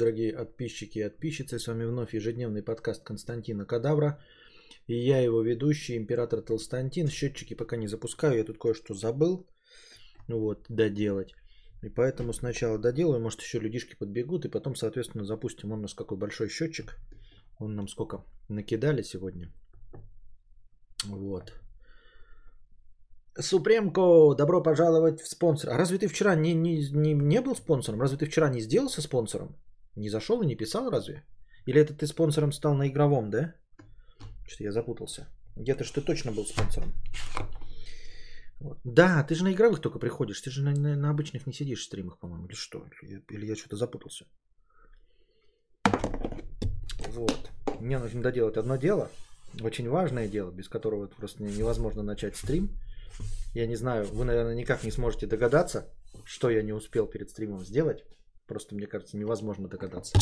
Дорогие подписчики и подписчицы, с вами вновь ежедневный подкаст Константина Кадавра. И я его ведущий, император Толстантин. Счетчики пока не запускаю, я тут кое-что забыл вот, доделать. И поэтому сначала доделаю, может еще людишки подбегут, и потом, соответственно, запустим. Он у нас какой большой счетчик. Он нам сколько накидали сегодня. Вот. Супремко, добро пожаловать в спонсор. А разве ты вчера не был спонсором? Разве ты вчера не сделался спонсором? Не зашел и не писал разве? Или это ты спонсором стал на игровом, да? Что-то я запутался. Где-то же ты точно был спонсором. Вот. Да, ты же на игровых только приходишь. Ты же на обычных не сидишь в стримах, по-моему. Или что? Или я что-то запутался? Вот. Мне нужно доделать одно дело. Очень важное дело, без которого просто невозможно начать стрим. Я не знаю, вы, наверное, никак не сможете догадаться, что я не успел перед стримом сделать. Просто, мне кажется, невозможно догадаться.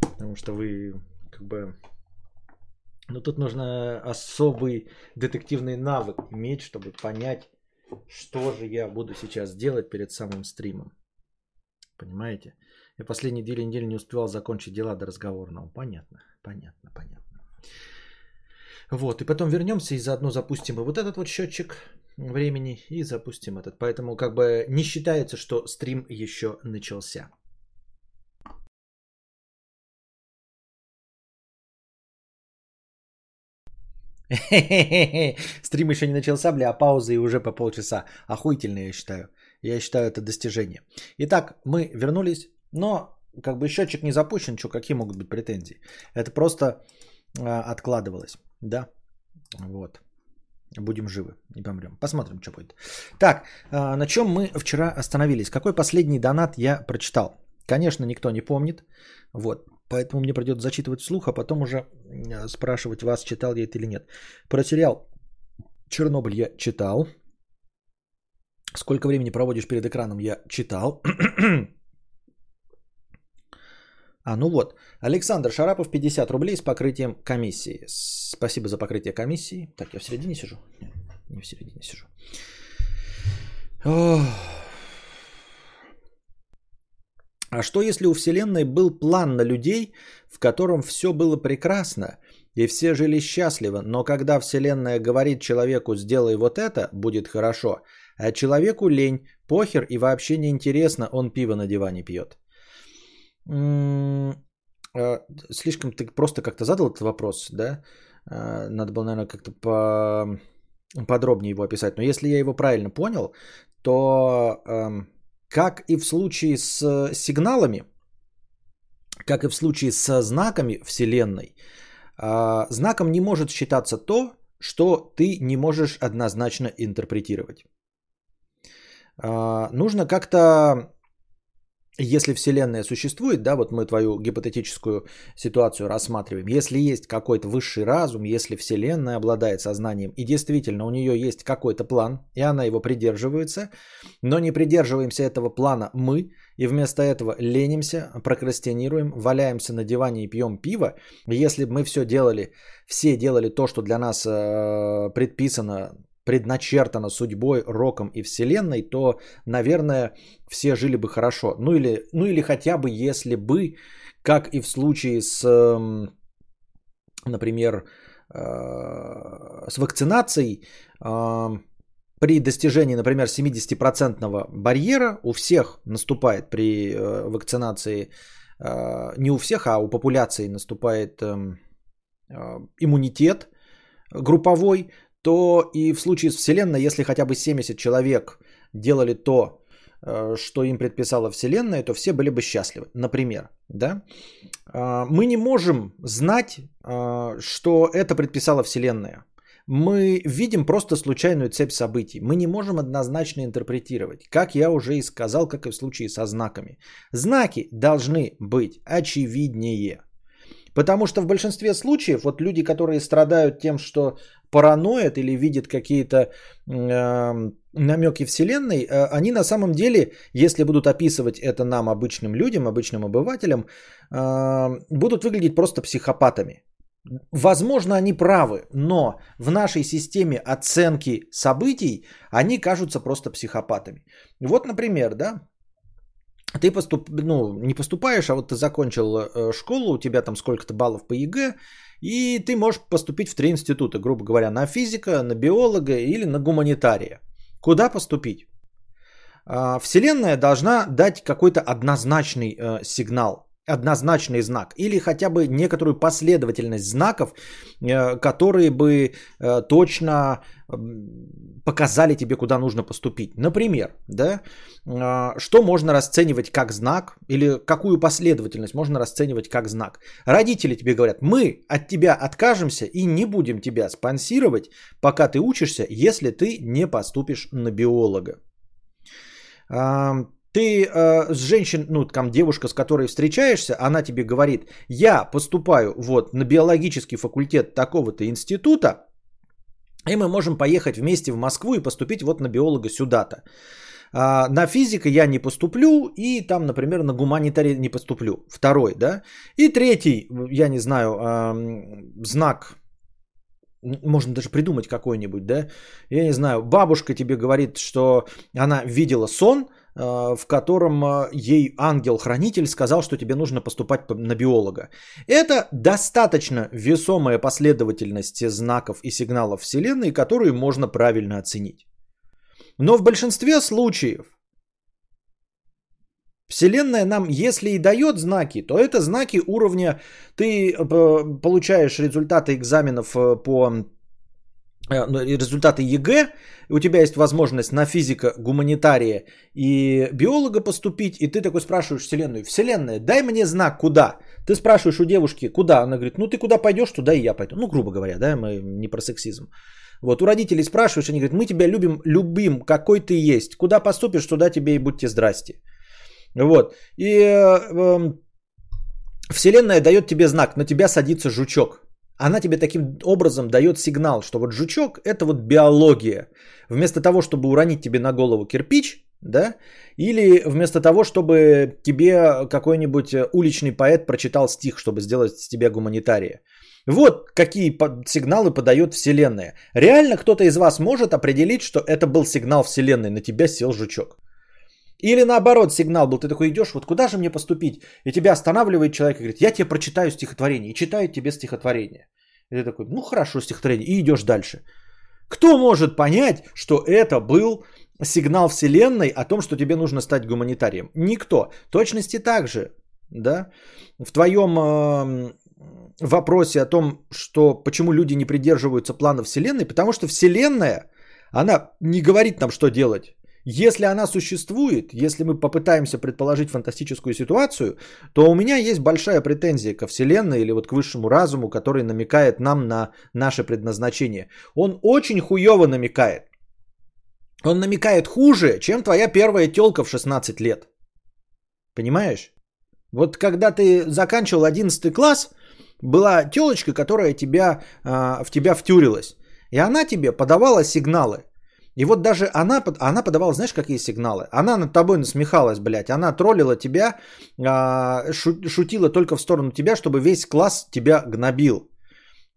Потому что вы, как бы... Ну, тут нужно особый детективный навык иметь, чтобы понять, что же я буду сейчас делать перед самым стримом. Понимаете? Я последние 2 недели не успевал закончить дела до разговорного. Понятно, понятно, понятно. Вот, и потом вернемся и заодно запустим и вот этот вот счетчик времени, и запустим этот. Поэтому как бы не считается, что стрим еще начался. Стрим еще не начался, бля, а паузы и уже по полчаса. Охуительно, я считаю. Я считаю, это достижение. Итак, мы вернулись, но как бы счетчик не запущен, что, какие могут быть претензии? Это просто откладывалось, да? Вот. Будем живы, не помрем. Посмотрим, что будет. Так, на чем мы вчера остановились? Какой последний донат я прочитал? Конечно, никто не помнит. Вот. Поэтому мне придется зачитывать вслух, а потом уже спрашивать вас, читал я это или нет. Про сериал «Чернобыль» я читал. Сколько времени проводишь перед экраном, я читал. А, ну вот. Александр Шарапов, 50 рублей с покрытием комиссии. Спасибо за покрытие комиссии. Так, я в середине сижу? Нет, не в середине сижу. Ох. А что если у Вселенной был план на людей, в котором все было прекрасно и все жили счастливо, но когда Вселенная говорит человеку «сделай вот это, будет хорошо», а человеку лень, похер и вообще не интересно, он пиво на диване пьет? Слишком ты просто как-то задал этот вопрос, да? Надо было, наверное, как-то подробнее его описать. Но если я его правильно понял, то... Как и в случае с сигналами, как и в случае со знаками Вселенной, знаком не может считаться то, что ты не можешь однозначно интерпретировать. Нужно как-то, если Вселенная существует, да, вот мы твою гипотетическую ситуацию рассматриваем, если есть какой-то высший разум, если Вселенная обладает сознанием, и действительно у нее есть какой-то план, и она его придерживается, но не придерживаемся этого плана мы, и вместо этого ленимся, прокрастинируем, валяемся на диване и пьем пиво, если бы мы все делали, все делали то, что для нас предписано, предначертано судьбой, роком и Вселенной, то, наверное, все жили бы хорошо. Ну или хотя бы, если бы, как и в случае с, например, с вакцинацией, при достижении, например, 70% барьера у всех наступает при вакцинации, не у всех, а у популяции наступает иммунитет групповой, то и в случае с Вселенной, если хотя бы 70 человек делали то, что им предписала Вселенная, то все были бы счастливы, например. Да? Мы не можем знать, что это предписала Вселенная. Мы видим просто случайную цепь событий. Мы не можем однозначно интерпретировать, как я уже и сказал, как и в случае со знаками. Знаки должны быть очевиднее. Потому что в большинстве случаев вот люди, которые страдают тем, что параноят или видят какие-то намеки Вселенной, они на самом деле, если будут описывать это нам, обычным людям, обычным обывателям, будут выглядеть просто психопатами. Возможно, они правы, но в нашей системе оценки событий они кажутся просто психопатами. Вот, например, да, ты не поступаешь, а вот ты закончил школу, у тебя там сколько-то баллов по ЕГЭ, и ты можешь поступить в 3 института, грубо говоря, на физика, на биолога или на гуманитария. Куда поступить? Вселенная должна дать какой-то однозначный сигнал, однозначный знак или хотя бы некоторую последовательность знаков, которые бы точно показали тебе, куда нужно поступить. Например, да, что можно расценивать как знак или какую последовательность можно расценивать как знак. Родители тебе говорят, мы от тебя откажемся и не будем тебя спонсировать, пока ты учишься, если ты не поступишь на биолога. Ты с женщиной, там девушка, с которой встречаешься, она тебе говорит, я поступаю вот на биологический факультет такого-то института, и мы можем поехать вместе в Москву и поступить вот на биолога сюда-то. На физика я не поступлю, и там, например, на гуманитарий не поступлю. Второй, да. И третий, я не знаю, знак. Можно даже придумать какой-нибудь, да? Я не знаю, бабушка тебе говорит, что она видела сон, в котором ей ангел-хранитель сказал, что тебе нужно поступать на биолога. Это достаточно весомая последовательность знаков и сигналов Вселенной, которые можно правильно оценить. Но в большинстве случаев Вселенная нам, если и дает знаки, то это знаки уровня, ты получаешь результаты экзаменов по результаты ЕГЭ, у тебя есть возможность на физика, гуманитария и биолога поступить, и ты такой спрашиваешь Вселенную, Вселенная, дай мне знак, куда? Ты спрашиваешь у девушки, куда? Она говорит, ты куда пойдешь, туда и я пойду. Грубо говоря, да, мы не про сексизм. Вот, у родителей спрашиваешь, они говорят, мы тебя любим, какой ты есть, куда поступишь, туда тебе и будьте здрасте. Вот, и Вселенная дает тебе знак, на тебя садится жучок. Она тебе таким образом дает сигнал, что вот жучок – это вот биология. Вместо того, чтобы уронить тебе на голову кирпич, да, или вместо того, чтобы тебе какой-нибудь уличный поэт прочитал стих, чтобы сделать с тебя гуманитария. Вот какие сигналы подает Вселенная. Реально кто-то из вас может определить, что это был сигнал Вселенной, на тебя сел жучок. Или наоборот сигнал был, ты такой идешь, вот куда же мне поступить? И тебя останавливает человек и говорит, я тебе прочитаю стихотворение. И читает тебе стихотворение. И ты такой, хорошо, стихотворение. И идешь дальше. Кто может понять, что это был сигнал Вселенной о том, что тебе нужно стать гуманитарием? Никто. В точности так же. Да? В твоем вопросе о том, что почему люди не придерживаются плана Вселенной, потому что Вселенная, она не говорит нам, что делать. Если она существует, если мы попытаемся предположить фантастическую ситуацию, то у меня есть большая претензия ко Вселенной или вот к высшему разуму, который намекает нам на наше предназначение. Он очень хуёво намекает. Он намекает хуже, чем твоя первая тёлка в 16 лет. Понимаешь? Вот когда ты заканчивал 11 класс, была тёлочка, которая в тебя втюрилась. И она тебе подавала сигналы. И вот даже она подавала, знаешь, какие сигналы? Она над тобой насмехалась, блядь. Она троллила тебя, шутила только в сторону тебя, чтобы весь класс тебя гнобил.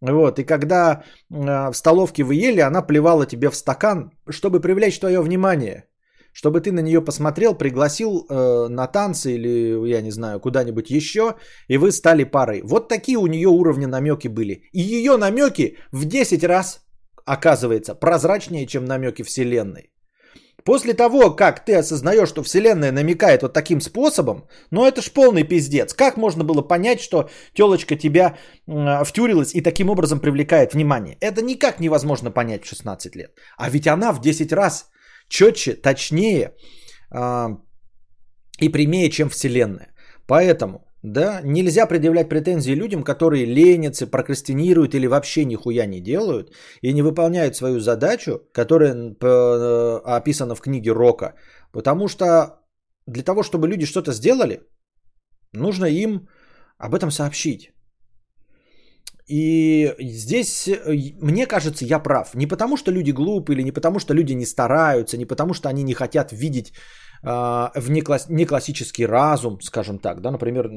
Вот. И когда в столовке вы ели, она плевала тебе в стакан, чтобы привлечь твое внимание. Чтобы ты на нее посмотрел, пригласил на танцы или, я не знаю, куда-нибудь еще. И вы стали парой. Вот такие у нее уровни намеки были. И ее намеки в 10 раз оказывается прозрачнее, чем намеки Вселенной. После того, как ты осознаешь, что Вселенная намекает вот таким способом, это ж полный пиздец. Как можно было понять, что телочка тебя втюрилась и таким образом привлекает внимание? Это никак невозможно понять в 16 лет. А ведь она в 10 раз четче, точнее и прямее, чем Вселенная. Поэтому да, нельзя предъявлять претензии людям, которые ленятся, прокрастинируют или вообще нихуя не делают и не выполняют свою задачу, которая описана в книге Рока. Потому что для того, чтобы люди что-то сделали, нужно им об этом сообщить. И здесь, мне кажется, я прав. Не потому, что люди глупы или не потому, что люди не стараются, не потому, что они не хотят видеть в неклассический разум, скажем так, да, например,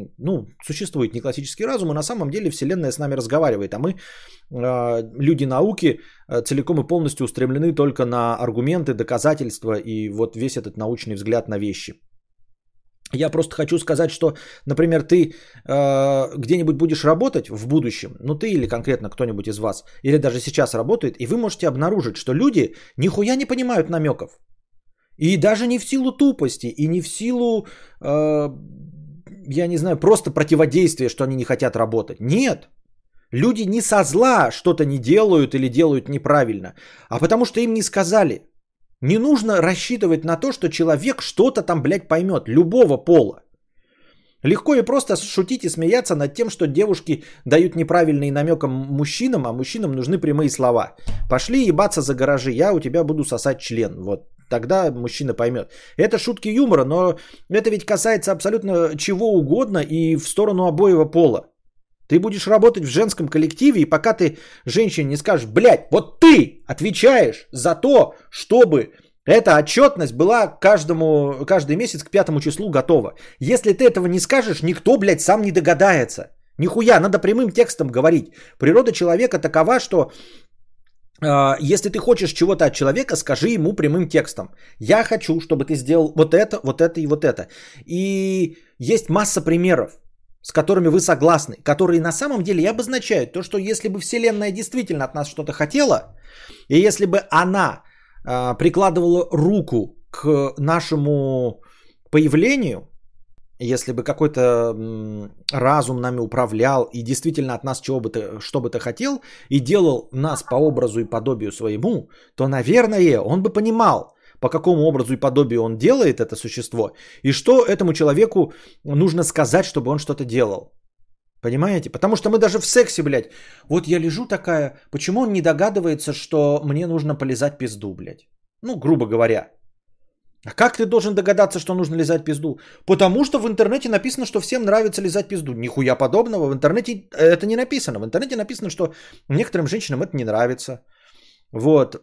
существует неклассический разум, и на самом деле Вселенная с нами разговаривает, а мы, люди науки, целиком и полностью устремлены только на аргументы, доказательства и вот весь этот научный взгляд на вещи. Я просто хочу сказать, что, например, ты где-нибудь будешь работать в будущем, ну ты или конкретно кто-нибудь из вас, или даже сейчас работает, и вы можете обнаружить, что люди нихуя не понимают намеков. И даже не в силу тупости, и не в силу, я не знаю, просто противодействия, что они не хотят работать. Нет. Люди не со зла что-то не делают или делают неправильно, а потому что им не сказали. Не нужно рассчитывать на то, что человек что-то там, блядь, поймет, любого пола. Легко и просто шутить и смеяться над тем, что девушки дают неправильные намеки мужчинам, а мужчинам нужны прямые слова. Пошли ебаться за гаражи, я у тебя буду сосать член, вот. Тогда мужчина поймет. Это шутки юмора, но это ведь касается абсолютно чего угодно и в сторону обоего пола. Ты будешь работать в женском коллективе, и пока ты женщине не скажешь, блядь, вот ты отвечаешь за то, чтобы эта отчетность была каждый месяц к 5 числу готова. Если ты этого не скажешь, никто, блядь, сам не догадается. Нихуя, надо прямым текстом говорить. Природа человека такова, что если ты хочешь чего-то от человека, скажи ему прямым текстом. Я хочу, чтобы ты сделал вот это и вот это. И есть масса примеров, с которыми вы согласны, которые на самом деле обозначают то, что если бы Вселенная действительно от нас что-то хотела, и если бы она прикладывала руку к нашему появлению, если бы какой-то разум нами управлял и действительно от нас что бы ты хотел и делал нас по образу и подобию своему, то, наверное, он бы понимал, по какому образу и подобию он делает это существо, и что этому человеку нужно сказать, чтобы он что-то делал. Понимаете? Потому что мы даже в сексе, блядь, вот я лежу такая, почему он не догадывается, что мне нужно полизать пизду, блядь? Ну, грубо говоря. А как ты должен догадаться, что нужно лизать пизду? Потому что в интернете написано, что всем нравится лизать пизду. Нихуя подобного, в интернете это не написано. В интернете написано, что некоторым женщинам это не нравится. Вот.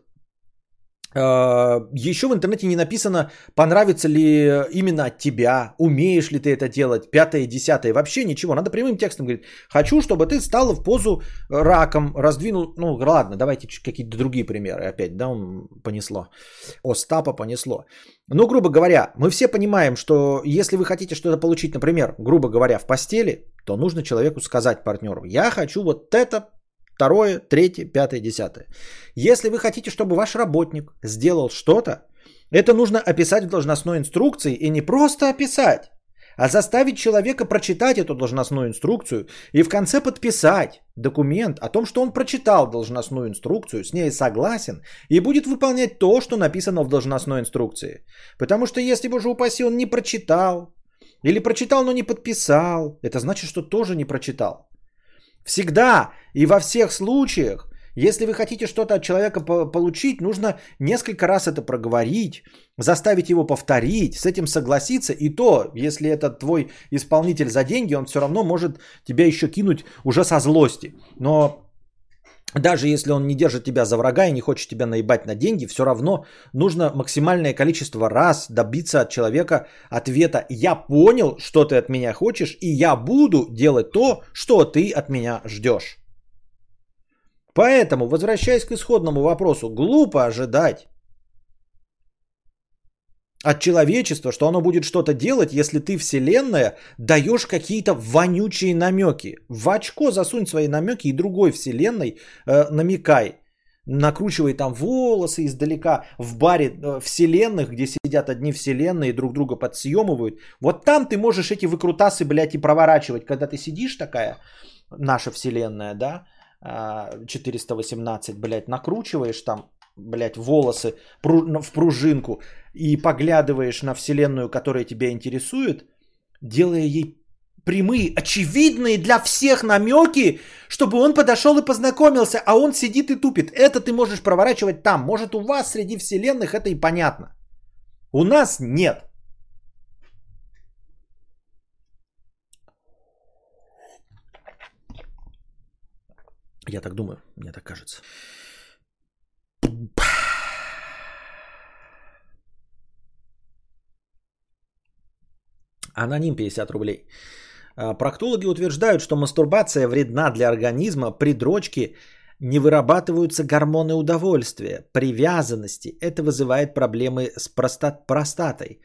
Еще в интернете не написано, понравится ли именно от тебя, умеешь ли ты это делать, 5-е, 10-е, вообще ничего. Надо прямым текстом говорить, хочу, чтобы ты стала в позу раком, раздвинул, ну ладно, давайте какие-то другие примеры опять, да, понесло, Остапа понесло. Ну, грубо говоря, мы все понимаем, что если вы хотите что-то получить, например, грубо говоря, в постели, то нужно человеку сказать, партнеру, я хочу вот это, 2-е, 3-е, 5-е, 10-е. Если вы хотите, чтобы ваш работник сделал что-то, это нужно описать в должностной инструкции и не просто описать, а заставить человека прочитать эту должностную инструкцию и в конце подписать документ о том, что он прочитал должностную инструкцию, с ней согласен и будет выполнять то, что написано в должностной инструкции. Потому что если, боже упаси, он не прочитал или прочитал, но не подписал, это значит, что тоже не прочитал. Всегда и во всех случаях, если вы хотите что-то от человека получить, нужно несколько раз это проговорить, заставить его повторить, с этим согласиться. И то, если это твой исполнитель за деньги, он все равно может тебя еще кинуть уже со злости. Но даже если он не держит тебя за врага и не хочет тебя наебать на деньги, все равно нужно максимальное количество раз добиться от человека ответа «Я понял, что ты от меня хочешь, и я буду делать то, что ты от меня ждешь». Поэтому, возвращаясь к исходному вопросу, глупо ожидать от человечества, что оно будет что-то делать, если ты, вселенная, даешь какие-то вонючие намеки. В очко засунь свои намеки и другой вселенной намекай. Накручивай там волосы издалека в баре вселенных, где сидят одни вселенные и друг друга подсъемывают. Вот там ты можешь эти выкрутасы, блядь, и проворачивать. Когда ты сидишь такая, наша вселенная, да, 418, блядь, накручиваешь там, блядь, волосы в пружинку и поглядываешь на вселенную, которая тебя интересует, делая ей прямые, очевидные для всех намеки, чтобы он подошел и познакомился, а он сидит и тупит. Это ты можешь проворачивать там. Может, у вас среди вселенных это и понятно. У нас нет. Я так думаю, мне так кажется. Аноним 50 рублей. Проктологи утверждают, что мастурбация вредна для организма. При дрочке не вырабатываются гормоны удовольствия, привязанности. Это вызывает проблемы с простатой.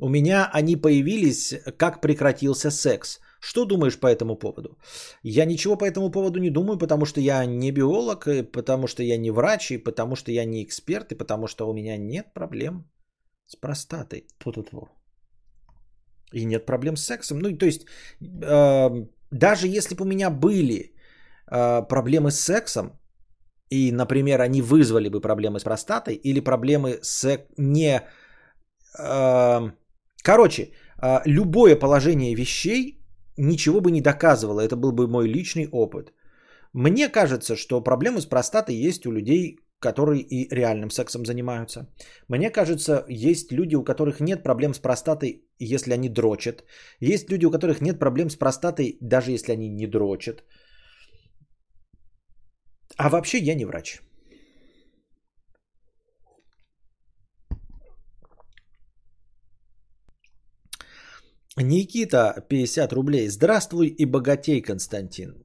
У меня они появились, как прекратился секс. Что думаешь по этому поводу? Я ничего по этому поводу не думаю, потому что я не биолог, и потому что я не врач, и потому что я не эксперт, и потому что у меня нет проблем с простатой. И нет проблем с сексом. Ну, то есть, даже если бы у меня были проблемы с сексом, и, например, они вызвали бы проблемы с простатой, или проблемы с... Короче, любое положение вещей ничего бы не доказывало. Это был бы мой личный опыт. Мне кажется, что проблемы с простатой есть у людей, которые и реальным сексом занимаются. Мне кажется, есть люди, у которых нет проблем с простатой, если они дрочат. Есть люди, у которых нет проблем с простатой, даже если они не дрочат. А вообще я не врач. Никита, 50 рублей. Здравствуй и богатей, Константин.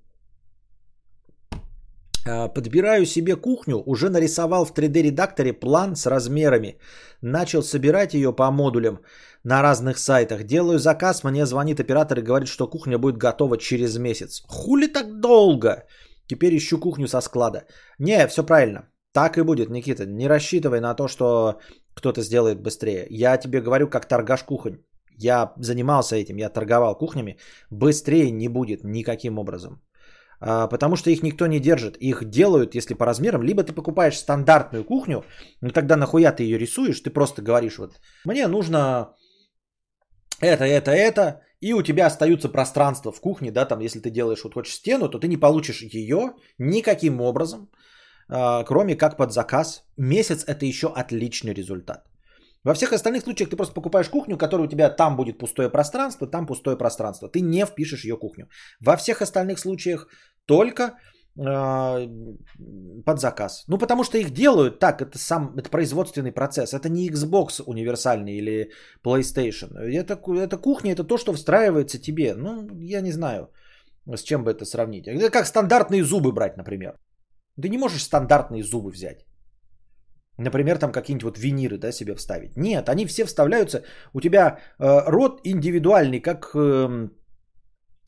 Подбираю себе кухню. Уже нарисовал в 3D редакторе план с размерами. Начал собирать ее по модулям на разных сайтах. Делаю заказ. Мне звонит оператор и говорит, что кухня будет готова через месяц. Хули так долго? Теперь ищу кухню со склада. Не, все правильно. Так и будет, Никита. Не рассчитывай на то, что кто-то сделает быстрее. Я тебе говорю, как торгаш кухонь. Я занимался этим, я торговал кухнями. Быстрее не будет никаким образом. Потому что их никто не держит. Их делают, если по размерам. Либо ты покупаешь стандартную кухню, но тогда нахуя ты ее рисуешь? Ты просто говоришь, вот, мне нужно это. И у тебя остаются пространства в кухне, да, там, если ты делаешь вот хочешь стену, то ты не получишь ее никаким образом, кроме как под заказ. Месяц это еще отличный результат. Во всех остальных случаях ты просто покупаешь кухню, которая у тебя там будет пустое пространство, там пустое пространство. Ты не впишешь ее кухню. Во всех остальных случаях только под заказ. Ну, потому что их делают так, это производственный процесс. Это не Xbox универсальный или PlayStation. Это кухня, это то, что встраивается тебе. Ну, я не знаю, с чем бы это сравнить. Это как стандартные зубы брать, например. Ты не можешь стандартные зубы взять. Например, там какие-нибудь вот виниры, да, себе вставить. Нет, они все вставляются. У тебя рот индивидуальный, как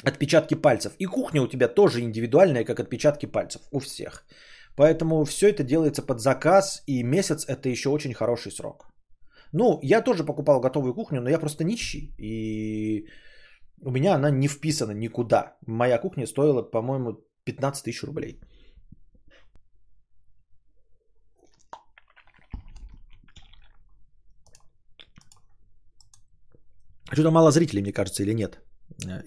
отпечатки пальцев. И кухня у тебя тоже индивидуальная, как отпечатки пальцев. У всех. Поэтому все это делается под заказ. И месяц это еще очень хороший срок. Ну, я тоже покупал готовую кухню, но я просто нищий. И у меня она не вписана никуда. Моя кухня стоила, по-моему, 15 тысяч рублей. Что-то мало зрителей, мне кажется, или нет.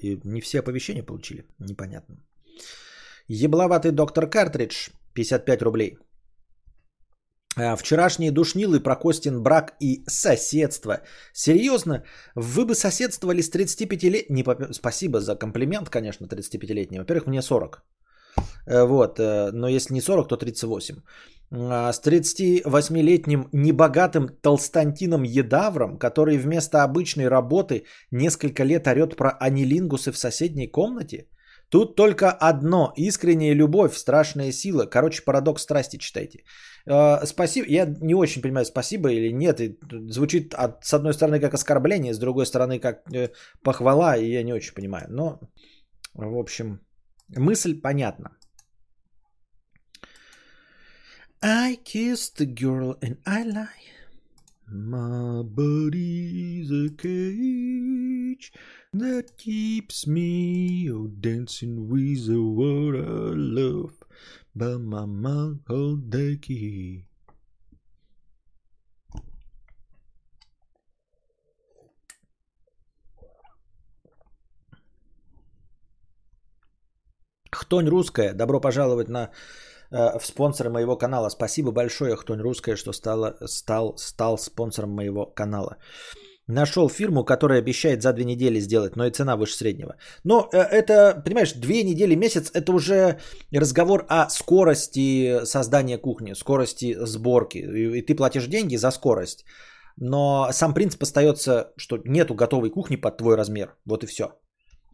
И не все оповещения получили. Непонятно. Ебловатый доктор Картридж. 55 рублей. Вчерашние душнилы про Костин брак и соседство. Серьезно? Вы бы соседствовали с 35-летней... Спасибо за комплимент, конечно, 35-летний. Во-первых, мне 40. Вот. Но если не 40, то 38. С 38-летним небогатым Толстантином Едавром, который вместо обычной работы несколько лет орет про анилингусы в соседней комнате? Тут только одно. Искренняя любовь, страшная сила. Короче, парадокс страсти читайте. Спасибо. Я не очень понимаю, спасибо или нет. И звучит с одной стороны как оскорбление, с другой стороны как похвала. И я не очень понимаю. Но, в общем, мысль понятна. I kissed a girl and I lie. My body's a cage that keeps me dancing with the world I love, but my mouth holds the key. Хтонь русская, добро пожаловать в спонсоры моего канала. Спасибо большое, Хтонь Русская, что стал спонсором моего канала. Нашел фирму, которая обещает за 2 недели сделать, но и цена выше среднего. Но это, понимаешь, 2 недели, месяц, это уже разговор о скорости создания кухни, скорости сборки. И ты платишь деньги за скорость. Но сам принцип остается, что нету готовой кухни под твой размер. Вот и все.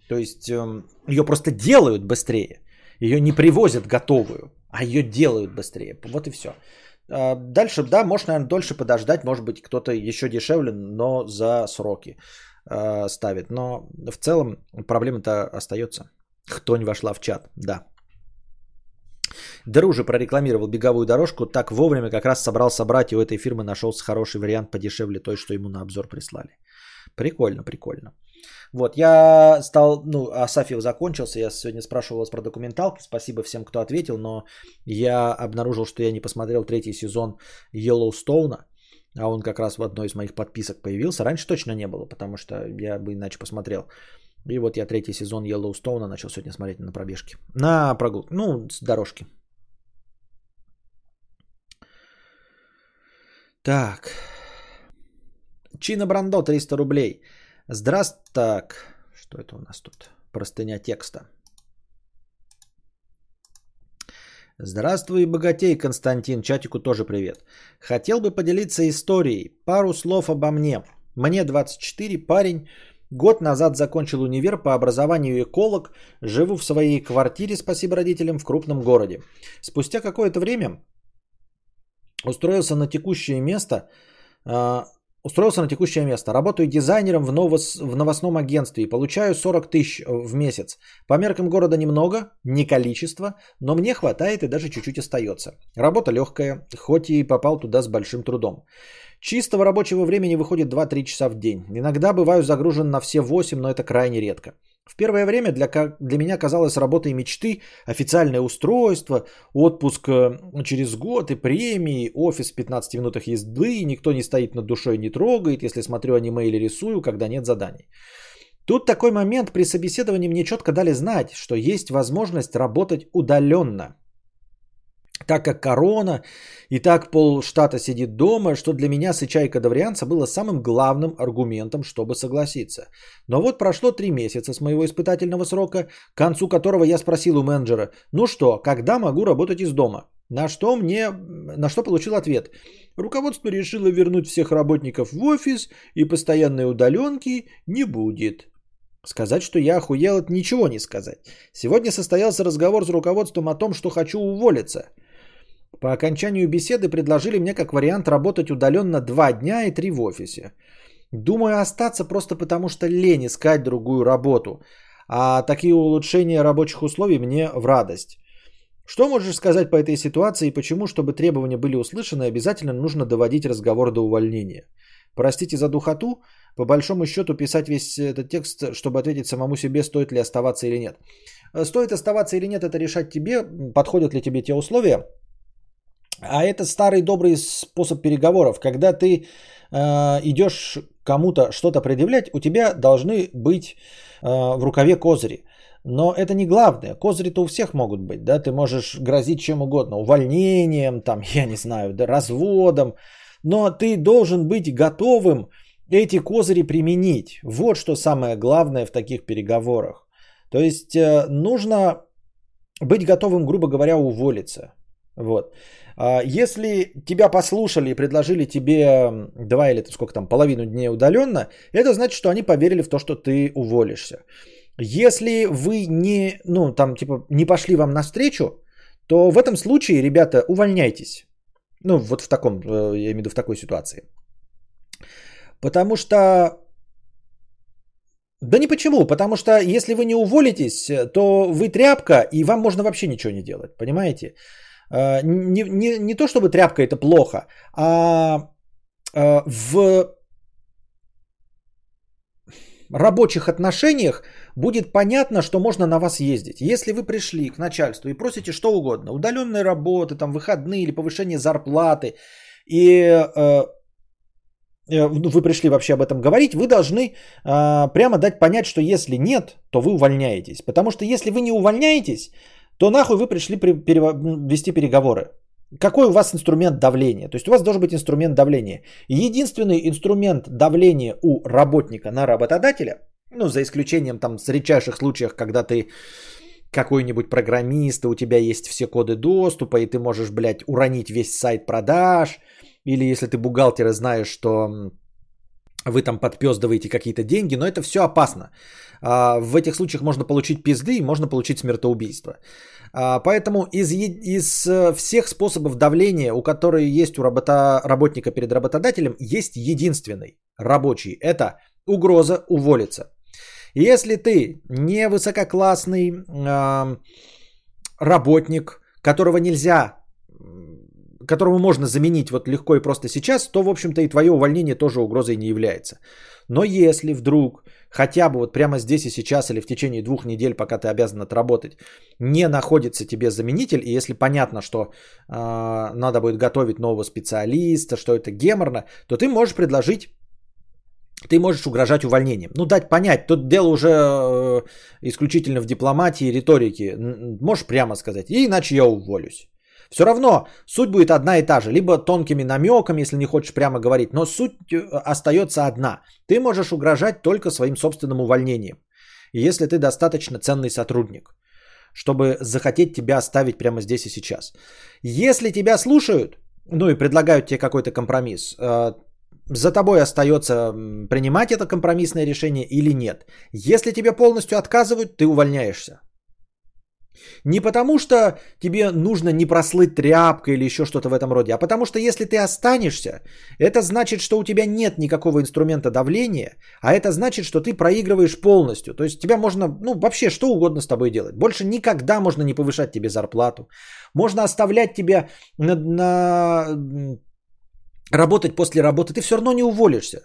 То есть ее просто делают быстрее. Ее не привозят готовую, а ее делают быстрее. Вот и все. Дальше, да, можно, наверное, дольше подождать, может быть, кто-то еще дешевле, но за сроки ставит. Но в целом проблема-то остается. Хтонь вошла в чат, да. Друже прорекламировал беговую дорожку, так вовремя как раз собрал собрать, и у этой фирмы нашелся хороший вариант подешевле той, что ему на обзор прислали. Прикольно, прикольно. Вот, я стал, Асафьев закончился, я сегодня спрашивал вас про документалки, спасибо всем, кто ответил, но я обнаружил, что я не посмотрел 3-й сезон Йеллоустоуна, а он как раз в одной из моих подписок появился, раньше точно не было, потому что я бы иначе посмотрел. И вот я 3-й сезон Йеллоустоуна начал сегодня смотреть на пробежке. На прогулке, с дорожки. Так. Чина Брандо, 300 рублей. Здравствуйте. Так, что это у нас тут? Простыня текста. Здравствуй, богатей, Константин. Чатику тоже привет. Хотел бы поделиться историей. Пару слов обо мне. Мне 24, парень. Год назад закончил универ, по образованию эколог, живу в своей квартире, спасибо родителям, в крупном городе. Спустя какое-то время устроился на текущее место. Работаю дизайнером в новостном агентстве и получаю 40 тысяч в месяц. По меркам города немного, не количество, но мне хватает и даже чуть-чуть остается. Работа легкая, хоть и попал туда с большим трудом. Чистого рабочего времени выходит 2-3 часа в день. Иногда бываю загружен на все 8, но это крайне редко. В первое время для меня казалось работой мечты, официальное устройство, отпуск через год и премии, офис в 15 минутах езды, никто не стоит над душой, не трогает, если смотрю аниме или рисую, когда нет заданий. Тут такой момент, при собеседовании мне четко дали знать, что есть возможность работать удаленно. Так как корона, и так полштата сидит дома, что для меня, сыча и кадаврианца, было самым главным аргументом, чтобы согласиться. Но вот прошло 3 месяца с моего испытательного срока, к концу которого я спросил у менеджера, ну что, когда могу работать из дома? На что получил ответ. Руководство решило вернуть всех работников в офис, и постоянной удаленки не будет. Сказать, что я охуел, это ничего не сказать. Сегодня состоялся разговор с руководством о том, что хочу уволиться. По окончанию беседы предложили мне как вариант работать удаленно 2 дня и 3 в офисе. Думаю остаться просто потому, что лень искать другую работу. А такие улучшения рабочих условий мне в радость. Что можешь сказать по этой ситуации и почему, чтобы требования были услышаны, обязательно нужно доводить разговор до увольнения? Простите за духоту, по большому счету писать весь этот текст, чтобы ответить самому себе, стоит ли оставаться или нет. Стоит оставаться или нет, это решать тебе, подходят ли тебе те условия. А это старый добрый способ переговоров. Когда ты идешь кому-то что-то предъявлять, у тебя должны быть в рукаве козыри. Но это не главное. Козыри-то у всех могут быть. Да? Ты можешь грозить чем угодно. Увольнением, там, я не знаю, да, разводом. Но ты должен быть готовым эти козыри применить. Вот что самое главное в таких переговорах. То есть нужно быть готовым, грубо говоря, уволиться. Вот. Если тебя послушали и предложили тебе 2 или сколько там, половину дней удаленно, это значит, что они поверили в то, что ты уволишься. Если вы не пошли вам навстречу, то в этом случае, ребята, увольняйтесь. Вот в таком, я имею в виду, в такой ситуации. Потому что... Да не почему, потому что если вы не уволитесь, то вы тряпка, и вам можно вообще ничего не делать, понимаете? Не то, чтобы тряпка это плохо, а в рабочих отношениях будет понятно, что можно на вас ездить. Если вы пришли к начальству и просите что угодно, удаленные работы, там, выходные или повышение зарплаты, и... вы пришли вообще об этом говорить, вы должны прямо дать понять, что если нет, то вы увольняетесь. Потому что если вы не увольняетесь, то нахуй вы пришли вести переговоры. Какой у вас инструмент давления? То есть у вас должен быть инструмент давления. Единственный инструмент давления у работника на работодателя, за исключением там с редчайших случаев, когда ты какой-нибудь программист, и у тебя есть все коды доступа, и ты можешь, блядь, уронить весь сайт продаж. Или если ты бухгалтер и знаешь, что вы там подпёздываете какие-то деньги, но это все опасно. В этих случаях можно получить пизды и можно получить смертоубийство. Поэтому из всех способов давления, у которые есть у работника перед работодателем, есть единственный рабочий. Это угроза уволиться. Если ты не высококлассный работник, которого нельзя... которого можно заменить вот легко и просто сейчас, то, в общем-то, и твое увольнение тоже угрозой не является. Но если вдруг хотя бы вот прямо здесь и сейчас или в течение 2 недель, пока ты обязан отработать, не находится тебе заменитель, и если понятно, что надо будет готовить нового специалиста, что это геморно, то ты можешь предложить, ты можешь угрожать увольнением. Ну, дать понять, тут дело уже исключительно в дипломатии, риторике. Можешь прямо сказать, иначе я уволюсь. Все равно суть будет одна и та же, либо тонкими намеками, если не хочешь прямо говорить, но суть остается одна. Ты можешь угрожать только своим собственным увольнением, если ты достаточно ценный сотрудник, чтобы захотеть тебя оставить прямо здесь и сейчас. Если тебя слушают, ну и предлагают тебе какой-то компромисс, за тобой остается принимать это компромиссное решение или нет. Если тебе полностью отказывают, ты увольняешься. Не потому, что тебе нужно не прослыть тряпкой или еще что-то в этом роде, а потому что если ты останешься, это значит, что у тебя нет никакого инструмента давления, а это значит, что ты проигрываешь полностью. То есть тебя можно, ну вообще что угодно с тобой делать. Больше никогда можно не повышать тебе зарплату. Можно оставлять тебя работать после работы, ты все равно не уволишься.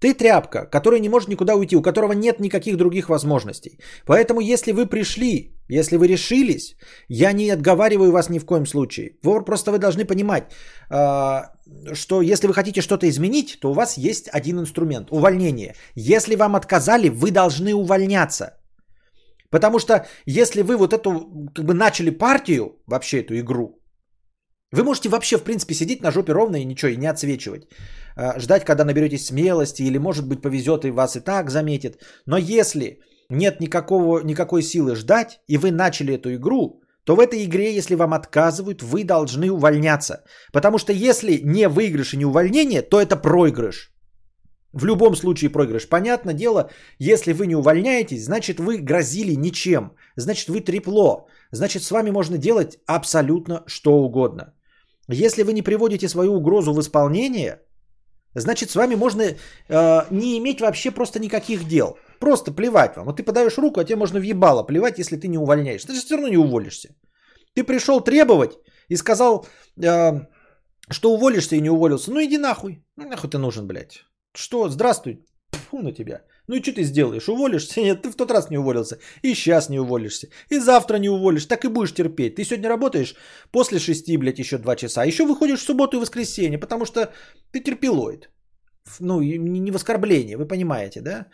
Ты тряпка, которая не может никуда уйти, у которого нет никаких других возможностей. Поэтому, если вы пришли, если вы решились, я не отговариваю вас ни в коем случае. Просто вы должны понимать, что если вы хотите что-то изменить, то у вас есть один инструмент – увольнение. Если вам отказали, вы должны увольняться. Потому что, если вы вот эту, как бы начали партию, вообще эту игру, вы можете вообще, в принципе, сидеть на жопе ровно и ничего, и не отсвечивать. Ждать, когда наберетесь смелости, или, может быть, повезет и вас и так заметит. Но если нет никакой силы ждать, и вы начали эту игру, то в этой игре, если вам отказывают, вы должны увольняться. Потому что если не выигрыш и не увольнение, то это проигрыш. В любом случае проигрыш. Понятное дело, если вы не увольняетесь, значит, вы грозили ничем. Значит, вы трепло. Значит, с вами можно делать абсолютно что угодно. Если вы не приводите свою угрозу в исполнение, значит, с вами можно не иметь вообще просто никаких дел. Просто плевать вам. Вот ты подаешь руку, а тебе можно в ебало плевать, если ты не увольняешься. Ты же все равно не уволишься. Ты пришел требовать и сказал, что уволишься и не уволился. Ну иди нахуй. Ну нахуй ты нужен, блядь. Что? Здравствуй. Фу на тебя. Ну и что ты сделаешь? Уволишься? Нет, ты в тот раз не уволился. И сейчас не уволишься. И завтра не уволишь. Так и будешь терпеть. Ты сегодня работаешь после 6, блядь, еще 2 часа. Еще выходишь в субботу и воскресенье, потому что ты терпилоид. Ну, не в оскорбление, вы понимаете, да?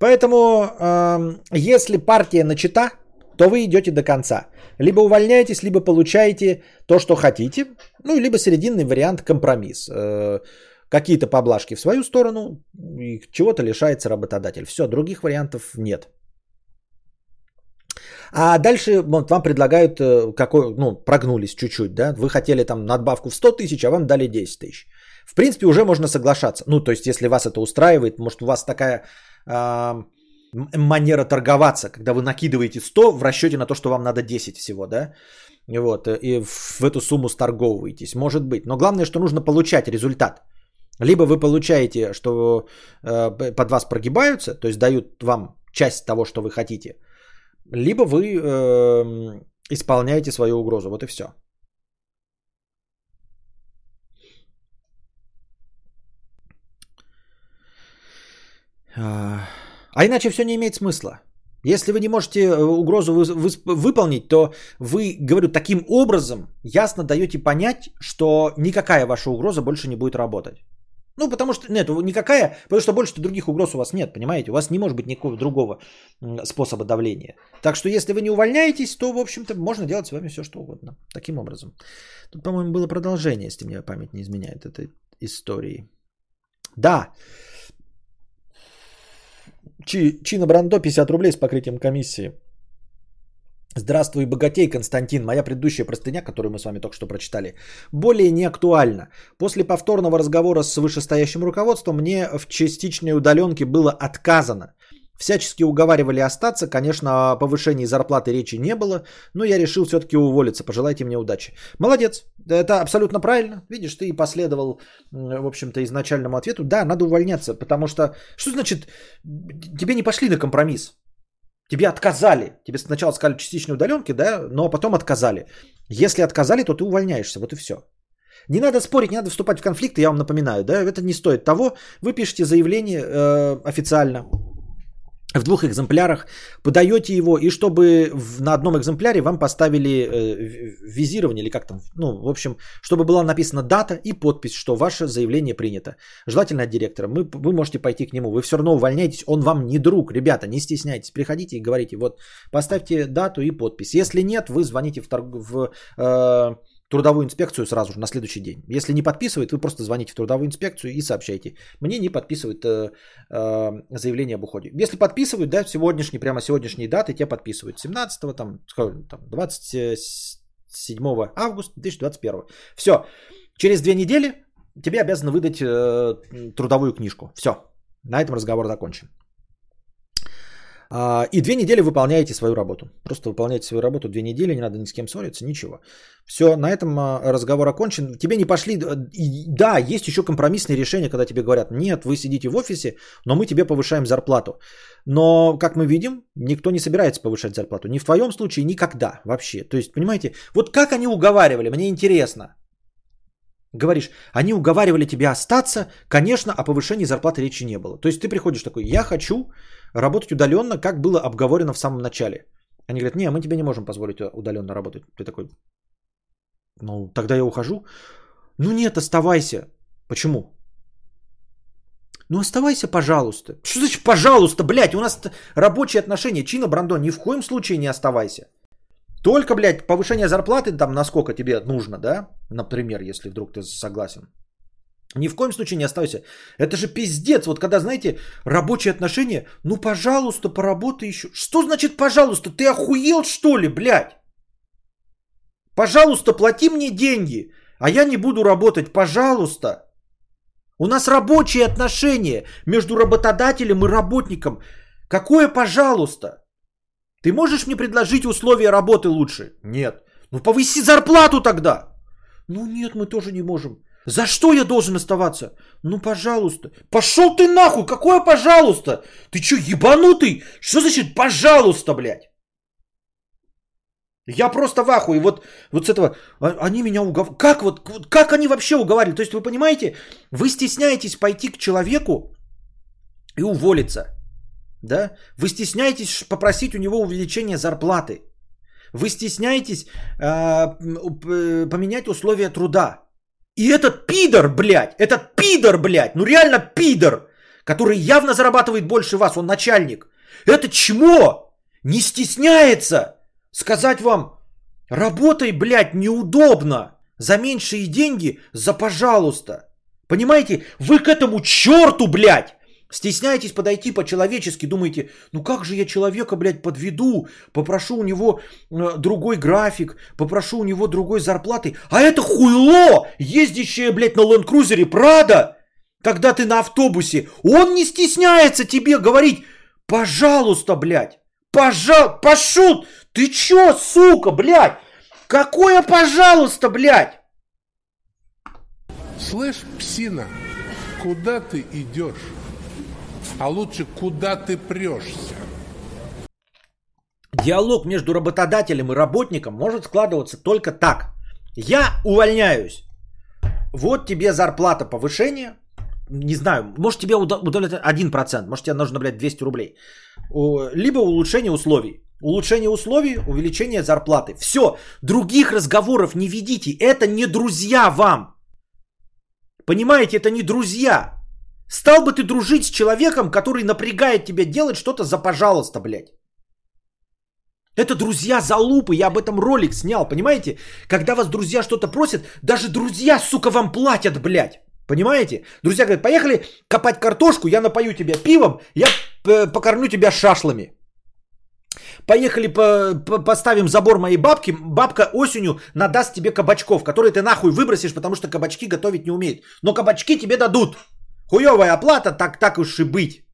Поэтому, если партия начата, то вы идете до конца. Либо увольняетесь, либо получаете то, что хотите. Ну, либо серединный вариант компромисс. Какие-то поблажки в свою сторону, и чего-то лишается работодатель. Все, других вариантов нет. А дальше вот, вам предлагают, прогнулись чуть-чуть, да? Вы хотели там надбавку в 100 тысяч, а вам дали 10 тысяч. В принципе, уже можно соглашаться. Ну, то есть, если вас это устраивает, может, у вас такая манера торговаться, когда вы накидываете 100 в расчете на то, что вам надо 10 всего, да? Вот, и в эту сумму сторговываетесь, может быть. Но главное, что нужно получать результат. Либо вы получаете, что под вас прогибаются, то есть дают вам часть того, что вы хотите, либо вы исполняете свою угрозу. Вот и все. А иначе все не имеет смысла. Если вы не можете угрозу выполнить, то вы, говорю, таким образом ясно даете понять, что никакая ваша угроза больше не будет работать. Ну, потому что, нет, никакая, потому что больше других угроз у вас нет, понимаете? У вас не может быть никакого другого способа давления. Так что, если вы не увольняетесь, то, в общем-то, можно делать с вами все, что угодно. Таким образом. Тут, по-моему, было продолжение, если мне память не изменяет этой истории. Да. Чина Брандо, 50 рублей с покрытием комиссии. Здравствуй, богатей, Константин. Моя предыдущая простыня, которую мы с вами только что прочитали, более не актуальна. После повторного разговора с вышестоящим руководством мне в частичной удаленке было отказано. Всячески уговаривали остаться, конечно, о повышении зарплаты речи не было, но я решил все-таки уволиться, пожелайте мне удачи. Молодец, это абсолютно правильно, видишь, ты последовал, в общем-то, изначальному ответу, да, надо увольняться, потому что, что значит, тебе не пошли на компромисс, тебе отказали, тебе сначала сказали частичные удаленки, да, но потом отказали, если отказали, то ты увольняешься, вот и все. Не надо спорить, не надо вступать в конфликты, я вам напоминаю, да, это не стоит того, вы пишете заявление официально, в двух экземплярах, подаете его, и чтобы на одном экземпляре вам поставили визирование, или как там, ну, в общем, чтобы была написана дата и подпись, что ваше заявление принято. Желательно от директора. Вы можете пойти к нему, вы все равно увольняетесь, он вам не друг. Ребята, не стесняйтесь, приходите и говорите, вот, поставьте дату и подпись. Если нет, вы звоните в трудовую инспекцию сразу же на следующий день. Если не подписывает, вы просто звоните в трудовую инспекцию и сообщайте. Мне не подписывают заявление об уходе. Если подписывают, да, сегодняшний, прямо сегодняшние даты тебя подписывают. 17-го, там 27 августа 2021. Все. Через 2 недели тебе обязаны выдать трудовую книжку. Все. На этом разговор закончен. И 2 недели выполняете свою работу. Просто выполняете свою работу 2 недели, не надо ни с кем ссориться, ничего. Все, на этом разговор окончен. Тебе не пошли... Да, есть еще компромиссные решения, когда тебе говорят, нет, вы сидите в офисе, но мы тебе повышаем зарплату. Но, как мы видим, никто не собирается повышать зарплату. Ни в твоем случае, никогда вообще. То есть, понимаете, вот как они уговаривали, мне интересно. Говоришь, они уговаривали тебя остаться, конечно, о повышении зарплаты речи не было. То есть ты приходишь такой, я хочу работать удаленно, как было обговорено в самом начале. Они говорят, не, мы тебе не можем позволить удаленно работать. Ты такой, ну тогда я ухожу. Ну нет, оставайся. Почему? Ну оставайся, пожалуйста. Что значит пожалуйста, блядь, у нас рабочие отношения. Чина, Брандон, ни в коем случае не оставайся. Только, блядь, повышение зарплаты, там, насколько тебе нужно, да, например, если вдруг ты согласен. Ни в коем случае не оставайся. Это же пиздец, вот когда, знаете, рабочие отношения, ну, пожалуйста, поработай еще. Что значит, пожалуйста, ты охуел, что ли, блядь? Пожалуйста, плати мне деньги, а я не буду работать, пожалуйста. У нас рабочие отношения между работодателем и работником. Какое пожалуйста? Ты можешь мне предложить условия работы лучше? Нет. Ну повыси зарплату тогда. Ну нет, мы тоже не можем. За что я должен оставаться? Ну пожалуйста. Пошел ты нахуй, какое пожалуйста? Ты что, ебанутый? Что значит пожалуйста, блядь? Я просто в ахуе. Вот с этого. Они меня уговаривали. Как они вообще уговаривали? То есть вы понимаете, вы стесняетесь пойти к человеку и уволиться. Да? Вы стесняетесь попросить у него увеличения зарплаты. Вы стесняетесь поменять условия труда. И этот пидор, блядь, ну реально пидор, который явно зарабатывает больше вас, он начальник. Это чмо не стесняется сказать вам, работай, блядь, неудобно, за меньшие деньги, за пожалуйста. Понимаете, вы к этому черту, блядь. Стесняетесь подойти по-человечески, думаете, ну как же я человека, блядь, подведу, попрошу у него другой график, попрошу у него другой зарплаты, а это хуйло, ездящее, блядь, на Land Cruiser Prada, когда ты на автобусе, он не стесняется тебе говорить, пожалуйста, блядь, пошел, ты чё, сука, блядь, какое пожалуйста, блядь? Слышь, псина, куда ты идешь? А лучше, куда ты прешься? Диалог между работодателем и работником может складываться только так. Я увольняюсь. Вот тебе зарплата повышения. Не знаю, может тебе удовлетворит 1%. Может тебе нужно, блядь, 200 рублей. Либо улучшение условий. Улучшение условий, увеличение зарплаты. Все, других разговоров не ведите. Это не друзья вам. Понимаете, это не друзья. Стал бы ты дружить с человеком, который напрягает тебя делать что-то за пожалуйста, блядь. Это друзья залупы, я об этом ролик снял, понимаете? Когда вас друзья что-то просят, даже друзья, сука, вам платят, блядь. Понимаете? Друзья говорят, поехали копать картошку, я напою тебя пивом, я покормлю тебя шашлами. Поехали, поставим забор моей бабки. Бабка осенью надаст тебе кабачков, которые ты нахуй выбросишь, потому что кабачки готовить не умеет. Но кабачки тебе дадут. Хуевая оплата, так уж и быть.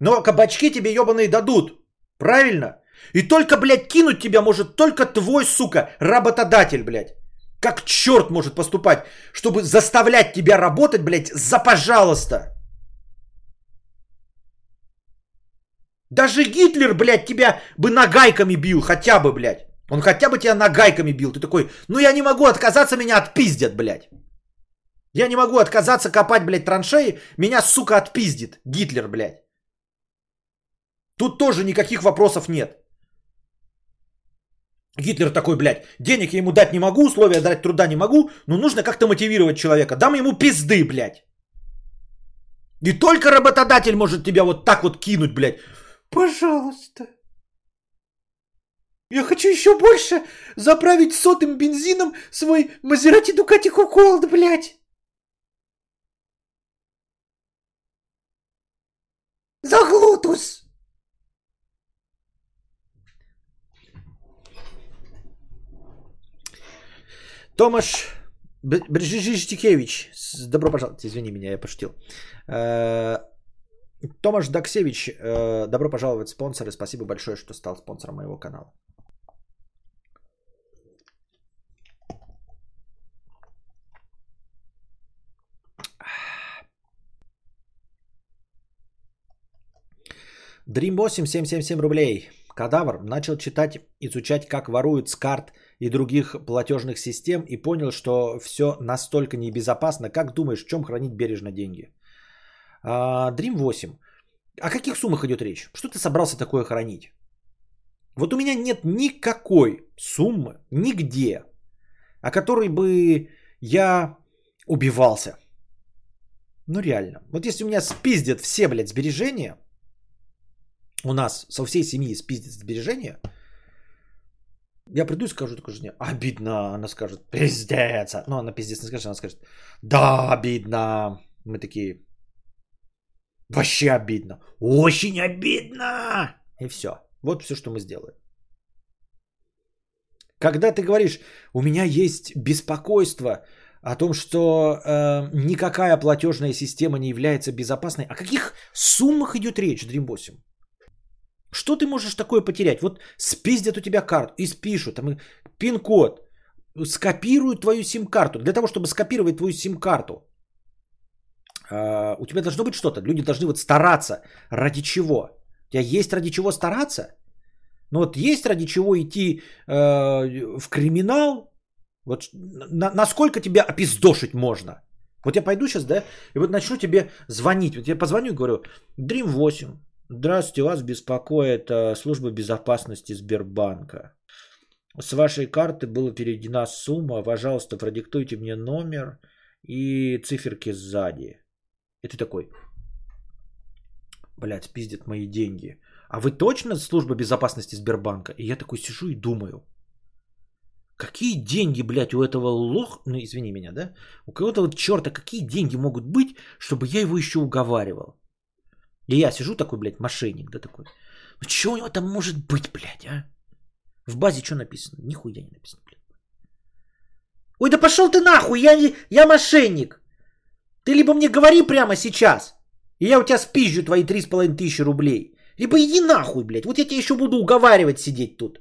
Но кабачки тебе ебаные дадут. Правильно? И только, блядь, кинуть тебя может только твой, сука, работодатель, блядь. Как черт может поступать, чтобы заставлять тебя работать, блядь, за пожалуйста. Даже Гитлер, блядь, тебя бы нагайками бил, хотя бы, блядь. Он хотя бы тебя нагайками бил. Ты такой, ну я не могу отказаться, меня отпиздят, блядь. Я не могу отказаться копать, блядь, траншеи, меня, сука, отпиздит Гитлер, блядь. Тут тоже никаких вопросов нет. Гитлер такой, блядь, денег я ему дать не могу, условия дать труда не могу, но нужно как-то мотивировать человека. Дам ему пизды, блядь. И только работодатель может тебя вот так вот кинуть, блядь. Пожалуйста. Я хочу еще больше заправить 100-м бензином свой Мазерати, Дукати, Куколт, блядь. Заглутус. Томаш Брижижтикевич. Добро пожаловать. Извини меня, я пошутил. Томаш Даксевич, добро пожаловать, спонсоры. Спасибо большое, что стал спонсором моего канала. Dream 8, 777 рублей. Кадавр начал читать, изучать, как воруют с карт и других платежных систем, и понял, что все настолько небезопасно. Как думаешь, в чем хранить бережно деньги? Dream 8. О каких суммах идет речь? Что ты собрался такое хранить? Вот у меня нет никакой суммы, нигде, о которой бы я убивался. Ну реально. Вот если у меня спиздят все, блядь, сбережения, у нас со всей семьи спиздят сбережения, я приду и скажу такой жене, обидно, она скажет, пиздец. Ну она пиздец не скажет, она скажет, да, обидно. Мы такие... Вообще обидно. Очень обидно. И все. Вот все, что мы сделали. Когда ты говоришь, у меня есть беспокойство о том, что никакая платежная система не является безопасной. О каких суммах идет речь, Dream 8? Что ты можешь такое потерять? Вот спиздят у тебя карту, испишут, там пин-код, скопируют твою сим-карту. Для того, чтобы скопировать твою сим-карту, у тебя должно быть что-то. Люди должны вот стараться. Ради чего? У тебя есть ради чего стараться? Ну вот есть ради чего идти в криминал? Вот насколько тебя опиздошить можно? Вот я пойду сейчас, да, и вот начну тебе звонить. Вот я позвоню и говорю, Dream 8, здравствуйте, вас беспокоит служба безопасности Сбербанка. С вашей карты была переведена сумма, пожалуйста, продиктуйте мне номер и циферки сзади. И ты такой, блядь, пиздят мои деньги. А вы точно служба безопасности Сбербанка? И я такой сижу и думаю, какие деньги, блядь, у этого лох... Ну, извини меня, да? У кого-то вот черта, какие деньги могут быть, чтобы я его еще уговаривал? И я сижу такой, блядь, мошенник, да, такой. Ну, что у него там может быть, блядь, а? В базе что написано? Нихуя не написано, блядь. Ой, да пошел ты нахуй, я мошенник. Ты либо мне говори прямо сейчас, и я у тебя спизжу твои 3500 рублей. Либо иди нахуй, блядь. Вот я тебя еще буду уговаривать сидеть тут.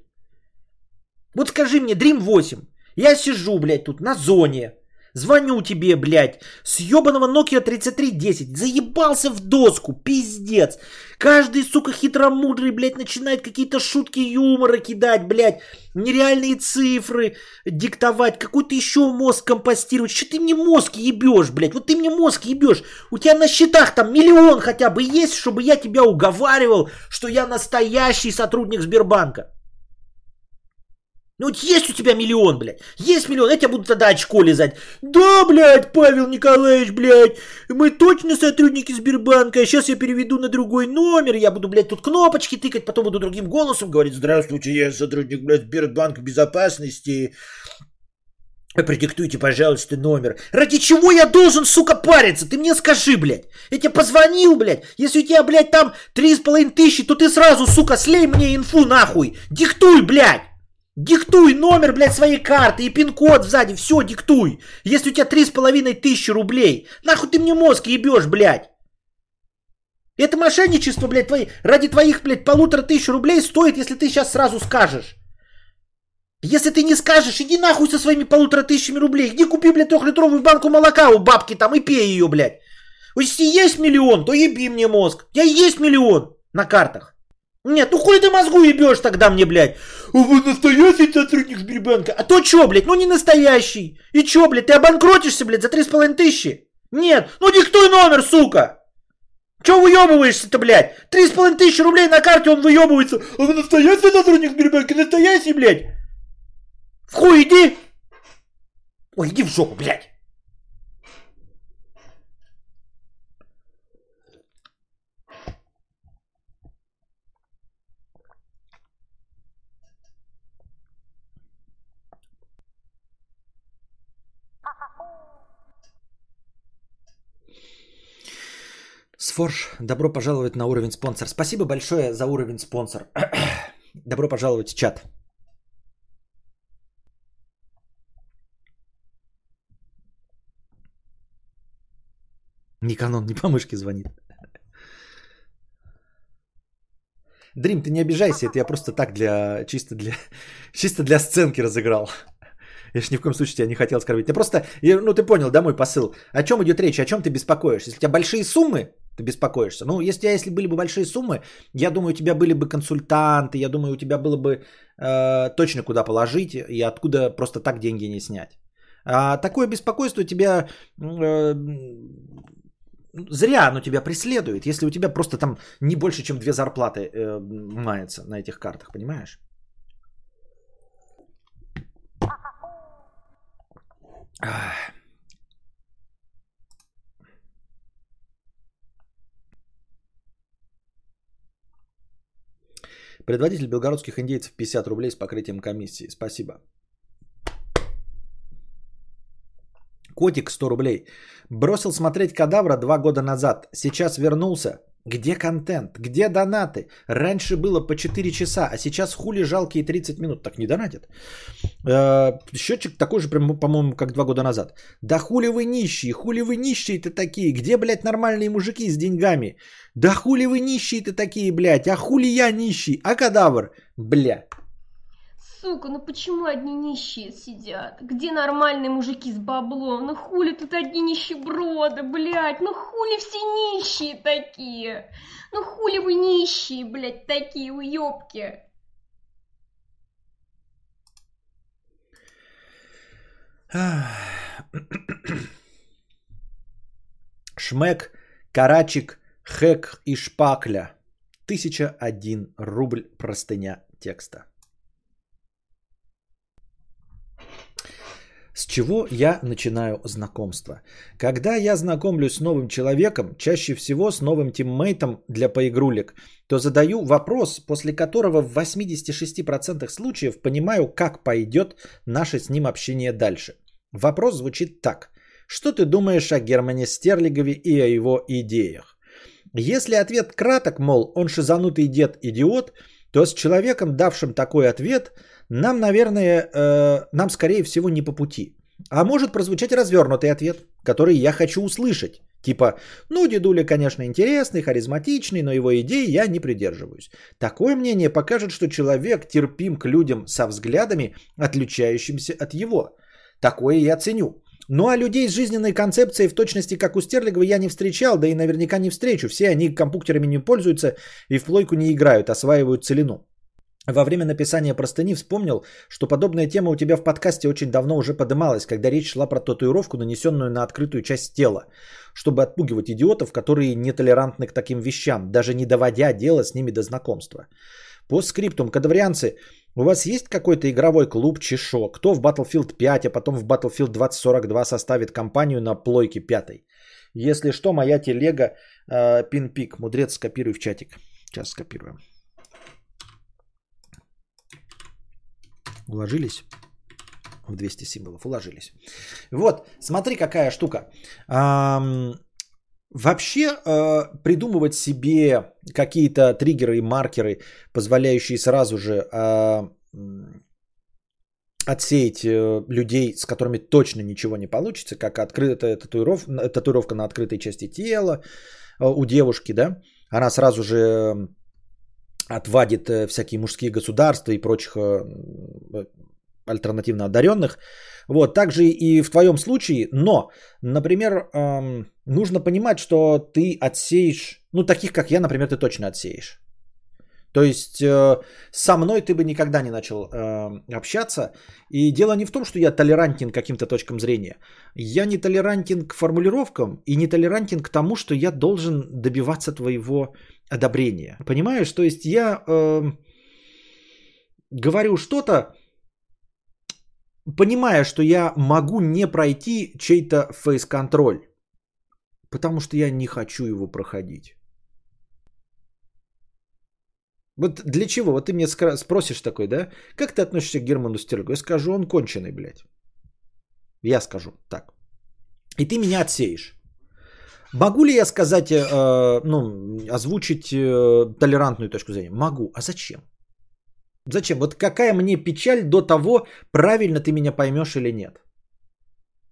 Вот скажи мне, Dream 8, я сижу, блядь, тут на зоне. Звоню тебе, блядь, с ебаного Nokia 3310. Заебался в доску, пиздец. Каждый, сука, хитромудрый, блядь, начинает какие-то шутки юмора кидать, блядь. Нереальные цифры диктовать. Какой-то еще мозг компостировать. Что ты мне мозг ебешь, блядь? Вот ты мне мозг ебешь. У тебя на счетах там 1 000 000 хотя бы есть, чтобы я тебя уговаривал, что я настоящий сотрудник Сбербанка. Ну вот есть у тебя 1 000 000, блядь. Есть 1 000 000, я тебя буду тогда очко лизать. Да, блядь, Павел Николаевич, блядь. Мы точно сотрудники Сбербанка. Сейчас я переведу на другой номер. Я буду, блядь, тут кнопочки тыкать. Потом буду другим голосом говорить. Здравствуйте, я сотрудник, блядь, Сбербанка безопасности. Продиктуйте, пожалуйста, номер. Ради чего я должен, сука, париться? Ты мне скажи, блядь. Я тебе позвонил, блядь. Если у тебя, блядь, там 3500, то ты сразу, сука, слей мне инфу нахуй. Диктуй, блядь. Диктуй номер, блядь, своей карты и пин-код сзади. Все, диктуй. Если у тебя 3500 рублей. Нахуй ты мне мозг ебешь, блядь. Это мошенничество, блядь, твои. Ради твоих, блядь, 1500 рублей стоит, если ты сейчас сразу скажешь. Если ты не скажешь, иди нахуй со своими 1500 рублей. Иди купи, блядь, 3-литровую банку молока у бабки там и пей ее, блядь. Если есть 1 миллион, то еби мне мозг. Я есть 1 миллион на картах. Нет, ну хуй ты мозгу ебешь тогда мне, блядь. Вы настоящий сотрудник Сбербанка? А то чё, блядь, ну не настоящий. И чё, блядь, ты обанкротишься, блядь, за 3500? Нет, ну диктуй номер, сука. Чё выёбываешься-то, блядь? 3500 рублей на карте, он выёбывается. А вы настоящий сотрудник Сбербанка? Настоящий, блядь. В хуй иди! Ой, иди в жопу, блядь! Сфорж, добро пожаловать на уровень спонсор. Спасибо большое за уровень спонсор. Добро пожаловать в чат. Никанон не по мышке звонит. Дрим, ты не обижайся, это я просто так чисто для сценки разыграл. Я же ни в коем случае тебя не хотел оскорбить. Ты просто, ну ты понял, да, мой посыл? О чем идет речь, о чем ты беспокоишься? Если у тебя большие суммы, ты беспокоишься. Ну, если были бы большие суммы, я думаю, у тебя были бы консультанты, я думаю, у тебя было бы точно куда положить и откуда просто так деньги не снять. А такое беспокойство тебя... Зря оно тебя преследует, если у тебя просто там не больше, чем 2 зарплаты мается на этих картах, понимаешь? Предводитель белгородских индейцев 50 рублей с покрытием комиссии. Спасибо. Котик 100 рублей. Бросил смотреть Кадавра 2 года назад. Сейчас вернулся. Где контент? Где донаты? Раньше было по 4 часа, а сейчас хули жалкие 30 минут. Так не донатят. Счетчик такой же, прям, по-моему, как 2 года назад. Да хули вы нищие-то такие. Где, блядь, нормальные мужики с деньгами? Да хули вы нищие-то такие, блядь. А хули я нищий? А Кадавр? Бля. Сука, ну почему одни нищие сидят? Где нормальные мужики с баблом? Ну хули тут одни нищеброды, блядь? Ну хули все нищие такие? Ну хули вы нищие, блядь, такие уёбки? Шмек, карачик, хэк и шпакля. 1001 рубль простыня текста. С чего я начинаю знакомство? Когда я знакомлюсь с новым человеком, чаще всего с новым тиммейтом для поигрулек, то задаю вопрос, после которого в 86% случаев понимаю, как пойдет наше с ним общение дальше. Вопрос звучит так. Что ты думаешь о Германе Стерлигове и о его идеях? Если ответ краток, мол, он шизанутый дед-идиот, то с человеком, давшим такой ответ, нам, наверное, нам, скорее всего, не по пути. А может прозвучать развернутый ответ, который я хочу услышать. Типа, ну, дедуля, конечно, интересный, харизматичный, но его идей я не придерживаюсь. Такое мнение покажет, что человек терпим к людям со взглядами, отличающимися от его. Такое я ценю. Ну, а людей с жизненной концепцией в точности, как у Стерлигова, я не встречал, да и наверняка не встречу. Все они компьютерами не пользуются и в плойку не играют, осваивают целину. Во время написания простыни вспомнил, что подобная тема у тебя в подкасте очень давно уже подымалась, когда речь шла про татуировку, нанесенную на открытую часть тела, чтобы отпугивать идиотов, которые нетолерантны к таким вещам, даже не доводя дело с ними до знакомства. Постскриптум. Кадаврианцы, у вас есть какой-то игровой клуб Чешо? Кто в Battlefield 5, а потом в Battlefield 2042 составит компанию на плойке 5? Если что, моя телега пинпик. Мудрец, скопируй в чатик. Сейчас скопируем. Уложились? в 200 символов уложились. Вот, смотри, какая штука. Вообще придумывать себе какие-то триггеры и маркеры, позволяющие сразу же отсеять людей, с которыми точно ничего не получится, как открытая татуировка на открытой части тела у девушки, да, она сразу же отвадит всякие мужские государства и прочих альтернативно одаренных. Вот, также и в твоем случае, но, например, нужно понимать, что ты отсеешь, ну, таких, как я, например, ты точно отсеешь. То есть со мной ты бы никогда не начал общаться. И дело не в том, что я толерантен к каким-то точкам зрения. Я не толерантен к формулировкам и не толерантен к тому, что я должен добиваться твоего одобрения. Понимаешь? То есть я говорю что-то, понимая, что я могу не пройти чей-то фейс-контроль, потому что я не хочу его проходить. Вот для чего? Вот ты мне спросишь такой, да? Как ты относишься к Герману Стерлигу? Я скажу, он конченый, блядь. Я скажу так. И ты меня отсеешь. Могу ли я сказать, озвучить толерантную точку зрения? Могу. А зачем? Зачем? Вот какая мне печаль до того, правильно ты меня поймешь или нет.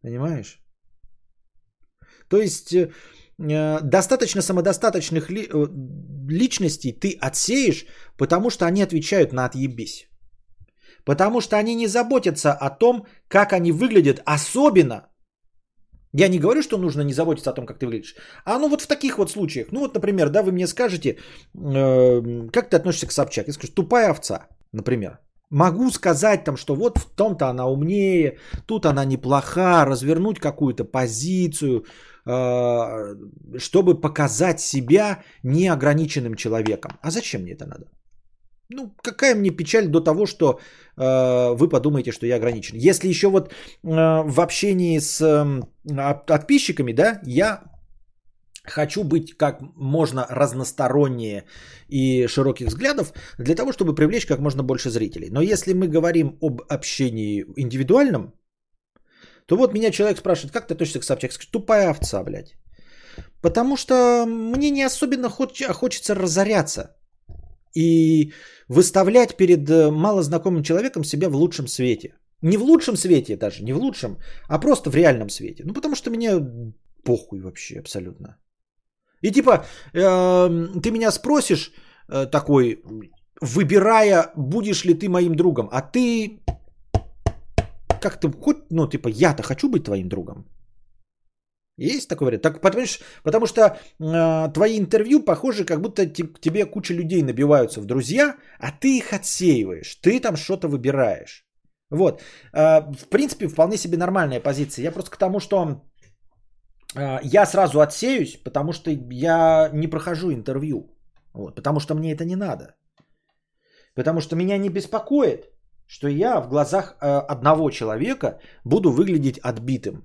Понимаешь? То есть... достаточно самодостаточных личностей ты отсеешь, потому что они отвечают на отъебись. Потому что они не заботятся о том, как они выглядят. Особенно, я не говорю, что нужно не заботиться о том, как ты выглядишь. А ну вот в таких вот случаях. Ну вот, например, да, вы мне скажете, как ты относишься к Собчак? Я скажу, тупая овца, например. Могу сказать там, что вот в том-то она умнее, тут она неплоха, развернуть какую-то позицию, чтобы показать себя неограниченным человеком. А зачем мне это надо? Ну, какая мне печаль до того, что вы подумаете, что я ограничен. Если еще вот в общении с подписчиками, да, я хочу быть как можно разностороннее и широких взглядов для того, чтобы привлечь как можно больше зрителей. Но если мы говорим об общении индивидуальном, то вот меня человек спрашивает, как ты относишься к Собчак? Тупая овца, блядь. Потому что мне не особенно хочется разоряться и выставлять перед малознакомым человеком себя в лучшем свете. Не в лучшем свете даже, не в лучшем, а просто в реальном свете. Ну, потому что мне похуй вообще абсолютно. И типа, ты меня спросишь такой, выбирая, будешь ли ты моим другом, а ты... как-то хоть, ну, типа, я-то хочу быть твоим другом. Есть такой вариант? Так, потому что твои интервью похожи, как будто тебе куча людей набиваются в друзья, а ты их отсеиваешь, ты там что-то выбираешь. Вот. В принципе, вполне себе нормальная позиция. Я просто к тому, что я сразу отсеюсь, потому что я не прохожу интервью. Вот. Потому что мне это не надо. Потому что меня не беспокоит, что я в глазах одного человека буду выглядеть отбитым.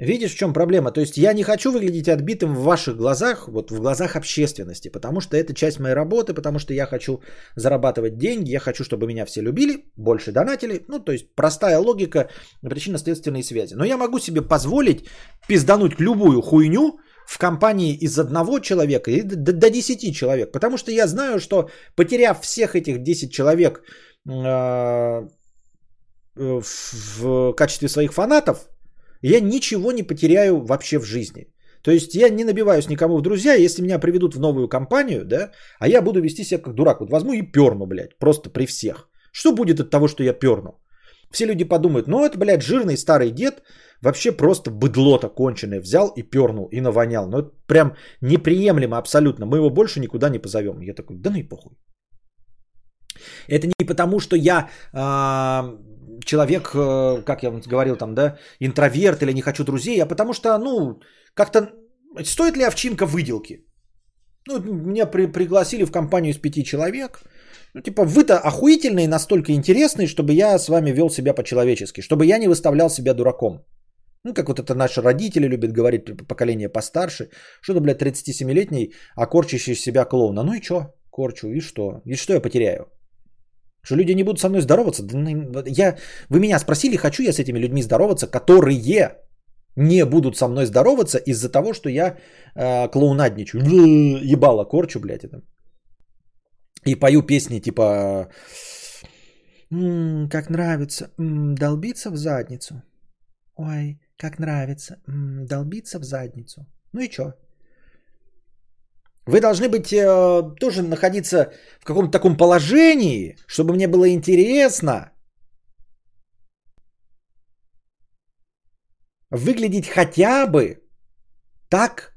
Видишь, в чем проблема? То есть я не хочу выглядеть отбитым в ваших глазах, вот в глазах общественности, потому что это часть моей работы, потому что я хочу зарабатывать деньги, я хочу, чтобы меня все любили, больше донатили. Ну, то есть простая логика причинно-следственной связи. Но я могу себе позволить пиздануть любую хуйню в компании из одного человека и до 10 человек, потому что я знаю, что потеряв всех этих 10 человек в качестве своих фанатов, я ничего не потеряю вообще в жизни. То есть я не набиваюсь никому в друзья, если меня приведут в новую компанию, да, а я буду вести себя как дурак. Вот возьму и перну, блядь, просто при всех. Что будет от того, что я перну? Все люди подумают, ну это, блядь, жирный старый дед, вообще просто быдло-то конченое взял и пернул, и навонял. Ну это прям неприемлемо абсолютно, мы его больше никуда не позовем. Я такой, да ну и похуй. Это не потому, что я человек, как я говорил там, да, интроверт или не хочу друзей, а потому что, ну, как-то стоит ли овчинка выделки? Ну, меня пригласили в компанию из 5 человек. Ну, типа, вы-то охуительные, настолько интересные, чтобы я с вами вел себя по-человечески, чтобы я не выставлял себя дураком. Ну, как вот это наши родители любят говорить, поколение постарше, что-то, блядь, 37-летний, окорчащий себя клоуна. Ну и что? Корчу, и что? И что я потеряю? Что люди не будут со мной здороваться? Вы меня спросили, хочу я с этими людьми здороваться, которые не будут со мной здороваться из-за того, что я клоунадничаю. Ебало корчу, блядь, это. И пою песни типа «Как нравится долбиться в задницу». Ой, как нравится долбиться в задницу. Ну и чё? Вы должны быть тоже находиться в каком-то таком положении, чтобы мне было интересно выглядеть хотя бы так,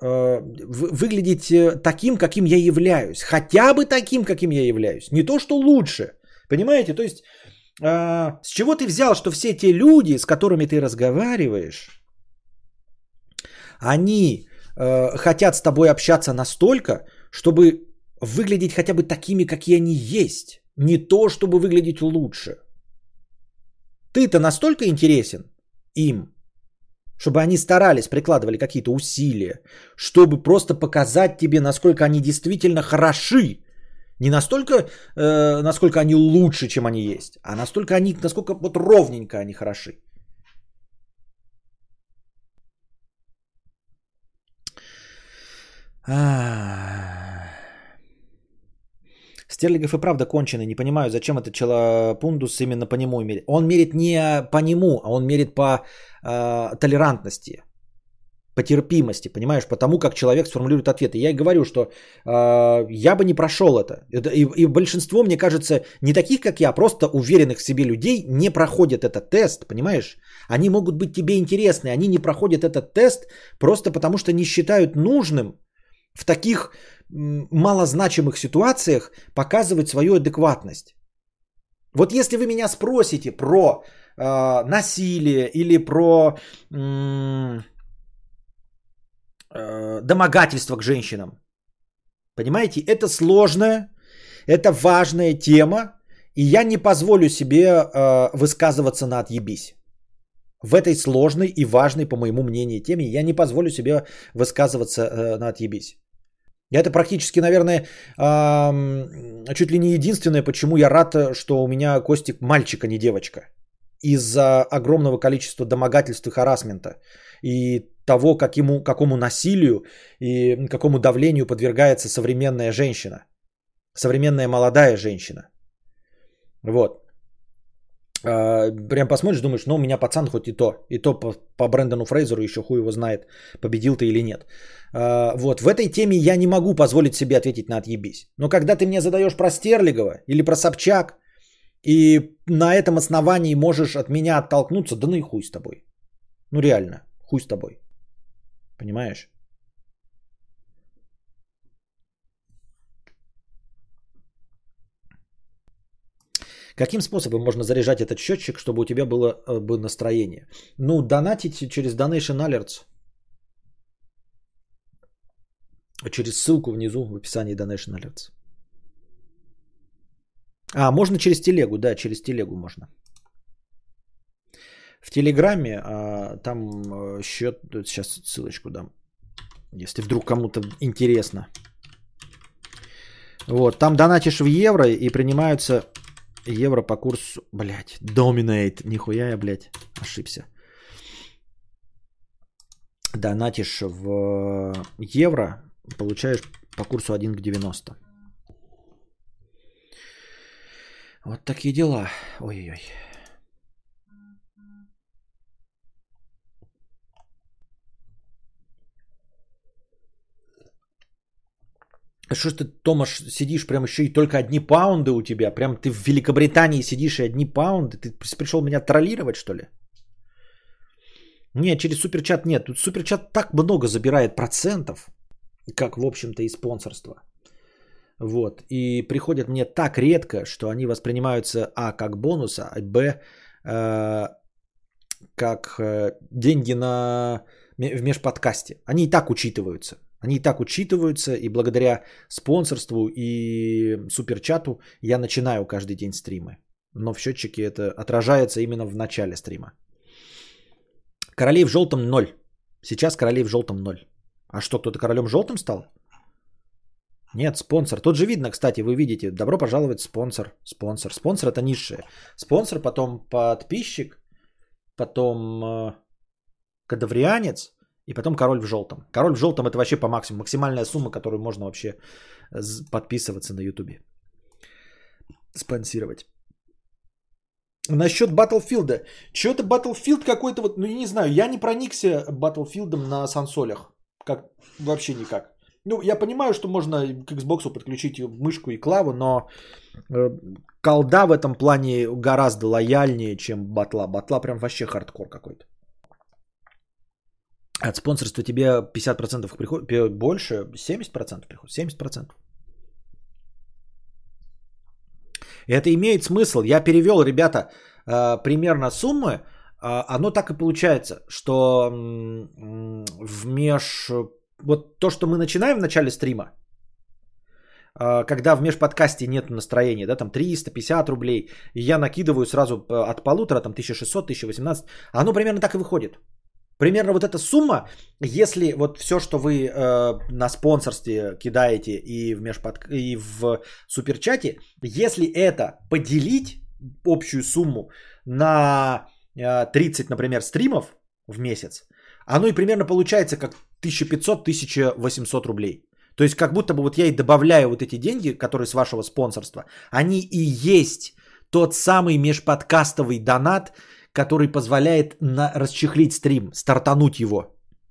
выглядеть таким, каким я являюсь. Хотя бы таким, каким я являюсь. Не то, что лучше. Понимаете? То есть, с чего ты взял, что все те люди, с которыми ты разговариваешь, они хотят с тобой общаться настолько, чтобы выглядеть хотя бы такими, какие они есть. Не то, чтобы выглядеть лучше. Ты-то настолько интересен им, чтобы они старались, прикладывали какие-то усилия, чтобы просто показать тебе, насколько они действительно хороши. Не настолько, насколько они лучше, чем они есть, а настолько они, насколько вот ровненько они хороши. Стерлигов и правда конченый. Не понимаю, зачем этот челопундус именно по нему мерит. Он мерит не по нему, а он мерит по толерантности, по терпимости, понимаешь, по тому, как человек сформулирует ответы. Я и говорю, что я бы не прошел это. И большинство, мне кажется, не таких, как я, просто уверенных в себе людей не проходят этот тест, понимаешь? Они могут быть тебе интересны, они не проходят этот тест просто потому, что не считают нужным в таких малозначимых ситуациях показывать свою адекватность. Вот если вы меня спросите про насилие или про домогательство к женщинам, понимаете, это сложная, это важная тема, и я не позволю себе высказываться на отъебись. В этой сложной и важной, по моему мнению, теме я не позволю себе высказываться на отъебись. Это практически, наверное, чуть ли не единственное, почему я рад, что у меня Костик мальчик, а не девочка. Из-за огромного количества домогательств и харассмента. И того, какому насилию и какому давлению подвергается современная женщина. Современная молодая женщина. Вот. Прям посмотришь, думаешь, ну у меня пацан хоть и то. И то по Брэндону Фрейзеру еще хуй его знает, победил ты или нет. Вот, в этой теме я не могу позволить себе ответить на отъебись. Но когда ты мне задаешь про Стерлигова или про Собчак, и на этом основании можешь от меня оттолкнуться, да ну и хуй с тобой. Ну реально, хуй с тобой. Понимаешь? Каким способом можно заряжать этот счетчик, чтобы у тебя было бы настроение? Ну, донатить через Donation Alerts. Через ссылку внизу в описании Donation Alerts. А, можно через телегу, да, через телегу можно. В Телеграме там счет, сейчас ссылочку дам, если вдруг кому-то интересно. Вот, там донатишь в евро и принимаются... Евро по курсу, блядь, Dominate, нихуя я, блядь, ошибся. Донатишь в евро, получаешь по курсу 1 к 90. Вот такие дела. Ой-ой-ой. Что ж ты, Томаш, сидишь прям еще и только одни паунды у тебя? Прям ты в Великобритании сидишь и одни паунды? Ты пришел меня троллировать, что ли? Не, через суперчат нет. Тут суперчат так много забирает процентов, как, в общем-то, и спонсорство. Вот. И приходят мне так редко, что они воспринимаются, а, как бонус, а, б, как деньги в межподкасте. Они и так учитываются. Они и так учитываются, и благодаря спонсорству и суперчату я начинаю каждый день стримы. Но в счетчике это отражается именно в начале стрима. Королей в желтом 0. Сейчас королей в желтом 0. А что, кто-то королем желтым стал? Нет, спонсор. Тут же видно, кстати, вы видите. Добро пожаловать, спонсор. Спонсор. Спонсор это низшее. Спонсор, потом подписчик, потом кадаврианец и потом король в желтом. Король в желтом это вообще по максимуму. Максимальная сумма, которую можно вообще подписываться на YouTube. Спонсировать. Насчет Battlefield. Чего-то Battlefield какой-то вот, ну я не знаю, я не проникся Battlefield на сансолях. Как вообще никак. Ну, я понимаю, что можно к Xbox подключить мышку и клаву, но колда в этом плане гораздо лояльнее, чем батла. Батла прям вообще хардкор какой-то. От спонсорства тебе 50% приходит, больше 70% приходит, 70%. Это имеет смысл. Я перевел, ребята, примерно суммы. Оно так и получается, что в меж... Вот то, что мы начинаем в начале стрима, когда в межподкасте нет настроения, да, там 350 рублей, и я накидываю сразу от 1500, там 1600, 1018, оно примерно так и выходит. Примерно вот эта сумма, если вот все, что вы на спонсорстве кидаете и и в суперчате, если это поделить общую сумму на 30, например, стримов в месяц, оно и примерно получается как 1500-1800 рублей. То есть как будто бы вот я и добавляю вот эти деньги, которые с вашего спонсорства, они и есть тот самый межподкастовый донат, который позволяет расчехлить стрим, стартануть его.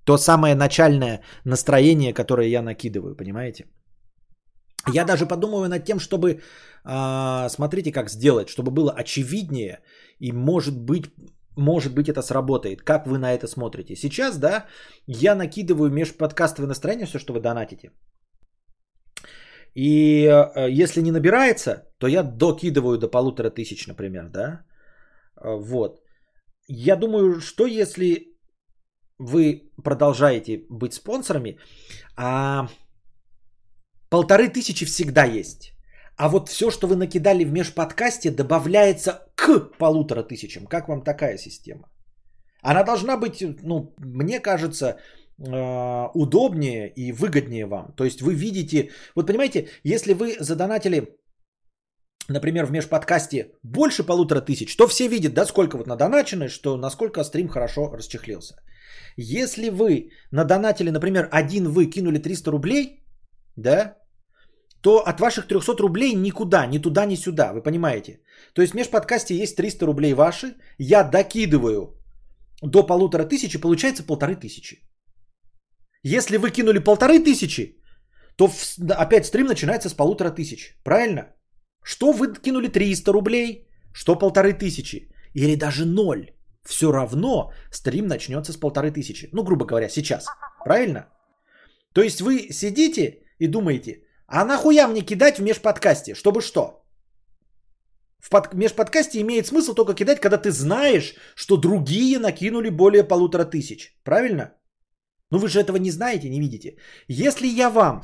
То самое начальное настроение, которое я накидываю, понимаете? Я даже подумываю над тем, чтобы, смотрите, как сделать, чтобы было очевиднее и, может быть, это сработает. Как вы на это смотрите? Сейчас, да, я накидываю межподкастовое настроение, все, что вы донатите. И если не набирается, то я докидываю до 1500, например, да? Вот. Я думаю, что если вы продолжаете быть спонсорами, 1500 всегда есть. А вот все, что вы накидали в межподкасте, добавляется к 1500. Как вам такая система? Она должна быть, ну, мне кажется, удобнее и выгоднее вам. То есть вы видите, вот понимаете, если вы задонатили, например, в межподкасте больше 1500, то все видят, да, сколько вот надоначено, что насколько стрим хорошо расчехлился. Если вы надонатили, например, вы кинули 300 рублей, да, то от ваших 300 рублей никуда, ни туда, ни сюда, вы понимаете. То есть в межподкасте есть 300 рублей ваши, я докидываю до 1500, получается 1500. Если вы кинули 1500, то опять стрим начинается с 1500, правильно? Что вы кинули 300 рублей, что 1500 или даже 0. Все равно стрим начнется с 1500. Ну, грубо говоря, сейчас. Правильно? То есть вы сидите и думаете, а нахуя мне кидать в межподкасте? Чтобы что? В межподкасте имеет смысл только кидать, когда ты знаешь, что другие накинули более 1500. Правильно? Ну, вы же этого не знаете, не видите. Если я вам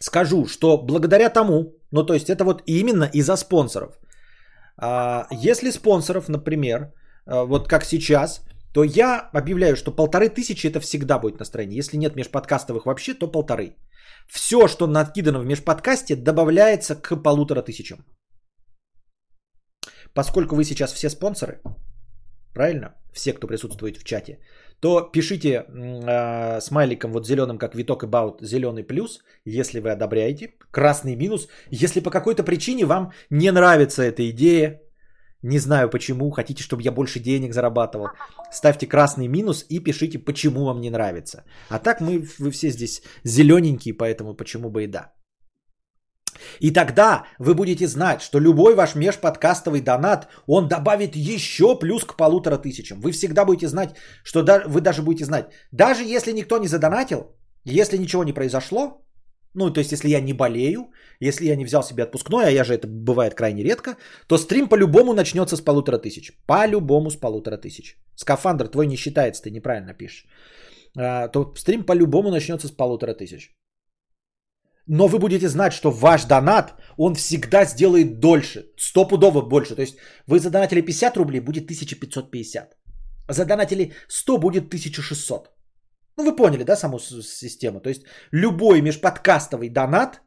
скажу, что благодаря тому, ну, то есть это вот именно из-за спонсоров. Если спонсоров, например, вот как сейчас, то я объявляю, что 1500 это всегда будет настроение. Если нет межподкастовых вообще, то 1500. Все, что накидано в межподкасте, добавляется к 1500. Поскольку вы сейчас все спонсоры, правильно? Все, кто присутствует в чате, то пишите смайликом вот зеленым, как we talk about, зеленый плюс, если вы одобряете, красный минус, если по какой-то причине вам не нравится эта идея, не знаю почему, хотите, чтобы я больше денег зарабатывал, ставьте красный минус и пишите, почему вам не нравится. А так вы все здесь зелененькие, поэтому почему бы и да. И тогда вы будете знать, что любой ваш межподкастовый донат, он добавит еще плюс к 1500. Вы всегда будете знать, что вы даже будете знать, даже если никто не задонатил, если ничего не произошло, ну, то есть, если я не болею, если я не взял себе отпускной, а я же это бывает крайне редко, то стрим по-любому начнется с 1500. По-любому с 1500. Скафандр твой не считается, ты неправильно пишешь. То стрим по-любому начнется с 1500. Но вы будете знать, что ваш донат, он всегда сделает дольше, стопудово больше. То есть вы задонатили 50 рублей, будет 1550. Задонатили 100, будет 1600. Ну, вы поняли, да, саму систему? То есть любой межподкастовый донат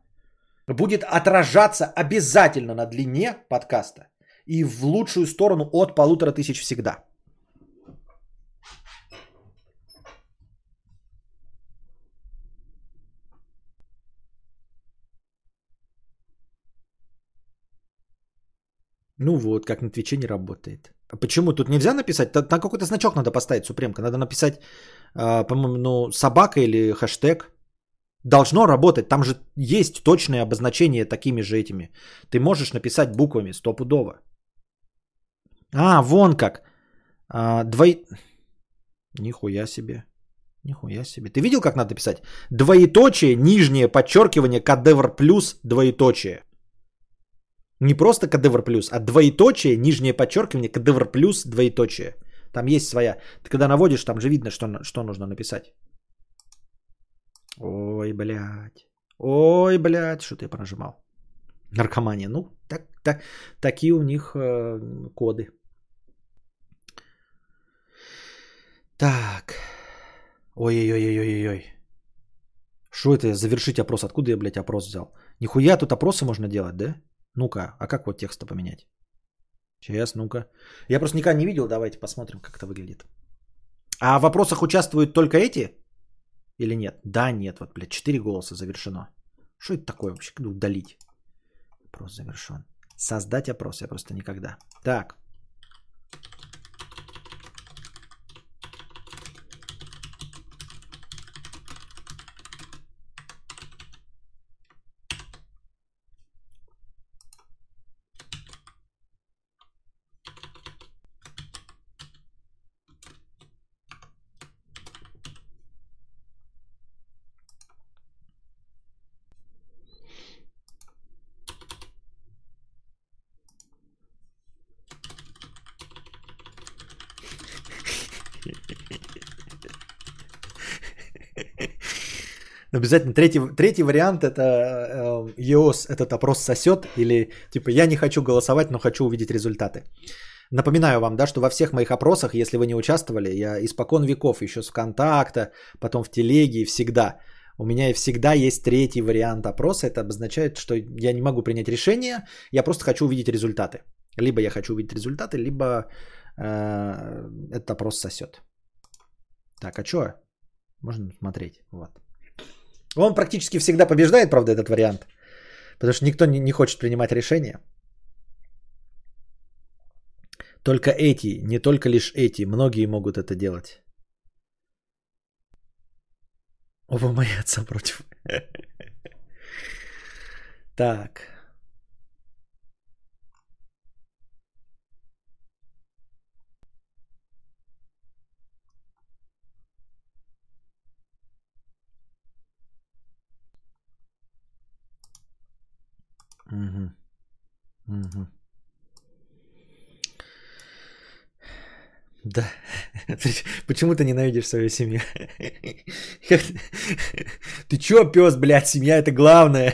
будет отражаться обязательно на длине подкаста и в лучшую сторону от 1500 всегда. Ну вот, как на Твиче не работает. А почему? Тут нельзя написать? Там какой-то значок надо поставить, Супремка. Надо написать, по-моему, ну, собака или хэштег. Должно работать. Там же есть точное обозначение такими же этими. Ты можешь написать буквами стопудово. А, вон как. Нихуя себе. Нихуя себе. Ты видел, как надо писать? Двоеточие, нижнее подчеркивание, кадевр плюс, двоеточие. Не просто кадевр плюс, а двоеточие, нижнее подчеркивание, кадевр плюс, двоеточие. Там есть своя. Ты когда наводишь, там же видно, что нужно написать. Ой, блядь. Ой, блядь. Что-то я понажимал. Наркомания. Ну, такие у них коды. Так. Ой-ой-ой-ой-ой-ой. Что это? Завершить опрос. Откуда я, блядь, опрос взял? Нихуя тут опросы можно делать, да? Ну-ка, а как вот текст-то поменять? Сейчас, ну-ка. Я просто никогда не видел, давайте посмотрим, как это выглядит. А в вопросах участвуют только эти? Или нет? Да, нет, вот, блядь, 4 голоса завершено. Что это такое вообще? Удалить. Опрос завершен. Создать опрос я просто никогда. Так. Обязательно третий вариант это EOS этот опрос сосет или типа я не хочу голосовать, но хочу увидеть результаты. Напоминаю вам, да, что во всех моих опросах, если вы не участвовали, я испокон веков еще с ВКонтакта, потом в Телеге и всегда. У меня и всегда есть третий вариант опроса. Это обозначает, что я не могу принять решение, я просто хочу увидеть результаты. Либо я хочу увидеть результаты, либо этот опрос сосет. Так, а что? Можно смотреть. Вот. Он практически всегда побеждает, правда, этот вариант. Потому что никто не хочет принимать решения. Только эти, не только лишь эти. Многие могут это делать. Оба мои отца против. Так. Угу. Угу. Да. Почему ты ненавидишь свою семью? Ты чё, пёс, блядь? Семья это главное.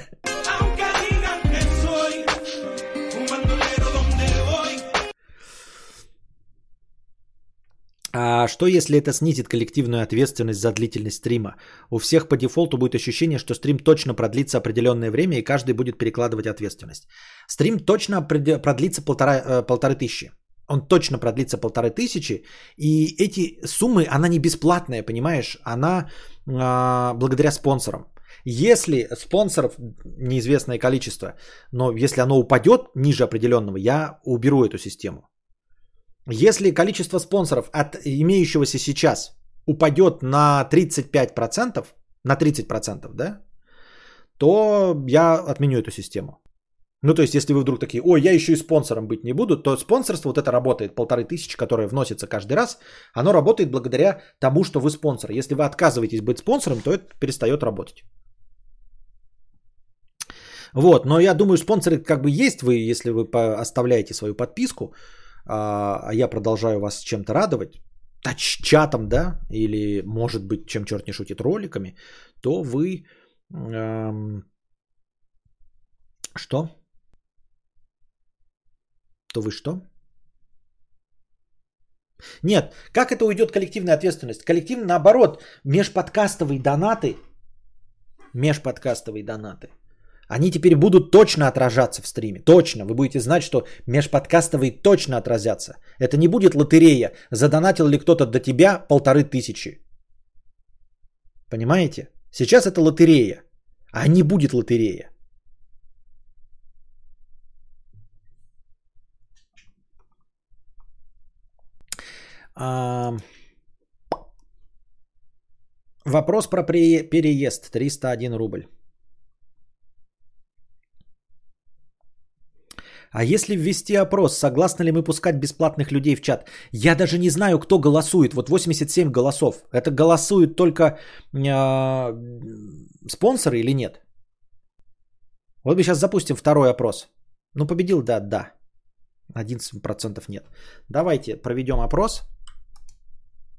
А что если это снизит коллективную ответственность за длительность стрима? У всех по дефолту будет ощущение, что стрим точно продлится определенное время и каждый будет перекладывать ответственность. Стрим точно продлится 1500. Он точно продлится 1500. И эти суммы, она не бесплатная, понимаешь? Она благодаря спонсорам. Если спонсоров неизвестное количество, но если оно упадет ниже определенного, я уберу эту систему. Если количество спонсоров от имеющегося сейчас упадет на 35%, на 30%, да, то я отменю эту систему. Ну, то есть, если вы вдруг такие, ой, я еще и спонсором быть не буду, то спонсорство, вот это работает, 1500, которое вносится каждый раз, оно работает благодаря тому, что вы спонсор. Если вы отказываетесь быть спонсором, то это перестает работать. Вот, но я думаю, спонсоры как бы есть, вы, если вы оставляете свою подписку, а я продолжаю вас чем-то радовать, тач-чатом, да, или, может быть, чем черт не шутит, роликами, то вы... Что? То вы что? Нет, как это уйдет коллективная ответственность? Коллективно, наоборот, межподкастовые донаты, они теперь будут точно отражаться в стриме. Точно. Вы будете знать, что межподкастовые точно отразятся. Это не будет лотерея. Задонатил ли кто-то до тебя 1500? Понимаете? Сейчас это лотерея. А не будет лотерея. Вопрос про переезд. 301 рубль. А если ввести опрос, согласны ли мы пускать бесплатных людей в чат? Я даже не знаю, кто голосует. Вот 87 голосов. Это голосуют только спонсоры или нет? Вот мы сейчас запустим второй опрос. Ну, победил, да. 11% нет. Давайте проведем опрос.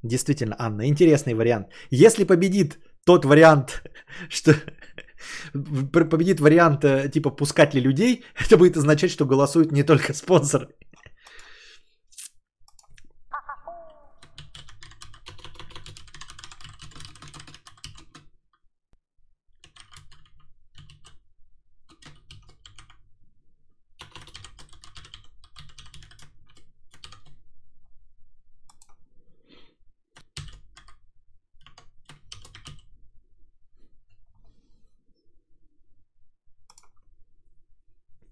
Действительно, Анна, интересный вариант. Если победит тот вариант, что... победит вариант типа пускать ли людей, это будет означать, что голосуют не только спонсоры.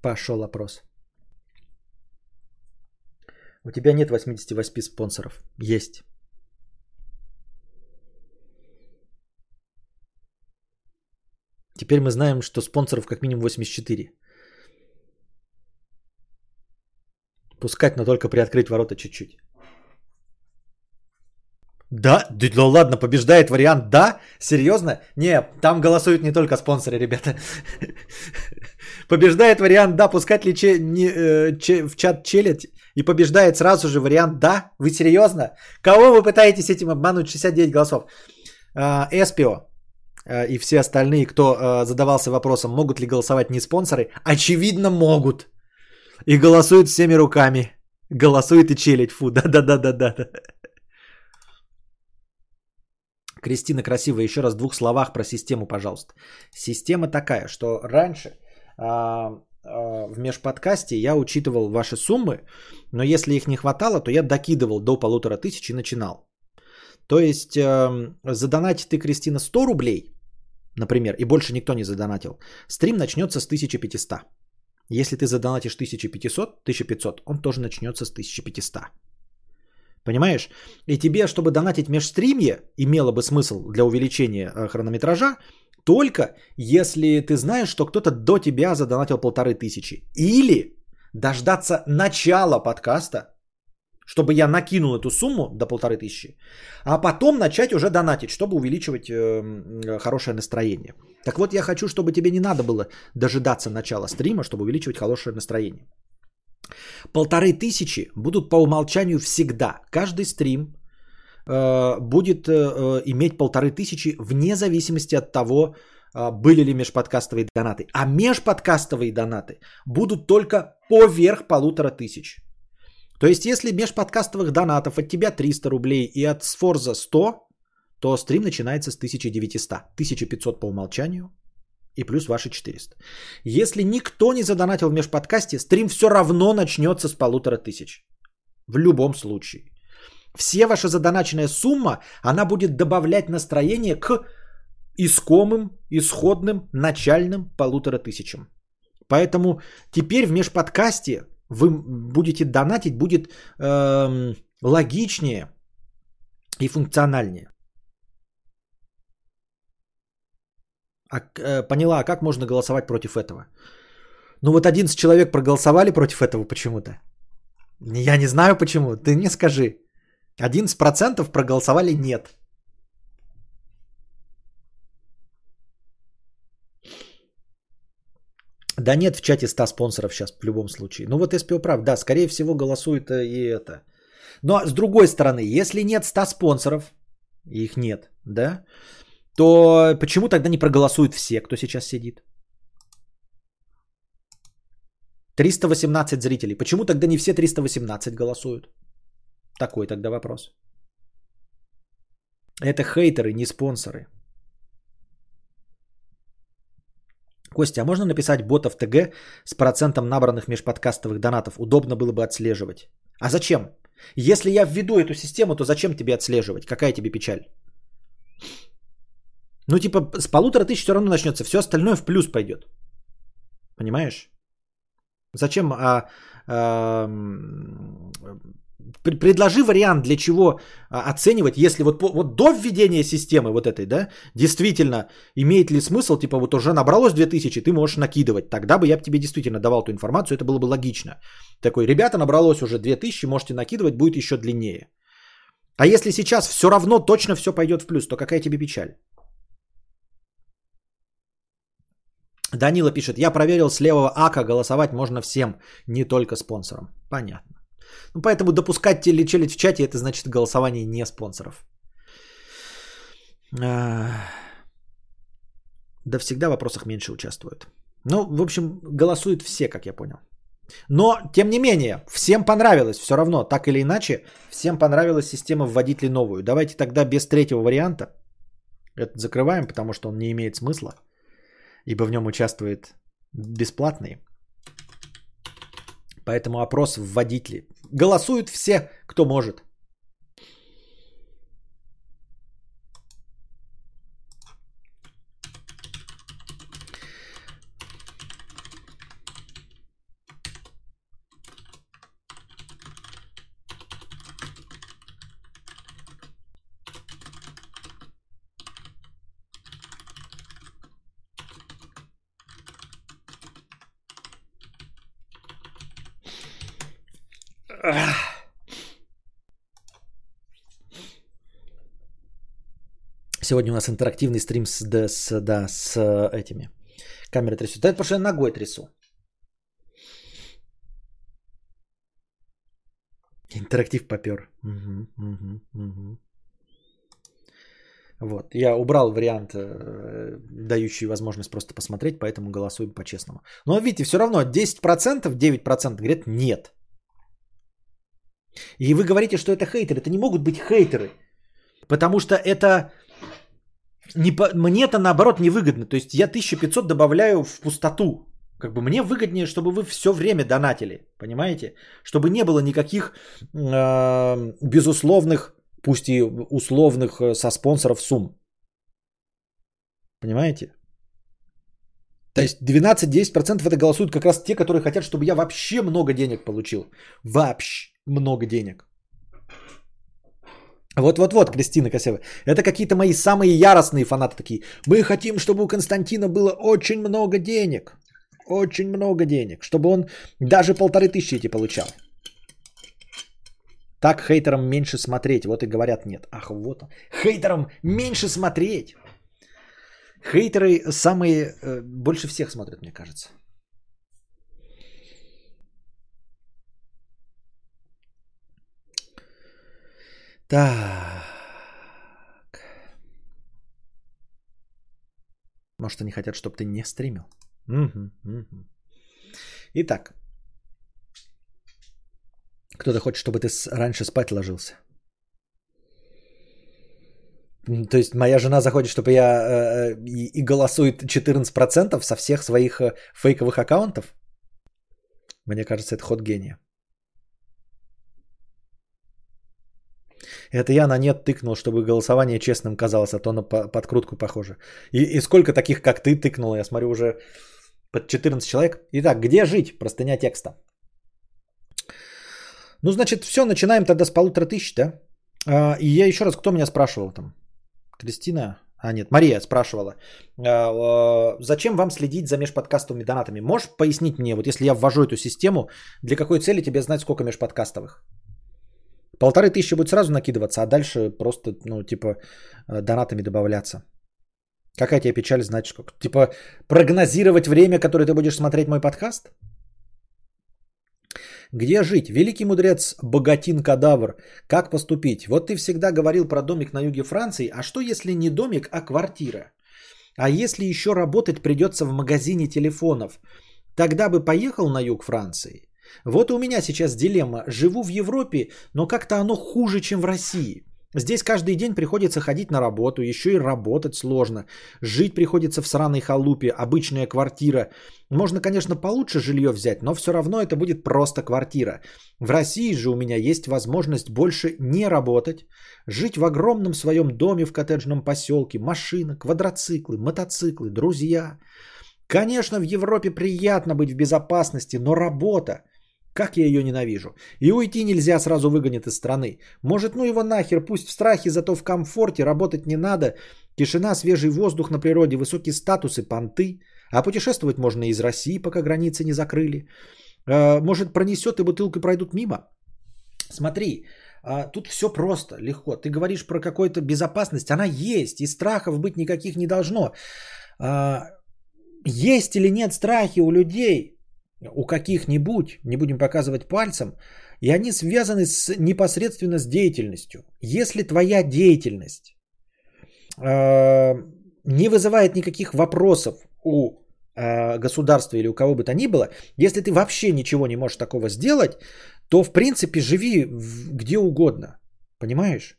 Пошел опрос. У тебя нет 88 спонсоров. Есть. Теперь мы знаем, что спонсоров как минимум 84. Пускать, но только приоткрыть ворота чуть-чуть. Да? Да ладно, побеждает вариант «да»? Серьезно? Не, там голосуют не только спонсоры, ребята. Побеждает вариант «да», пускать ли в чат челядь, и побеждает сразу же вариант «да». Вы серьезно? Кого вы пытаетесь этим обмануть? 69 голосов. Эспио и все остальные, кто задавался вопросом, могут ли голосовать не спонсоры, очевидно, могут. И голосуют всеми руками. Голосует и челядь. Фу, да. Кристина красивая, еще раз в двух словах про систему, пожалуйста. Система такая, что раньше... в межподкасте я учитывал ваши суммы, но если их не хватало, то я докидывал до 1500 и начинал. То есть задонатит ты, Кристина, 100 рублей, например, и больше никто не задонатил, стрим начнется с 1500. Если ты задонатишь 1500, он тоже начнется с 1500. Понимаешь? И тебе, чтобы донатить межстримье, имело бы смысл для увеличения хронометража, только если ты знаешь, что кто-то до тебя задонатил 1500. Или дождаться начала подкаста, чтобы я накинул эту сумму до 1500, а потом начать уже донатить, чтобы увеличивать хорошее настроение. Так вот, я хочу, чтобы тебе не надо было дожидаться начала стрима, чтобы увеличивать хорошее настроение. 1500 будут по умолчанию всегда. Каждый стрим будет иметь 1500 вне зависимости от того, были ли межподкастовые донаты. А межподкастовые донаты будут только поверх 1500. То есть, если межподкастовых донатов от тебя 300 рублей и от Сфорза 100, то стрим начинается с 1900. 1500 по умолчанию и плюс ваши 400. Если никто не задонатил в межподкасте, стрим все равно начнется с 1500. В любом случае. Все ваша задоначенная сумма, она будет добавлять настроение к искомым, исходным, начальным 1500. Поэтому теперь в межподкасте вы будете донатить, будет логичнее и функциональнее. Поняла, а как можно голосовать против этого? Ну вот 11 человек проголосовали против этого почему-то. Я не знаю почему, ты мне скажи. 11% проголосовали нет. Да нет в чате 100 спонсоров сейчас в любом случае. Ну вот СПО прав, да, скорее всего голосует и это. Но с другой стороны, если нет 100 спонсоров, их нет, да, то почему тогда не проголосуют все, кто сейчас сидит? 318 зрителей. Почему тогда не все 318 голосуют? Такой тогда вопрос. Это хейтеры, не спонсоры. Костя, а можно написать ботов ТГ с процентом набранных межподкастовых донатов? Удобно было бы отслеживать. А зачем? Если я введу эту систему, то зачем тебе отслеживать? Какая тебе печаль? Ну типа с 1500 все равно начнется. Все остальное в плюс пойдет. Понимаешь? Зачем? Предложи вариант, для чего оценивать, если вот до введения системы вот этой, да, действительно имеет ли смысл, типа вот уже набралось 2000, ты можешь накидывать, тогда бы я тебе действительно давал ту информацию, это было бы логично. Такой, ребята, набралось уже 2000, можете накидывать, будет еще длиннее. А если сейчас все равно точно все пойдет в плюс, то какая тебе печаль? Данила пишет, я проверил с левого ака, голосовать можно всем, не только спонсорам. Понятно. Ну, поэтому допускать телечелить в чате, это значит голосование не спонсоров. Да всегда в вопросах меньше участвуют. Ну, в общем, голосуют все, как я понял. Но, тем не менее, всем понравилось все равно, так или иначе, всем понравилась система вводить ли новую. Давайте тогда без третьего варианта это закрываем, потому что он не имеет смысла, ибо в нем участвует бесплатный. Поэтому опрос вводить ли. Голосуют все, кто может. Сегодня у нас интерактивный стрим с этими. Камеры трясут. Да это потому что я ногой трясу. Интерактив попер. Угу. Вот. Я убрал вариант, дающий возможность просто посмотреть, поэтому голосуем по-честному. Но видите, все равно 10%, 9% говорят нет. И вы говорите, что это хейтеры. Это не могут быть хейтеры. Потому что это... Мне-то наоборот невыгодно. То есть я 1500 добавляю в пустоту. Как бы мне выгоднее, чтобы вы все время донатили. Понимаете? Чтобы не было никаких безусловных, пусть и условных со спонсоров сумм. Понимаете? То есть 12-10% это голосуют как раз те, которые хотят, чтобы я вообще много денег получил. Вообще много денег. Вот, Кристина Косева. Это какие-то мои самые яростные фанаты такие. Мы хотим, чтобы у Константина было очень много денег. Очень много денег. Чтобы он даже 1500 эти получал. Так хейтерам меньше смотреть. Вот и говорят нет. Ах, вот он. Хейтерам меньше смотреть. Хейтеры самые... больше всех смотрят, мне кажется. Так. Может, они хотят, чтобы ты не стримил. Угу. Итак. Кто-то хочет, чтобы ты раньше спать ложился. То есть моя жена заходит, чтобы я... и голосует 14% со всех своих фейковых аккаунтов. Мне кажется, это ход гения. Это я на нет тыкнул, чтобы голосование честным казалось, а то на подкрутку похоже. И сколько таких, как ты, тыкнуло? Я смотрю, уже под 14 человек. Итак, где жить? Простыня текста. Ну, значит, все, начинаем тогда с 1500, да? И я еще раз, кто меня спрашивал там? Кристина? А, нет, Мария спрашивала. Зачем вам следить за межподкастовыми донатами? Можешь пояснить мне, вот если я ввожу эту систему, для какой цели тебе знать, сколько межподкастовых? 1500 будет сразу накидываться, а дальше просто, ну, типа, донатами добавляться. Какая тебе печаль знать, сколько? Типа, прогнозировать время, которое ты будешь смотреть мой подкаст? Где жить? Великий мудрец Богатин Кадавр. Как поступить? Вот ты всегда говорил про домик на юге Франции. А что, если не домик, а квартира? А если еще работать придется в магазине телефонов? Тогда бы поехал на юг Франции? Вот у меня сейчас дилемма. Живу в Европе, но как-то оно хуже, чем в России. Здесь каждый день приходится ходить на работу, еще и работать сложно. Жить приходится в сраной халупе, обычная квартира. Можно, конечно, получше жилье взять, но все равно это будет просто квартира. В России же у меня есть возможность больше не работать, жить в огромном своем доме в коттеджном поселке, машина, квадроциклы, мотоциклы, друзья. Конечно, в Европе приятно быть в безопасности, но работа. Как я ее ненавижу. И уйти нельзя, сразу выгонят из страны. Может, ну его нахер, пусть в страхе, зато в комфорте, работать не надо. Тишина, свежий воздух на природе, высокие статусы, понты. А путешествовать можно из России, пока границы не закрыли. Может, пронесет и бутылки пройдут мимо. Смотри, тут все просто, легко. Ты говоришь про какую-то безопасность, она есть. И страхов быть никаких не должно. Есть или нет страхи у людей, у каких-нибудь, не будем показывать пальцем, и они связаны непосредственно с деятельностью. Если твоя деятельность не вызывает никаких вопросов у государства или у кого бы то ни было, если ты вообще ничего не можешь такого сделать, то в принципе живи где угодно. Понимаешь?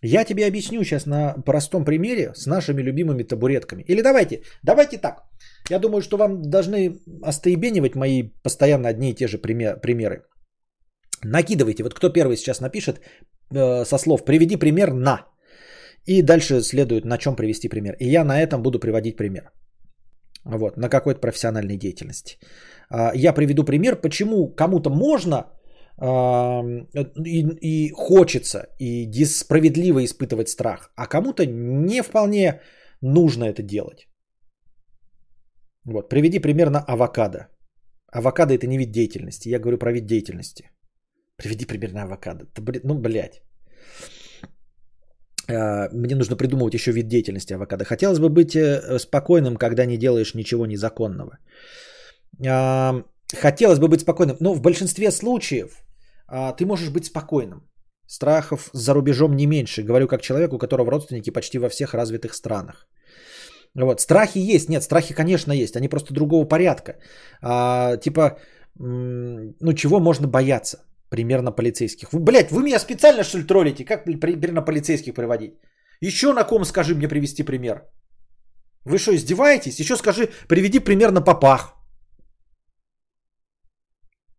Я тебе объясню сейчас на простом примере с нашими любимыми табуретками. Или давайте так. Я думаю, что вам должны остаебенивать мои постоянно одни и те же примеры. Накидывайте. Вот кто первый сейчас напишет со слов «приведи пример на». И дальше следует на чем привести пример. И я на этом буду приводить пример. Вот, на какой-то профессиональной деятельности. Я приведу пример, почему кому-то можно... И хочется, и справедливо испытывать страх, а кому-то не вполне нужно это делать. Вот, приведи пример на авокадо. Авокадо — это не вид деятельности, я говорю про вид деятельности. Приведи пример на авокадо. Ну, блядь. Мне нужно придумывать еще вид деятельности авокадо. Хотелось бы быть спокойным, когда не делаешь ничего незаконного. Хотелось бы быть спокойным, но в большинстве случаев ты можешь быть спокойным. Страхов за рубежом не меньше. Говорю как человек, у которого родственники почти во всех развитых странах. Вот. Страхи есть. Нет, страхи, конечно, есть. Они просто другого порядка. Ну чего можно бояться? Примерно полицейских. Блять, вы меня специально, что ли, троллите? Как примерно полицейских приводить? Еще на ком, скажи мне, привести пример? Вы что, издеваетесь? Еще скажи, приведи пример на попах.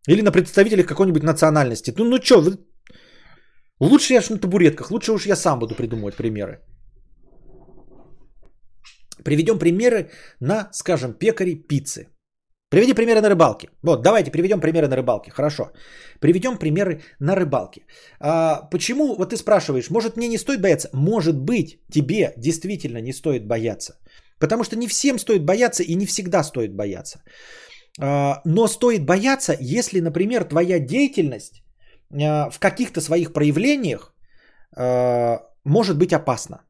Или на представителях какой-нибудь национальности. Ну что, вы... лучше я ж на табуретках, лучше уж я сам буду придумывать примеры. Приведем примеры на, скажем, пекари пиццы. Приведи примеры на рыбалке. Вот, давайте приведем примеры на рыбалке. Хорошо. Приведем примеры на рыбалке. Почему, вот ты спрашиваешь, может мне не стоит бояться? Может быть, тебе действительно не стоит бояться. Потому что не всем стоит бояться и не всегда стоит бояться. Но стоит бояться, если, например, твоя деятельность в каких-то своих проявлениях может быть опасна.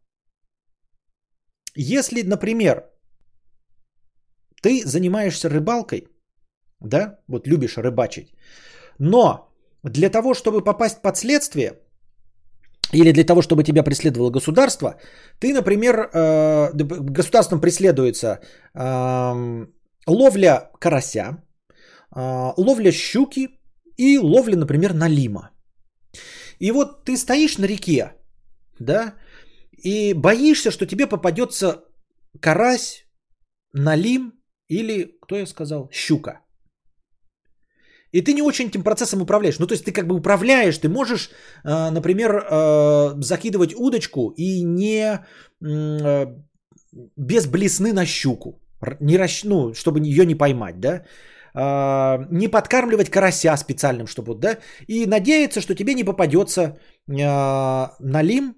Если, например, ты занимаешься рыбалкой, да, вот любишь рыбачить, но для того, чтобы попасть под следствие или для того, чтобы тебя преследовало государство, ты, например, государством преследуется... ловля карася, ловля щуки и ловля, например, налима. И вот ты стоишь на реке, да, и боишься, что тебе попадется карась, налим или, кто я сказал, щука. И ты не очень этим процессом управляешь. Ну, то есть ты как бы управляешь, ты можешь, например, закидывать удочку и не без блесны на щуку. Ну, чтобы ее не поймать, да, не подкармливать карася специальным, чтобы, да, и надеяться, что тебе не попадется налим,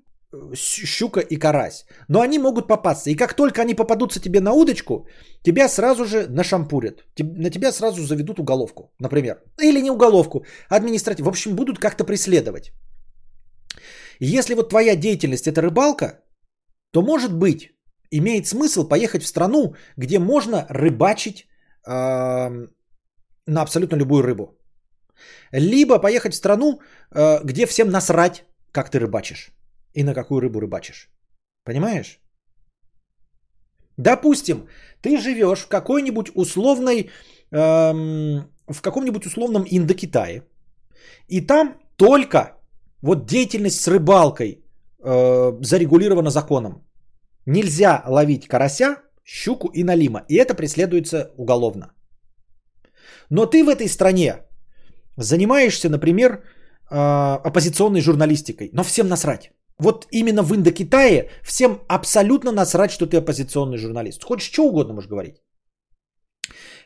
щука и карась. Но они могут попасться, и как только они попадутся тебе на удочку, тебя сразу же нашампурят, на тебя сразу заведут уголовку, например, или не уголовку, административную, в общем, будут как-то преследовать. Если вот твоя деятельность – это рыбалка, то может быть, имеет смысл поехать в страну, где можно рыбачить на абсолютно любую рыбу. Либо поехать в страну, где всем насрать, как ты рыбачишь и на какую рыбу рыбачишь. Понимаешь? Допустим, ты живешь в какой-нибудь условной в каком-нибудь условном Индокитае, и там только вот деятельность с рыбалкой зарегулирована законом. Нельзя ловить карася, щуку и налима, и это преследуется уголовно. Но ты в этой стране занимаешься, например, оппозиционной журналистикой, но всем насрать. Вот именно в Индокитае всем абсолютно насрать, что ты оппозиционный журналист. Хочешь, что угодно можешь говорить.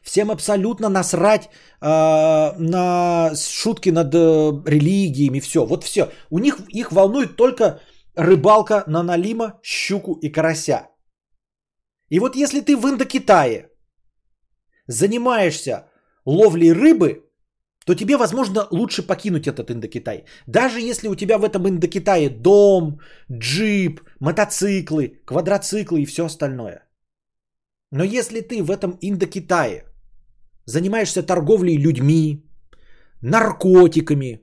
Всем абсолютно насрать на шутки над религиями, все. Вот все. У них их волнует только рыбалка на налима, щуку и карася. И вот если ты в Индокитае занимаешься ловлей рыбы, то тебе, возможно, лучше покинуть этот Индокитай. Даже если у тебя в этом Индокитае дом, джип, мотоциклы, квадроциклы и все остальное. Но если ты в этом Индокитае занимаешься торговлей людьми, наркотиками,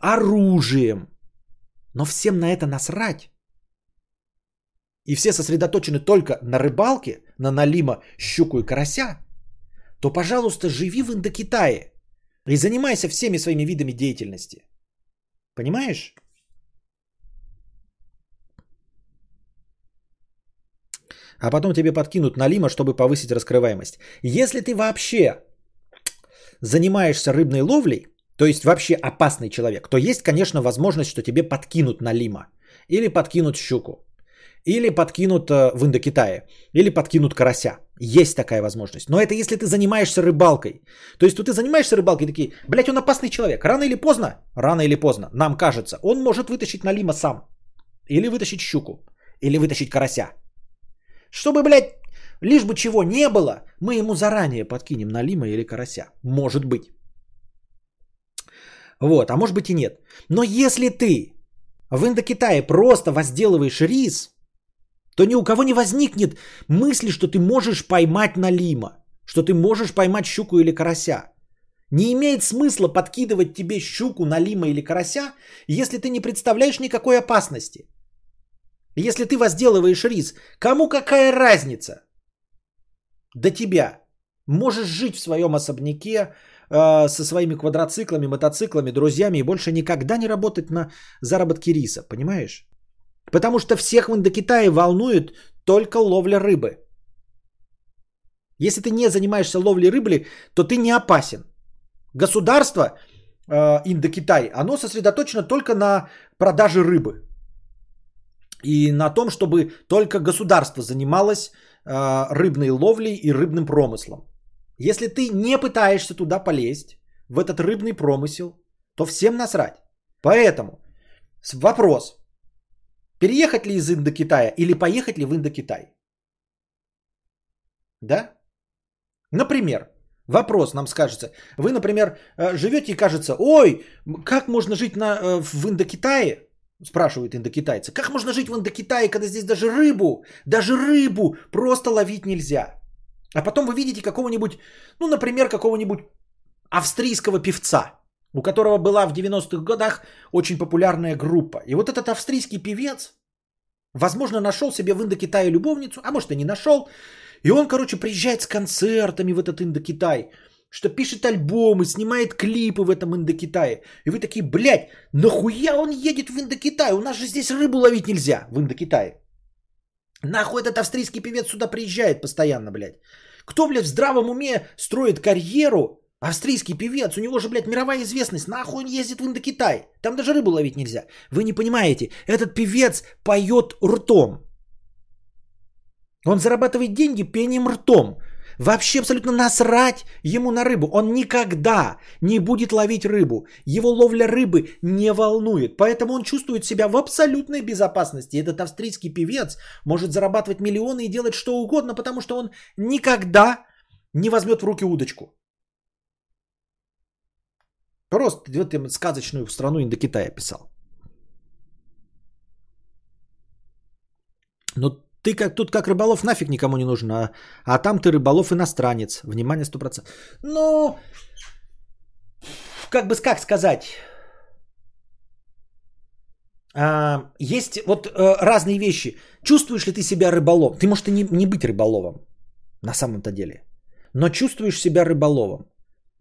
оружием, но всем на это насрать, и все сосредоточены только на рыбалке, на налима, щуку и карася, то, пожалуйста, живи в Индокитае и занимайся всеми своими видами деятельности. Понимаешь? А потом тебе подкинут налима, чтобы повысить раскрываемость. Если ты вообще занимаешься рыбной ловлей, то есть вообще опасный человек, то есть, конечно, возможность, что тебе подкинут налима. Или подкинут щуку. Или подкинут в Индокитае. Или подкинут карася. Есть такая возможность. Но это если ты занимаешься рыбалкой. То есть, тут ты занимаешься рыбалкой и такие, блядь, он опасный человек. Рано или поздно, нам кажется, он может вытащить налима сам. Или вытащить щуку. Или вытащить карася. Чтобы, блядь, лишь бы чего не было, мы ему заранее подкинем налима или карася. Может быть. Вот, а может быть и нет. Но если ты в Индокитае просто возделываешь рис, то ни у кого не возникнет мысли, что ты можешь поймать налима, что ты можешь поймать щуку или карася. Не имеет смысла подкидывать тебе щуку, налима или карася, если ты не представляешь никакой опасности. Если ты возделываешь рис, кому какая разница? До тебя. Можешь жить в своем особняке со своими квадроциклами, мотоциклами, друзьями и больше никогда не работать на заработки риса, понимаешь? Потому что всех в Индокитае волнует только ловля рыбы. Если ты не занимаешься ловлей рыбы, то ты не опасен. Государство Индокитай, оно сосредоточено только на продаже рыбы. И на том, чтобы только государство занималось рыбной ловлей и рыбным промыслом. Если ты не пытаешься туда полезть, в этот рыбный промысел, то всем насрать. Поэтому вопрос, переехать ли из Индокитая или поехать ли в Индокитай? Да? Например, вопрос нам скажется. Вы, например, живете и кажется, ой, как можно жить в Индокитае? Спрашивают индокитайцы. Как можно жить в Индокитае, когда здесь даже рыбу просто ловить нельзя? А потом вы видите какого-нибудь, ну, например, какого-нибудь австрийского певца, у которого была в 90-х годах очень популярная группа. И вот этот австрийский певец, возможно, нашел себе в Индокитае любовницу, а может и не нашел. И он, короче, приезжает с концертами в этот Индокитай, что пишет альбомы, снимает клипы в этом Индокитае. И вы такие, блядь, нахуя он едет в Индокитай? У нас же здесь рыбу ловить нельзя в Индокитае. Нахуй этот австрийский певец сюда приезжает постоянно, блядь. Кто, блядь, в здравом уме строит карьеру? Австрийский певец, у него же, блядь, мировая известность. Нахуй он ездит в Индокитай? Там даже рыбу ловить нельзя. Вы не понимаете, этот певец поет ртом. Он зарабатывает деньги пением ртом. Вообще абсолютно насрать ему на рыбу. Он никогда не будет ловить рыбу. Его ловля рыбы не волнует. Поэтому он чувствует себя в абсолютной безопасности. Этот австрийский певец может зарабатывать миллионы и делать что угодно, потому что он никогда не возьмет в руки удочку. Просто вот им сказочную страну Индокитая писал. Но ты как, тут как рыболов нафиг никому не нужен, а там ты рыболов-иностранец. Внимание, 100%. Ну, как бы, как сказать. Есть вот разные вещи. Чувствуешь ли ты себя рыболовом? Ты, может, и не быть рыболовом на самом-то деле. Но чувствуешь себя рыболовом.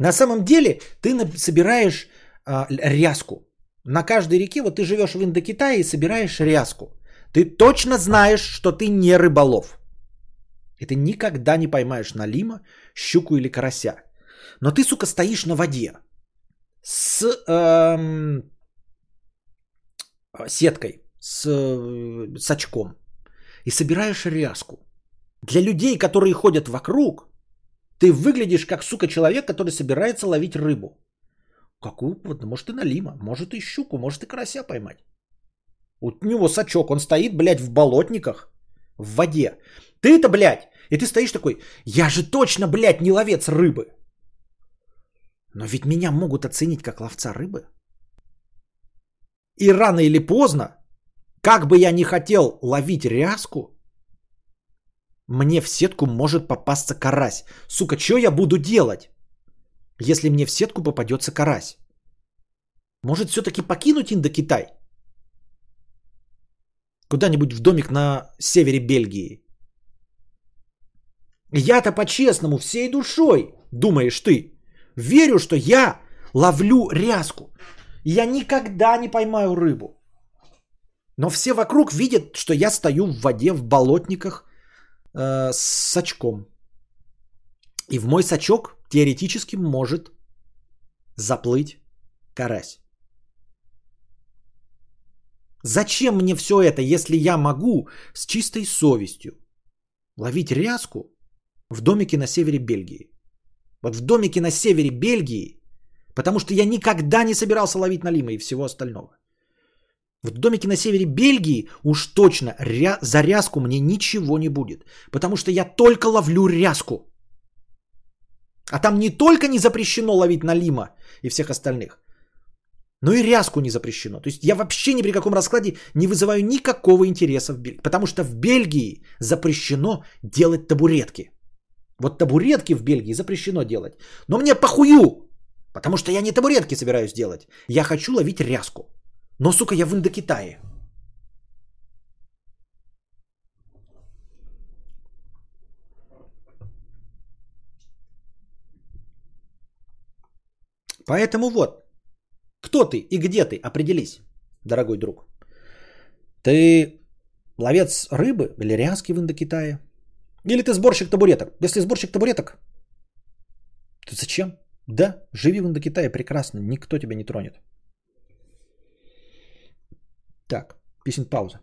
На самом деле ты собираешь ряску. На каждой реке, вот ты живешь в Индокитае и собираешь ряску. Ты точно знаешь, что ты не рыболов. И ты никогда не поймаешь налима, щуку или карася. Но ты, сука, стоишь на воде с сеткой, с очком. И собираешь ряску. Для людей, которые ходят вокруг, ты выглядишь как, сука, человек, который собирается ловить рыбу. Какую? Может и налима, может и щуку, может и карася поймать. Вот у него сачок, он стоит, блядь, в болотниках, в воде. Ты-то, блядь, и ты стоишь такой, я же точно, блядь, не ловец рыбы. Но ведь меня могут оценить как ловца рыбы. И рано или поздно, как бы я ни хотел ловить ряску, мне в сетку может попасться карась. Сука, что я буду делать, если мне в сетку попадется карась? Может, все-таки покинуть Индокитай? Куда-нибудь в домик на севере Бельгии. Я-то по-честному, всей душой, думаешь ты, верю, что я ловлю ряску. Я никогда не поймаю рыбу. Но все вокруг видят, что я стою в воде, в болотниках, с сачком. И в мой сачок теоретически может заплыть карась. Зачем мне все это, если я могу с чистой совестью ловить ряску в домике на севере Бельгии? Вот в домике на севере Бельгии, потому что я никогда не собирался ловить налима и всего остального. В домике на севере Бельгии уж точно за ряску мне ничего не будет. Потому что я только ловлю ряску. А там не только не запрещено ловить налима и всех остальных, но и ряску не запрещено. То есть я вообще ни при каком раскладе не вызываю никакого интереса в Бельгии. Потому что в Бельгии запрещено делать табуретки. Вот табуретки в Бельгии запрещено делать. Но мне похую, потому что я не табуретки собираюсь делать. Я хочу ловить ряску. Но, сука, я в Индокитае. Поэтому вот, кто ты и где ты, определись, дорогой друг. Ты ловец рыбы или ряски в Индокитае? Или ты сборщик табуреток? Если сборщик табуреток, то зачем? Да, живи в Индокитае прекрасно, никто тебя не тронет. Так, песен пауза.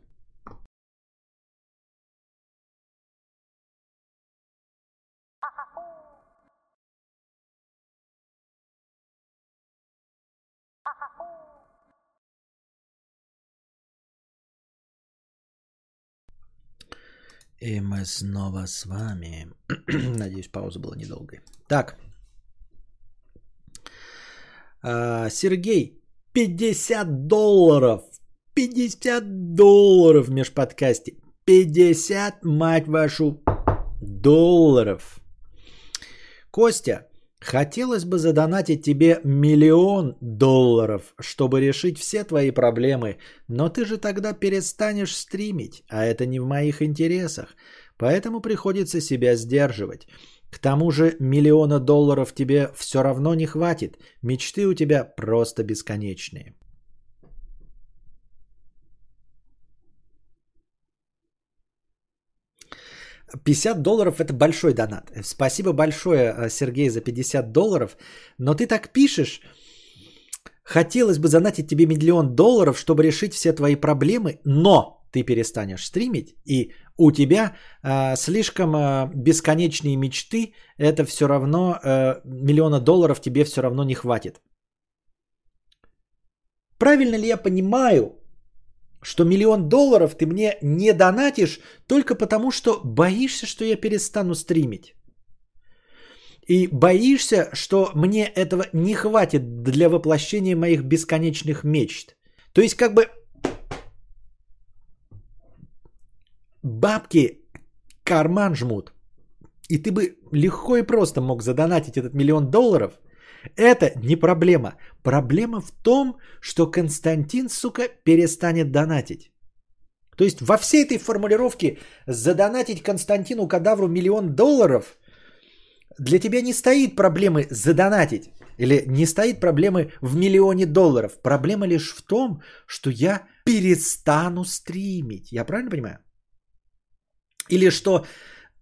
И мы снова с вами. Надеюсь, пауза была недолгой. Так. Сергей, $50. $50 в межподкасте. 50, мать вашу, долларов. Костя, хотелось бы задонатить тебе $1 000 000, чтобы решить все твои проблемы. Но ты же тогда перестанешь стримить, а это не в моих интересах. Поэтому приходится себя сдерживать. К тому же $1 000 000 тебе все равно не хватит. Мечты у тебя просто бесконечные. $50 это большой донат. Спасибо большое, Сергей, за $50. Но ты так пишешь. Хотелось бы задонатить тебе $1 000 000, чтобы решить все твои проблемы. Но ты перестанешь стримить. И у тебя слишком бесконечные мечты. Это все равно $1 000 000 тебе все равно не хватит. Правильно ли я понимаю, что $1 000 000 ты мне не донатишь только потому, что боишься, что я перестану стримить? И боишься, что мне этого не хватит для воплощения моих бесконечных мечт. То есть как бы бабки карман жмут. И ты бы легко и просто мог задонатить этот $1 000 000. Это не проблема. Проблема в том, что Константин, сука, перестанет донатить. То есть во всей этой формулировке задонатить Константину Кадавру $1 000 000 для тебя не стоит проблемы задонатить или не стоит проблемы в $1 миллион. Проблема лишь в том, что я перестану стримить. Я правильно понимаю? Или что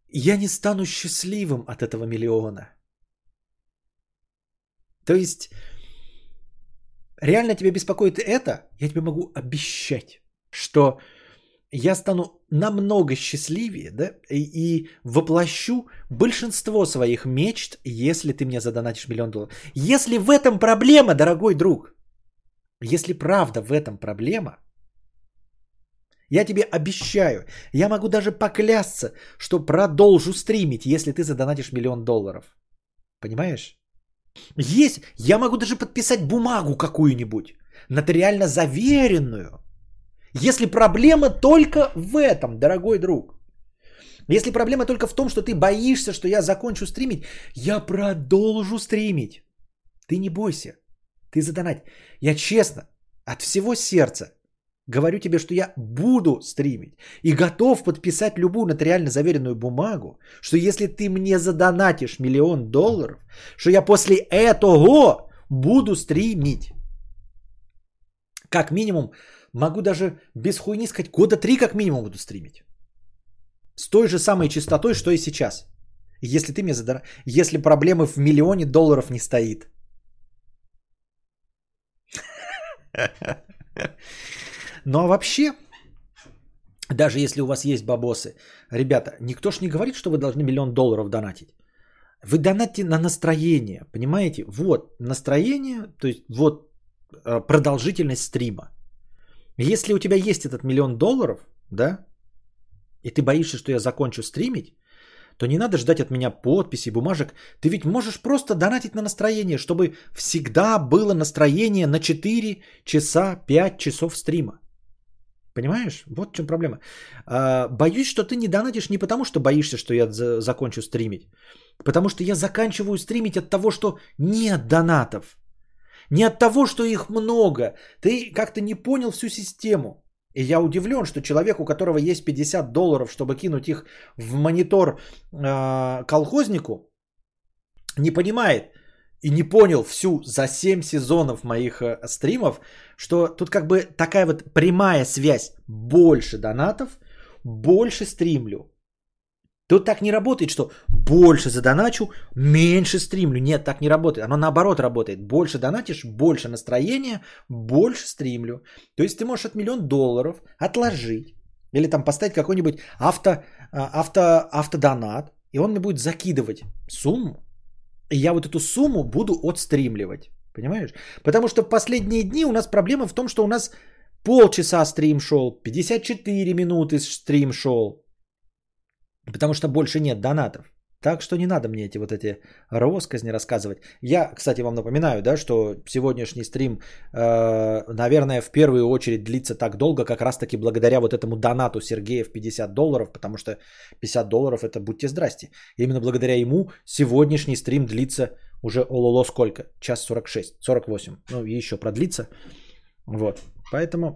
я не стану счастливым от этого миллиона. То есть, реально тебя беспокоит это, я тебе могу обещать, что я стану намного счастливее, да, и воплощу большинство своих мечт, если ты мне задонатишь $1 миллион. Если в этом проблема, дорогой друг, если правда в этом проблема, я тебе обещаю, я могу даже поклясться, что продолжу стримить, если ты задонатишь $1 миллион. Понимаешь? Есть, я могу даже подписать бумагу какую-нибудь, нотариально заверенную, если проблема только в этом, дорогой друг. Если проблема только в том, что ты боишься, что я закончу стримить, я продолжу стримить. Ты не бойся, ты задонать. Я честно, от всего сердца говорю тебе, что я буду стримить и готов подписать любую нотариально заверенную бумагу, что если ты мне задонатишь $1 миллион, что я после этого буду стримить. Как минимум, могу даже без хуйни сказать, года 3 как минимум буду стримить. С той же самой частотой, что и сейчас. Если ты мне задонатишь, если проблемы в $1 миллион не стоит. Ну а вообще, даже если у вас есть бабосы, ребята, никто ж не говорит, что вы должны $1 миллион донатить. Вы донатите на настроение, понимаете? Вот настроение, то есть вот продолжительность стрима. Если у тебя есть этот $1 миллион, да, и ты боишься, что я закончу стримить, то не надо ждать от меня подписей, бумажек. Ты ведь можешь просто донатить на настроение, чтобы всегда было настроение на 4 часа, 5 часов стрима. Понимаешь? Вот в чем проблема. Боюсь, что ты не донатишь не потому, что боишься, что я закончу стримить. Потому что я заканчиваю стримить от того, что нет донатов. Не от того, что их много. Ты как-то не понял всю систему. И я удивлен, что человек, у которого есть $50, чтобы кинуть их в монитор колхознику, не понимает и не понял всю за 7 сезонов моих стримов, что тут как бы такая вот прямая связь. Больше донатов, больше стримлю. Тут так не работает, что больше задоначу, меньше стримлю. Нет, так не работает. Оно наоборот работает. Больше донатишь, больше настроения, больше стримлю. То есть ты можешь от $1 миллион отложить. Или там поставить какой-нибудь автодонат. И он мне будет закидывать сумму. И я вот эту сумму буду отстримливать. Понимаешь? Потому что в последние дни у нас проблема в том, что у нас полчаса стрим шел, 54 минуты стрим шел. Потому что больше нет донатов. Так что не надо мне эти вот эти россказни рассказывать. Я, кстати, вам напоминаю, да, что сегодняшний стрим, наверное, в первую очередь длится так долго, как раз-таки благодаря вот этому донату Сергея в $50, потому что $50 это будьте здрасте. Именно благодаря ему сегодняшний стрим длится уже ололо сколько? Час 46, 48. Ну, еще продлится. Вот. Поэтому...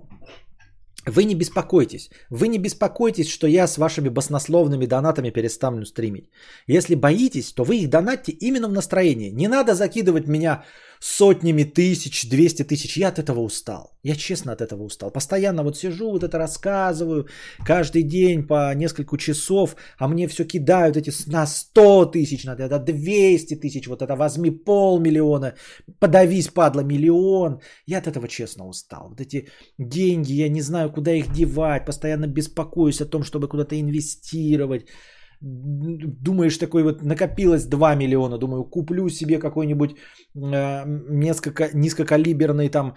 Вы не беспокойтесь. Вы не беспокойтесь, что я с вашими баснословными донатами перестану стримить. Если боитесь, то вы их донатьте именно в настроении. Не надо закидывать меня сотнями тысяч, 200 тысяч. Я от этого устал. Я честно от этого устал. Постоянно вот сижу, вот это рассказываю. Каждый день по несколько часов. А мне все кидают эти на 100 тысяч, на 200 тысяч. Вот это возьми $500 000. Подавись, падла, $1 миллион. Я от этого честно устал. Вот эти деньги, я не знаю, куда их девать, постоянно беспокоюсь о том, чтобы куда-то инвестировать. Думаешь, такой вот накопилось $2 миллиона, думаю, куплю себе какой-нибудь низкокалиберный там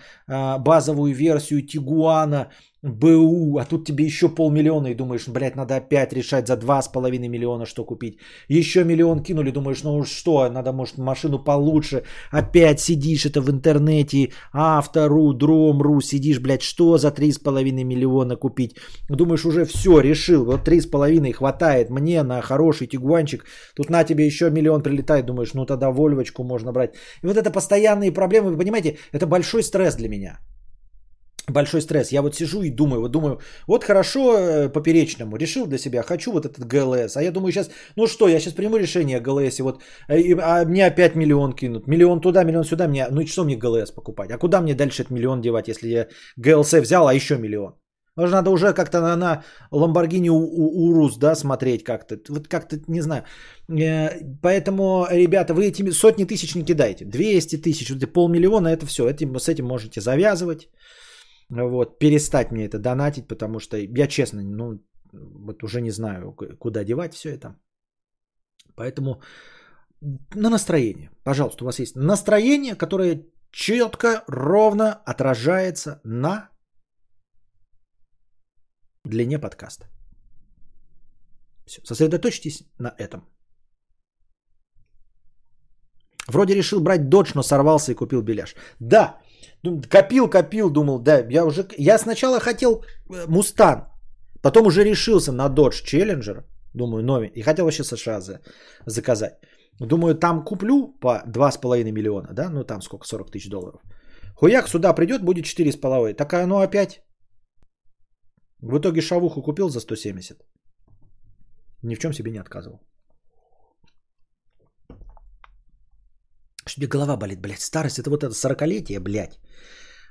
базовую версию Тигуана БУ, а тут тебе еще $500 000 и думаешь, блядь, надо опять решать за 2,5 миллиона что купить. Еще $1 миллион кинули, думаешь, ну что, надо, может, машину получше. Опять сидишь это в интернете, автору, дром.ру, сидишь, блядь, что за 3,5 миллиона купить. Думаешь, уже все, решил, вот 3,5 хватает мне на хороший Тигуанчик. Тут на тебе еще $1 миллион прилетает, думаешь, ну тогда Вольвочку можно брать. И вот это постоянные проблемы, вы понимаете, это большой стресс для меня. большой стресс. Я вот сижу и думаю, вот хорошо поперечному, решил для себя, хочу вот этот ГЛС. А я думаю сейчас, ну что, я сейчас приму решение о ГЛС, вот, а мне опять миллион кинут. Миллион туда, миллион сюда, мне, ну и что мне ГЛС покупать? А куда мне дальше этот миллион девать, если я ГЛС взял, а еще миллион? Может, надо уже как-то на Lamborghini Urus, да, смотреть как-то. Вот как-то, не знаю. Поэтому, ребята, вы этими сотни тысяч не кидайте. 200 тысяч, вот полмиллиона, это все. С этим можете завязывать. Вот, перестать мне это донатить, потому что я честно, ну, вот уже не знаю, куда девать все это. Поэтому на настроение. Пожалуйста, у вас есть настроение, которое четко, ровно отражается на длине подкаста. Все, сосредоточьтесь на этом. Вроде решил брать Додж, но сорвался и купил беляш. Да, копил, думал, да, я сначала хотел Мустан, потом уже решился на Додж Челленджер, думаю, новенький, и хотел вообще США заказать. Думаю, там куплю по 2,5 миллиона, да, ну там сколько, 40 тысяч долларов. Хуяк сюда придет, будет 4,5, такая, ну опять. В итоге шавуху купил за 170. Ни в чем себе не отказывал. Что тебе голова болит, блядь? Старость, это вот это 40-летие, блядь.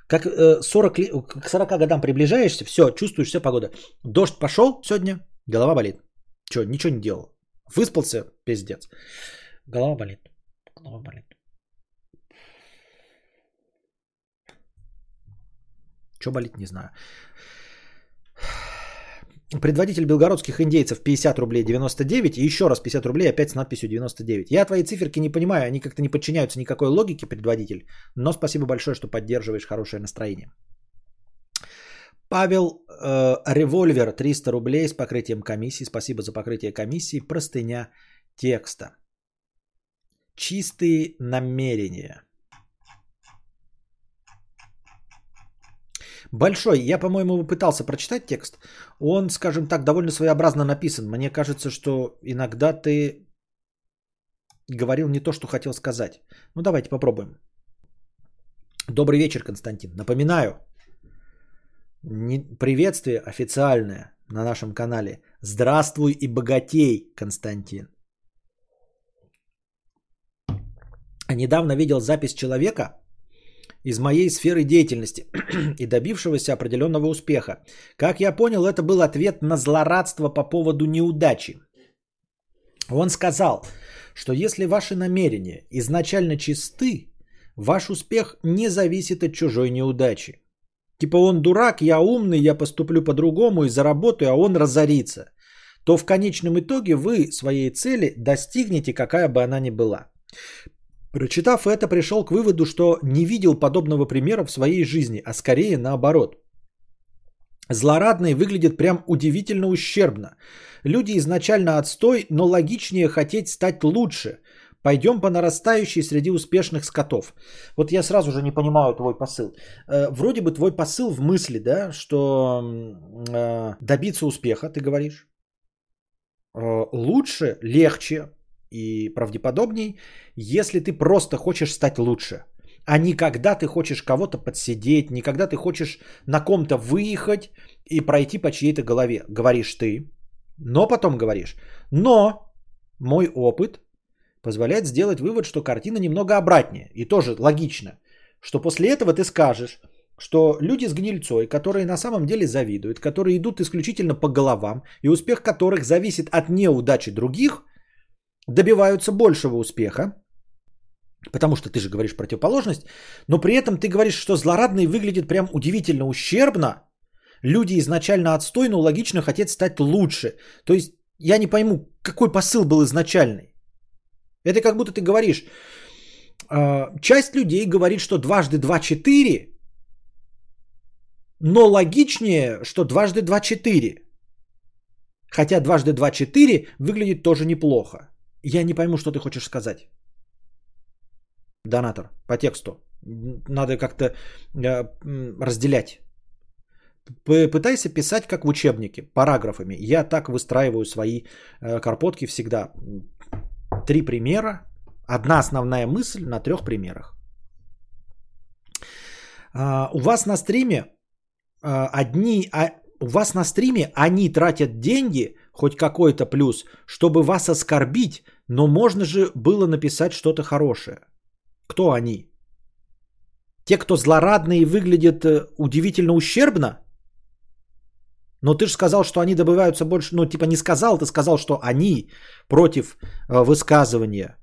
Как 40, к 40 годам приближаешься, все, чувствуешь, все погода. Дождь пошел сегодня, голова болит. Че, ничего не делал. Выспался, пиздец. Голова болит. Голова болит. Че болит, не знаю. Предводитель белгородских индейцев 50 рублей 99 и еще раз 50 рублей опять с надписью 99. Я твои циферки не понимаю, они как-то не подчиняются никакой логике, предводитель, но спасибо большое, что поддерживаешь хорошее настроение. Павел Револьвер 300 рублей с покрытием комиссии, спасибо за покрытие комиссии, простыня текста. Чистые намерения. Большой, я, по-моему, пытался прочитать текст. Он, скажем так, довольно своеобразно написан. Мне кажется, что иногда ты говорил не то, что хотел сказать. Ну, давайте попробуем. Добрый вечер, Константин. Напоминаю, приветствие официальное на нашем канале. Здравствуй и богатей, Константин. Недавно видел запись человека из моей сферы деятельности и добившегося определенного успеха. Как я понял, это был ответ на злорадство по поводу неудачи. Он сказал, что если ваши намерения изначально чисты, ваш успех не зависит от чужой неудачи. Типа он дурак, я умный, я поступлю по-другому и заработаю, а он разорится. То в конечном итоге вы своей цели достигнете, какая бы она ни была. Прочитав это, пришел к выводу, что не видел подобного примера в своей жизни, а скорее наоборот. Злорадные выглядят прям удивительно ущербно. Люди изначально отстой, но логичнее хотеть стать лучше. Пойдем по нарастающей среди успешных скотов. Вот я сразу же не понимаю твой посыл. Вроде бы твой посыл в мысли, да, что добиться успеха, ты говоришь, лучше, легче и правдеподобней, если ты просто хочешь стать лучше, а не когда ты хочешь кого-то подсидеть, не когда ты хочешь на ком-то выехать и пройти по чьей-то голове. Говоришь ты, но потом говоришь. Но мой опыт позволяет сделать вывод, что картина немного обратнее. И тоже логично, что после этого ты скажешь, что люди с гнильцой, которые на самом деле завидуют, которые идут исключительно по головам, и успех которых зависит от неудачи других, добиваются большего успеха, потому что ты же говоришь противоположность, но при этом ты говоришь, что злорадные выглядят прям удивительно ущербно, люди изначально отстой, но логично хотят стать лучше. То есть я не пойму, какой посыл был изначальный. Это как будто ты говоришь, часть людей говорит, что 2 × 2 = 4, но логичнее, что 2 × 2 = 4. Хотя 2 × 2 = 4 выглядит тоже неплохо. Я не пойму, что ты хочешь сказать. Донатор, по тексту. Надо как-то разделять. Пытайся писать как в учебнике, параграфами. Я так выстраиваю свои карпотки всегда. 3 примера. 1 основная мысль на 3 примерах. У вас на стриме одни, у вас на стриме они тратят деньги, хоть какой-то плюс, чтобы вас оскорбить, но можно же было написать что-то хорошее. Кто они? Те, кто злорадные и выглядят удивительно ущербно? Но ты же сказал, что они добываются больше... Ну, типа не сказал, ты сказал, что они против высказывания,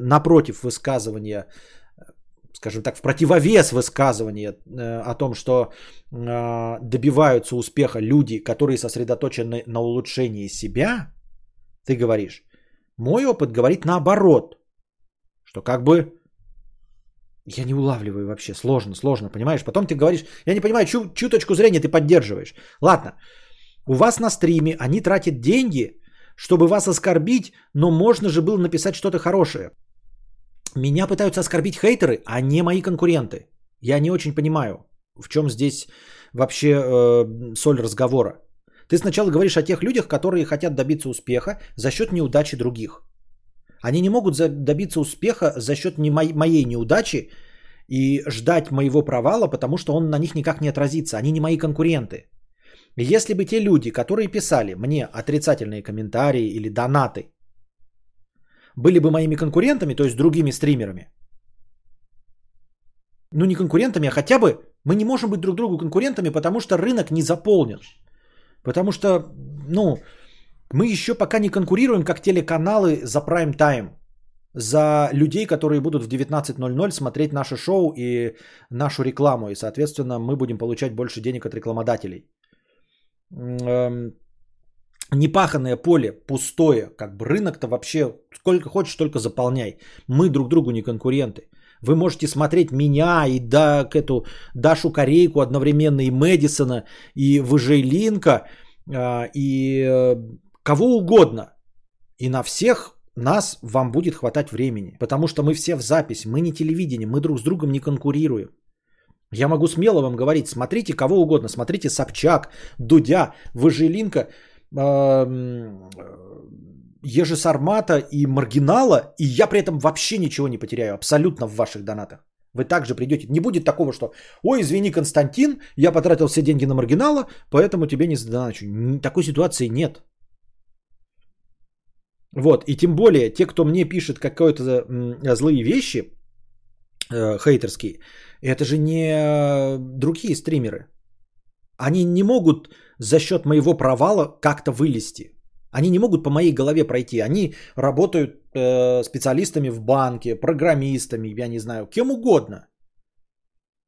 напротив высказывания, скажем так, в противовес высказывания о том, что добиваются успеха люди, которые сосредоточены на улучшении себя, ты говоришь. Мой опыт говорит наоборот, что как бы я не улавливаю вообще, сложно, понимаешь? Потом ты говоришь, я не понимаю, чью точку зрения ты поддерживаешь. Ладно, у вас на стриме они тратят деньги, чтобы вас оскорбить, но можно же было написать что-то хорошее. Меня пытаются оскорбить хейтеры, а не мои конкуренты. Я не очень понимаю, в чем здесь вообще соль разговора. Ты сначала говоришь о тех людях, которые хотят добиться успеха за счет неудачи других. Они не могут добиться успеха за счет моей неудачи и ждать моего провала, потому что он на них никак не отразится. Они не мои конкуренты. Если бы те люди, которые писали мне отрицательные комментарии или донаты, были бы моими конкурентами, то есть другими стримерами, ну не конкурентами, а хотя бы мы не можем быть друг другу конкурентами, потому что рынок не заполнен. Потому что, ну... Мы еще пока не конкурируем, как телеканалы, за прайм-тайм, за людей, которые будут в 19:00 смотреть наше шоу и нашу рекламу. И, соответственно, мы будем получать больше денег от рекламодателей. Непаханное поле, пустое, как бы рынок-то вообще сколько хочешь, только заполняй. Мы друг другу не конкуренты. Вы можете смотреть меня и эту Дашу Корейку одновременно, и Мэдисона, и Выжилинка, и... кого угодно, и на всех нас вам будет хватать времени, потому что мы все в запись, мы не телевидение, мы друг с другом не конкурируем. Я могу смело вам говорить, смотрите кого угодно, смотрите Собчак, Дудя, Выжилинка, Ежесармата и Маргинала, и я при этом вообще ничего не потеряю абсолютно в ваших донатах. Вы также придете, не будет такого, что «Ой, извини, Константин, я потратил все деньги на Маргинала, поэтому тебе не задоначу». Такой ситуации нет. Вот, и тем более, те, кто мне пишет какие-то злые вещи, хейтерские, это же не другие стримеры. Они не могут за счет моего провала как-то вылезти. Они не могут по моей голове пройти. Они работают специалистами в банке, программистами, я не знаю, кем угодно.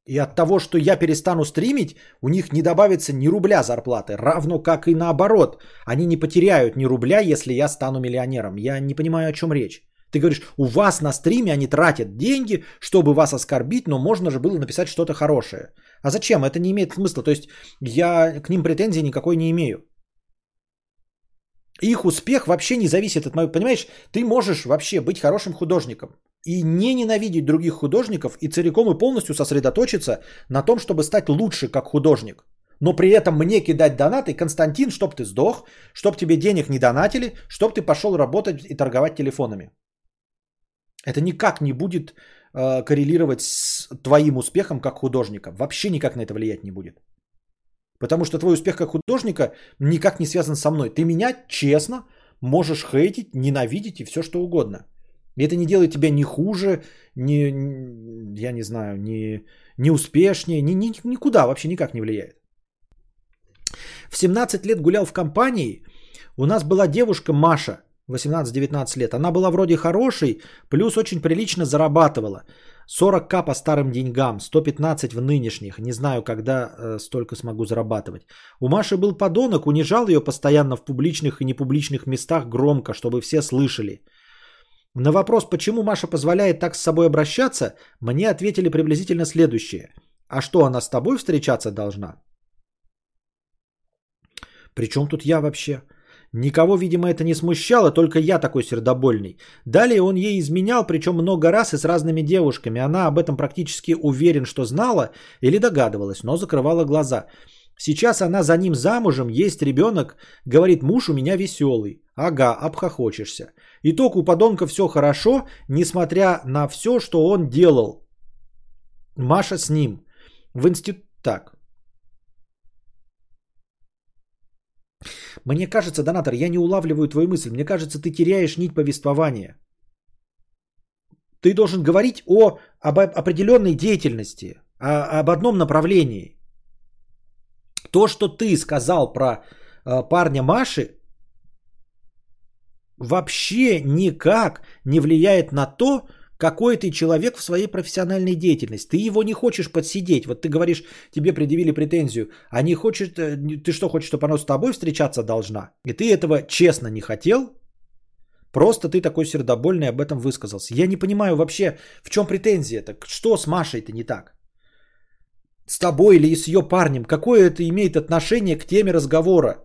И от того, что я перестану стримить, у них не добавится ни рубля зарплаты. Равно как и наоборот. Они не потеряют ни рубля, если я стану миллионером. Я не понимаю, о чем речь. Ты говоришь, у вас на стриме они тратят деньги, чтобы вас оскорбить, но можно же было написать что-то хорошее. А зачем? Это не имеет смысла. То есть я к ним претензий никакой не имею. Их успех вообще не зависит от моего... Понимаешь, ты можешь вообще быть хорошим художником и не ненавидеть других художников и целиком и полностью сосредоточиться на том, чтобы стать лучше как художник. Но при этом мне кидать донаты, Константин, чтоб ты сдох, чтоб тебе денег не донатили, чтоб ты пошел работать и торговать телефонами. Это никак не будет коррелировать с твоим успехом как художника. Вообще никак на это влиять не будет. Потому что твой успех как художника никак не связан со мной. Ты меня честно можешь хейтить, ненавидеть и все что угодно. И это не делает тебя ни хуже, ни я не знаю, ни успешнее, никуда вообще никак не влияет. В 17 лет гулял в компании. У нас была девушка Маша, 18-19 лет. Она была вроде хорошей, плюс очень прилично зарабатывала. 40к по старым деньгам, 115 в нынешних. Не знаю, когда столько смогу зарабатывать. У Маши был подонок, унижал ее постоянно в публичных и непубличных местах громко, чтобы все слышали. На вопрос, почему Маша позволяет так с собой обращаться, мне ответили приблизительно следующее. А что, она с тобой встречаться должна? Причем тут я вообще? Никого, видимо, это не смущало, только я такой сердобольный. Далее он ей изменял, причем много раз и с разными девушками. Она об этом практически уверен, что знала или догадывалась, но закрывала глаза. Сейчас она за ним замужем, есть ребенок, говорит, муж у меня веселый. Ага, обхохочешься. Итог, у подонка все хорошо, несмотря на все, что он делал. Маша с ним. В институт... Так. Мне кажется, донатор, я не улавливаю твою мысль. Мне кажется, ты теряешь нить повествования. Ты должен говорить об определенной деятельности, об одном направлении. То, что ты сказал про парня Маши, вообще никак не влияет на то, какой ты человек в своей профессиональной деятельности. Ты его не хочешь подсидеть. Вот ты говоришь, тебе предъявили претензию, а не хочешь, ты что хочешь, чтобы она с тобой встречаться должна? И ты этого честно не хотел, просто ты такой сердобольный об этом высказался. Я не понимаю вообще, в чем претензия-то? Что с Машей-то не так? С тобой или с ее парнем? Какое это имеет отношение к теме разговора?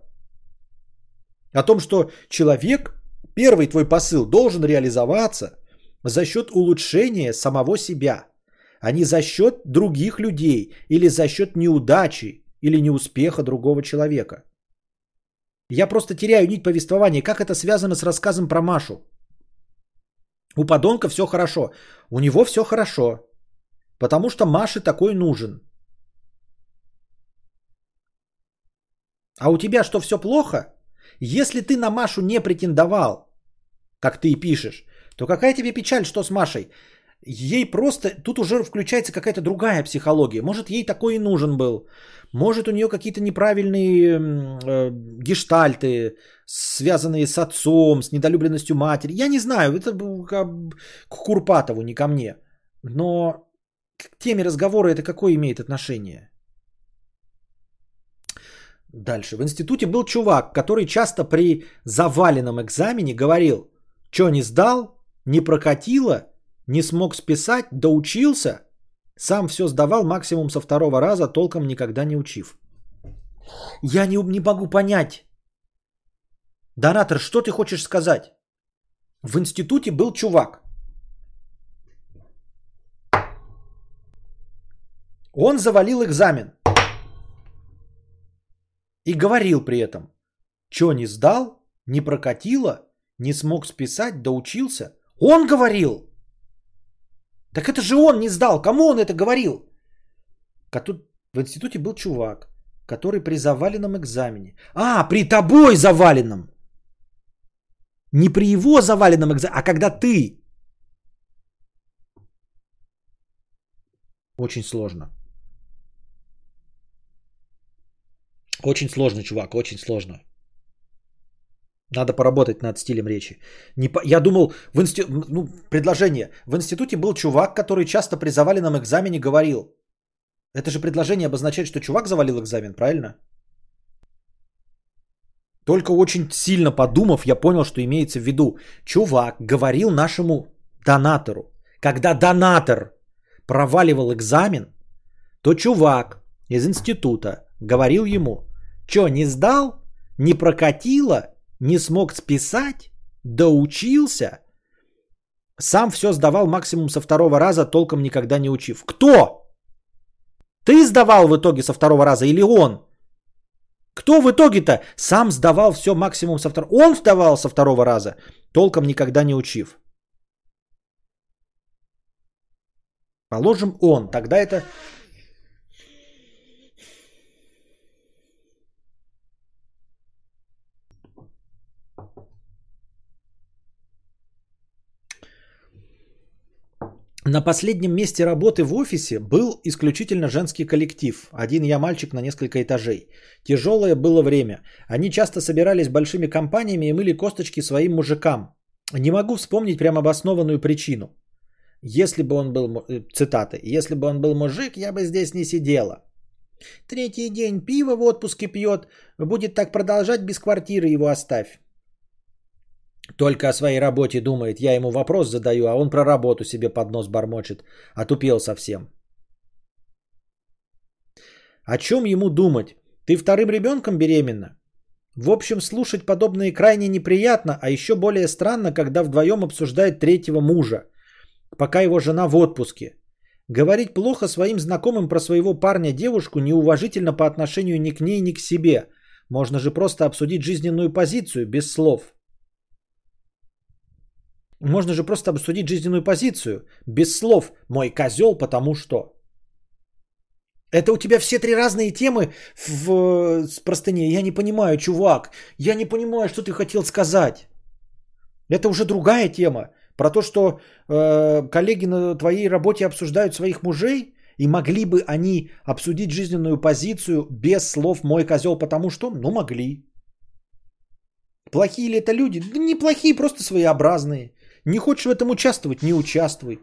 О том, что человек, первый твой посыл, должен реализоваться за счет улучшения самого себя, а не за счет других людей или за счет неудачи или неуспеха другого человека. Я просто теряю нить повествования. Как это связано с рассказом про Машу? У подонка все хорошо. У него все хорошо. Потому что Маше такой нужен. А у тебя что, все плохо? Если ты на Машу не претендовал, как ты и пишешь, то какая тебе печаль, что с Машей? Ей просто... Тут уже включается какая-то другая психология. Может, ей такой и нужен был. Может, у нее какие-то неправильные гештальты, связанные с отцом, с недолюбленностью матери. Я не знаю, это к Курпатову, не ко мне. Но к теме разговора это какое имеет отношение? Дальше. В институте был чувак, который часто при заваленном экзамене говорил: «Чё не сдал, не прокатило, не смог списать, доучился, сам все сдавал максимум со второго раза, толком никогда не учив». Я не могу понять. Донатор, что ты хочешь сказать? В институте был чувак. Он завалил экзамен. И говорил при этом: «Чё не сдал, не прокатило, не смог списать, доучился». Он говорил. Так это же он не сдал. Кому он это говорил? В институте был чувак, который при заваленном экзамене. А, при тобой заваленном. Не при его заваленном экзамене, а когда ты. Очень сложно. Очень сложно, чувак, очень сложно. Надо поработать над стилем речи. Я думал, предложение. В институте был чувак, который часто при заваленном экзамене говорил. Это же предложение обозначает, что чувак завалил экзамен, правильно? Только очень сильно подумав, я понял, что имеется в виду. Чувак говорил нашему донатору. Когда донатор проваливал экзамен, то чувак из института говорил ему: «Чё, не сдал, не прокатило, не смог списать, доучился, сам все сдавал максимум со второго раза, толком никогда не учив». Кто? Ты сдавал в итоге со второго раза или он? Кто в итоге-то сам сдавал все максимум со второго? Он сдавал со второго раза, толком никогда не учив. Положим, он. Тогда это... На последнем месте работы в офисе был исключительно женский коллектив. Один я мальчик на несколько этажей. Тяжелое было время. Они часто собирались большими компаниями и мыли косточки своим мужикам. Не могу вспомнить прям обоснованную причину. Если бы он был... Цитаты. «Если бы он был мужик, я бы здесь не сидела. Третий день пиво в отпуске пьет. Будет так продолжать, без квартиры его оставь. Только о своей работе думает. Я ему вопрос задаю, а он про работу себе под нос бормочет. Отупел совсем». О чем ему думать? Ты вторым ребенком беременна? В общем, слушать подобное крайне неприятно, а еще более странно, когда вдвоем обсуждает третьего мужа, пока его жена в отпуске. Говорить плохо своим знакомым про своего парня девушку неуважительно по отношению ни к ней, ни к себе. Можно же просто обсудить жизненную позицию без слов. Можно же просто обсудить жизненную позицию без слов. Мой козел, потому что. Это у тебя все три разные темы в простыне. Я не понимаю, чувак. Я не понимаю, что ты хотел сказать. Это уже другая тема. Про то, что коллеги на твоей работе обсуждают своих мужей. И могли бы они обсудить жизненную позицию без слов «мой козел», потому что? Ну, могли. Плохие ли это люди? Да неплохие, просто своеобразные. Не хочешь в этом участвовать? Не участвуй.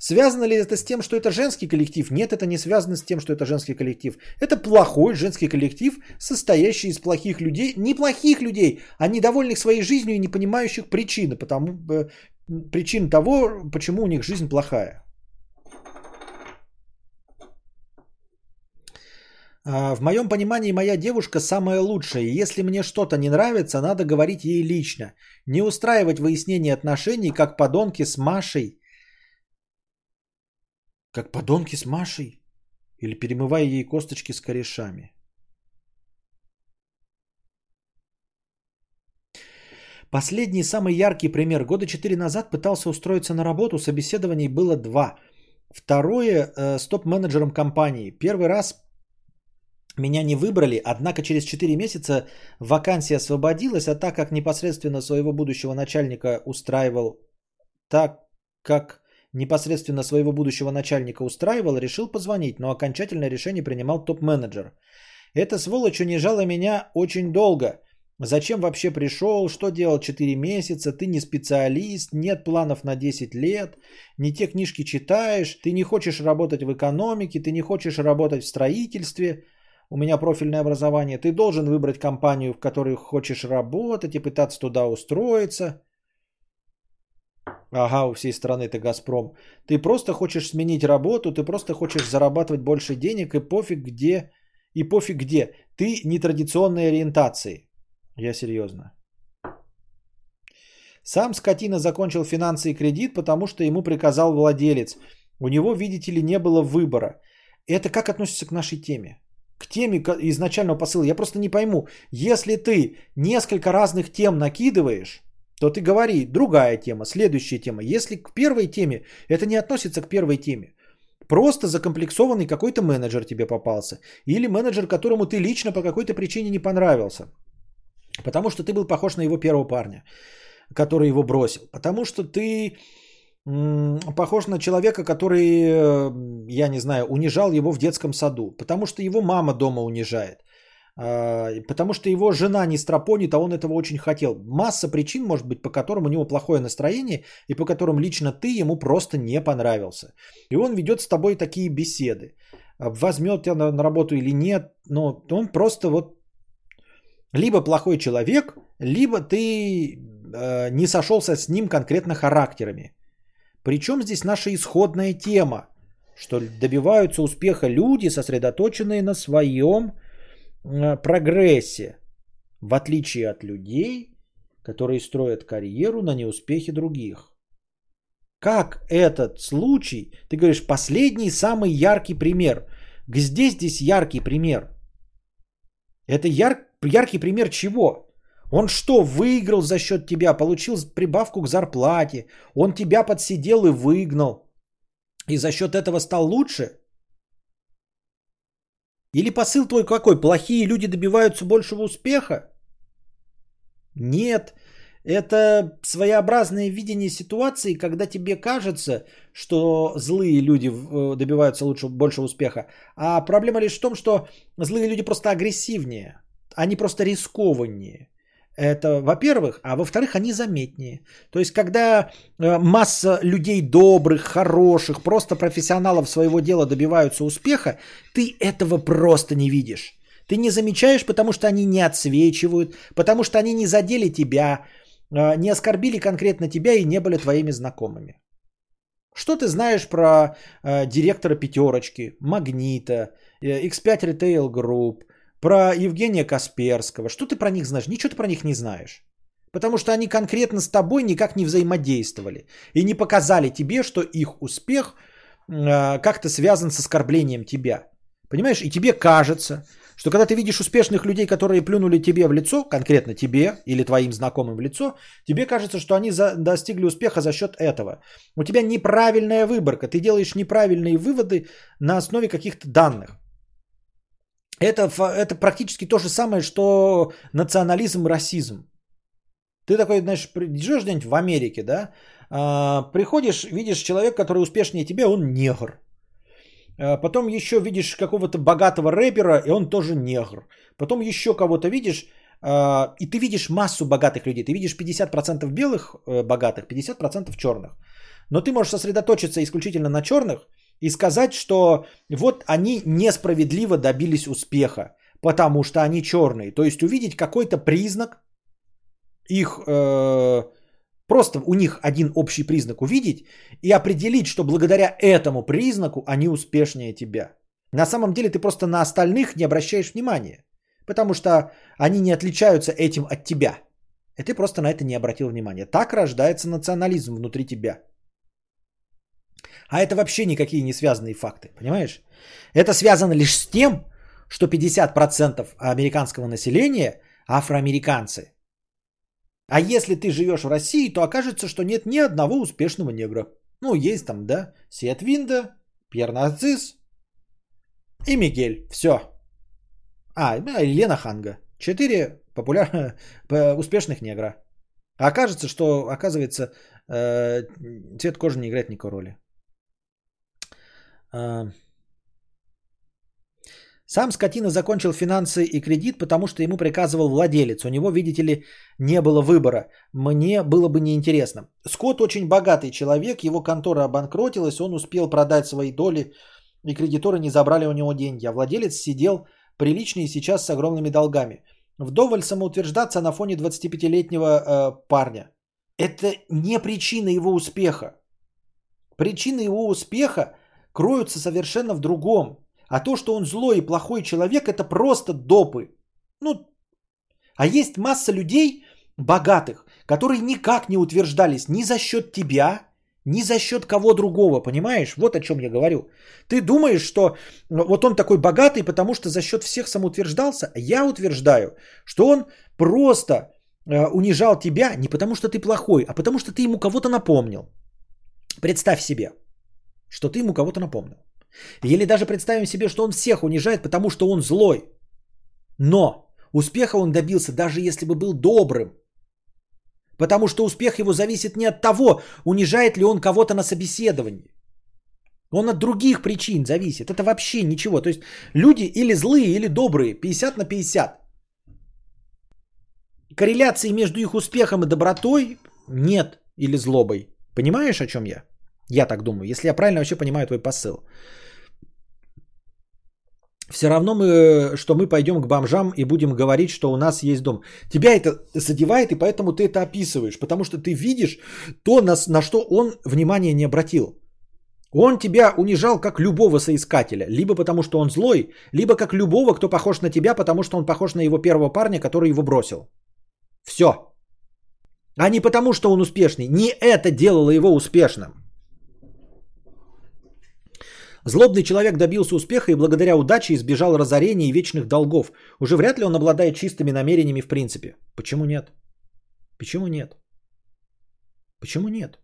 Связано ли это с тем, что это женский коллектив? Нет, это не связано с тем, что это женский коллектив. Это плохой женский коллектив, состоящий из плохих людей. Неплохих людей, а недовольных своей жизнью и не понимающих причины, причин того, почему у них жизнь плохая. В моем понимании моя девушка самая лучшая. Если мне что-то не нравится, надо говорить ей лично. Не устраивать выяснение отношений, как подонки с Машей. Как подонки с Машей? Или перемывая ей косточки с корешами? Последний, самый яркий пример. 4 года назад пытался устроиться на работу. Собеседований было 2. Второе с топ-менеджером компании. Первый раз меня не выбрали, однако через 4 месяца вакансия освободилась, а так как непосредственно своего будущего начальника устраивал, решил позвонить, но окончательное решение принимал топ-менеджер. Эта сволочь унижала меня очень долго. Зачем вообще пришел, что делал 4 месяца, ты не специалист, нет планов на 10 лет, не те книжки читаешь, ты не хочешь работать в экономике, ты не хочешь работать в строительстве. У меня профильное образование. Ты должен выбрать компанию, в которой хочешь работать и пытаться туда устроиться. Ага, у всей страны это Газпром. Ты просто хочешь сменить работу, ты просто хочешь зарабатывать больше денег и пофиг где. Ты нетрадиционной ориентации. Я серьезно. Сам скотина закончил финансы и кредит, потому что ему приказал владелец. У него, видите ли, не было выбора. Это как относится к нашей теме? К теме изначального посыла. Я просто не пойму. Если ты несколько разных тем накидываешь, то ты говори, другая тема, следующая тема. Если к первой теме, это не относится к первой теме. Просто закомплексованный какой-то менеджер тебе попался. Или менеджер, которому ты лично по какой-то причине не понравился. Потому что ты был похож на его первого парня, который его бросил. Потому что ты похож на человека, который, я не знаю, унижал его в детском саду. Потому что его мама дома унижает. Потому что его жена не стропонит, а он этого очень хотел. Масса причин, может быть, по которым у него плохое настроение и по которым лично ты ему просто не понравился. И он ведет с тобой такие беседы. Возьмет тебя на работу или нет. Но он просто вот либо плохой человек, либо ты не сошелся с ним конкретно характерами. Причем здесь наша исходная тема, что добиваются успеха люди, сосредоточенные на своем прогрессе, в отличие от людей, которые строят карьеру на неуспехе других. Как этот случай, ты говоришь, последний самый яркий пример. Здесь яркий пример. Это яркий пример чего? Он что, выиграл за счет тебя, получил прибавку к зарплате, он тебя подсидел и выгнал, и за счет этого стал лучше? Или посыл твой какой? Плохие люди добиваются большего успеха? Нет, это своеобразное видение ситуации, когда тебе кажется, что злые люди добиваются большего успеха. А проблема лишь в том, что злые люди просто агрессивнее, они просто рискованнее. Это во-первых, а во-вторых, они заметнее. То есть, когда масса людей добрых, хороших, просто профессионалов своего дела добиваются успеха, ты этого просто не видишь. Ты не замечаешь, потому что они не отсвечивают, потому что они не задели тебя, не оскорбили конкретно тебя и не были твоими знакомыми. Что ты знаешь про директора «Пятерочки», «Магнита», «X5 Retail Group», про Евгения Касперского? Что ты про них знаешь? Ничего ты про них не знаешь. Потому что они конкретно с тобой никак не взаимодействовали. И не показали тебе, что их успех как-то связан с оскорблением тебя. Понимаешь? И тебе кажется, что когда ты видишь успешных людей, которые плюнули тебе в лицо, конкретно тебе или твоим знакомым в лицо, тебе кажется, что они достигли успеха за счет этого. У тебя неправильная выборка. Ты делаешь неправильные выводы на основе каких-то данных. Это практически то же самое, что национализм и расизм. Ты такой, знаешь, живешь где-нибудь в Америке, да? Приходишь, видишь человека, который успешнее тебя, он негр. Потом еще видишь какого-то богатого рэпера, и он тоже негр. Потом еще кого-то видишь, и ты видишь массу богатых людей. Ты видишь 50% белых богатых, 50% черных. Но ты можешь сосредоточиться исключительно на черных и сказать, что вот они несправедливо добились успеха, потому что они черные. То есть увидеть какой-то признак их... Просто у них один общий признак увидеть и определить, что благодаря этому признаку они успешнее тебя. На самом деле ты просто на остальных не обращаешь внимания, потому что они не отличаются этим от тебя. И ты просто на это не обратил внимания. Так рождается национализм внутри тебя. А это вообще никакие не связанные факты, понимаешь? Это связано лишь с тем, что 50% американского населения афроамериканцы. А если ты живешь в России, то окажется, что нет ни одного успешного негра. Ну, есть там, да, Сет Винда, Пьер Назис и Мигель. Все. И Лена Ханга. 4 популярных успешных негра. А окажется, что, оказывается, цвет кожи не играет никакой роли. Сам скотина закончил финансы и кредит, потому что ему приказывал владелец. У него, видите ли, не было выбора. Мне было бы неинтересно. Скотт очень богатый человек, его контора обанкротилась, он успел продать свои доли, и кредиторы не забрали у него деньги. А владелец сидел прилично и сейчас с огромными долгами. Вдоволь самоутверждаться на фоне 25-летнего парня. Это не причина его успеха. Причины его успеха кроются совершенно в другом. А то, что он злой и плохой человек, это просто допы. Ну, а есть масса людей богатых, которые никак не утверждались ни за счет тебя, ни за счет кого другого, понимаешь? Вот о чем я говорю. Ты думаешь, что вот он такой богатый, потому что за счет всех самоутверждался? Я утверждаю, что он просто унижал тебя не потому, что ты плохой, а потому, что ты ему кого-то напомнил. Представь себе, что ты ему кого-то напомнил. Или даже представим себе, что он всех унижает, потому что он злой. Но успеха он добился, даже если бы был добрым. Потому что успех его зависит не от того, унижает ли он кого-то на собеседовании. Он от других причин зависит. Это вообще ничего. То есть люди или злые, или добрые. 50 на 50. Корреляции между их успехом и добротой нет. Или злобой. Понимаешь, о чем я? Я так думаю, если я правильно вообще понимаю твой посыл. Все равно, что мы пойдем к бомжам и будем говорить, что у нас есть дом. Тебя это задевает, и поэтому ты это описываешь. Потому что ты видишь то, на что он внимания не обратил. Он тебя унижал, как любого соискателя. Либо потому, что он злой, либо как любого, кто похож на тебя, потому что он похож на его первого парня, который его бросил. Все. А не потому, что он успешный. Не это делало его успешным. Злобный человек добился успеха и благодаря удаче избежал разорения и вечных долгов. Уже вряд ли он обладает чистыми намерениями в принципе. Почему нет? Почему нет? Почему нет?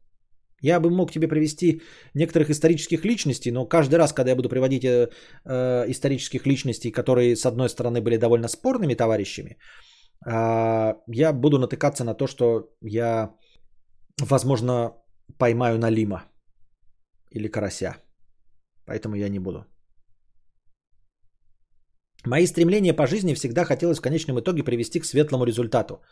Я бы мог тебе привести некоторых исторических личностей, но каждый раз, когда я буду приводить исторических личностей, которые, с одной стороны, были довольно спорными товарищами, я буду натыкаться на то, что я, возможно, поймаю налима или карася. Поэтому я не буду. Мои стремления по жизни всегда хотелось в конечном итоге привести к светлому результату.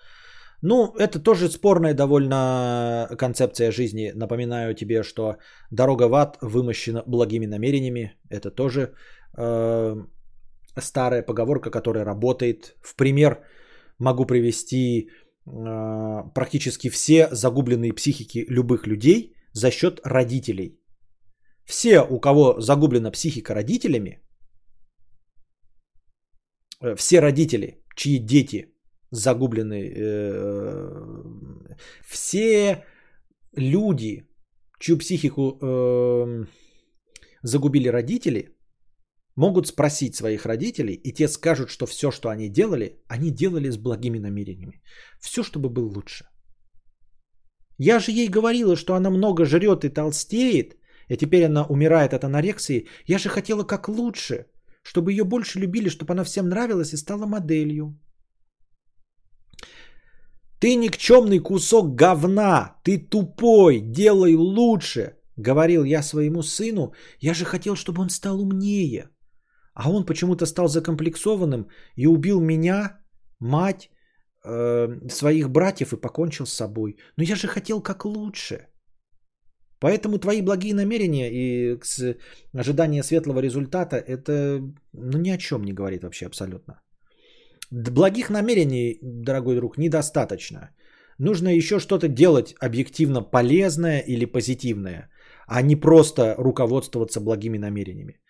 Ну, это тоже спорная довольно концепция жизни. Напоминаю тебе, что дорога в ад вымощена благими намерениями. Это тоже старая поговорка, которая работает. В пример могу привести практически все загубленные психики любых людей за счет родителей. Все, у кого загублена психика родителями, все родители, чьи дети загублены, все люди, чью психику загубили родители, могут спросить своих родителей, и те скажут, что все, что они делали с благими намерениями. Все, чтобы было лучше. Я же ей говорила, что она много жрет и толстеет, и теперь она умирает от анорексии. Я же хотела как лучше. чтобы ее больше любили, чтобы она всем нравилась и стала моделью. «Ты никчемный кусок говна, ты тупой, делай лучше», говорил я своему сыну. Я же хотел, чтобы он стал умнее. А он почему-то стал закомплексованным и убил меня, мать, своих братьев и покончил с собой. Но я же хотел как лучше. Поэтому твои благие намерения и ожидание светлого результата, это ни о чем не говорит вообще абсолютно. Благих намерений, дорогой друг, недостаточно. Нужно еще что-то делать объективно полезное или позитивное, а не просто руководствоваться благими намерениями.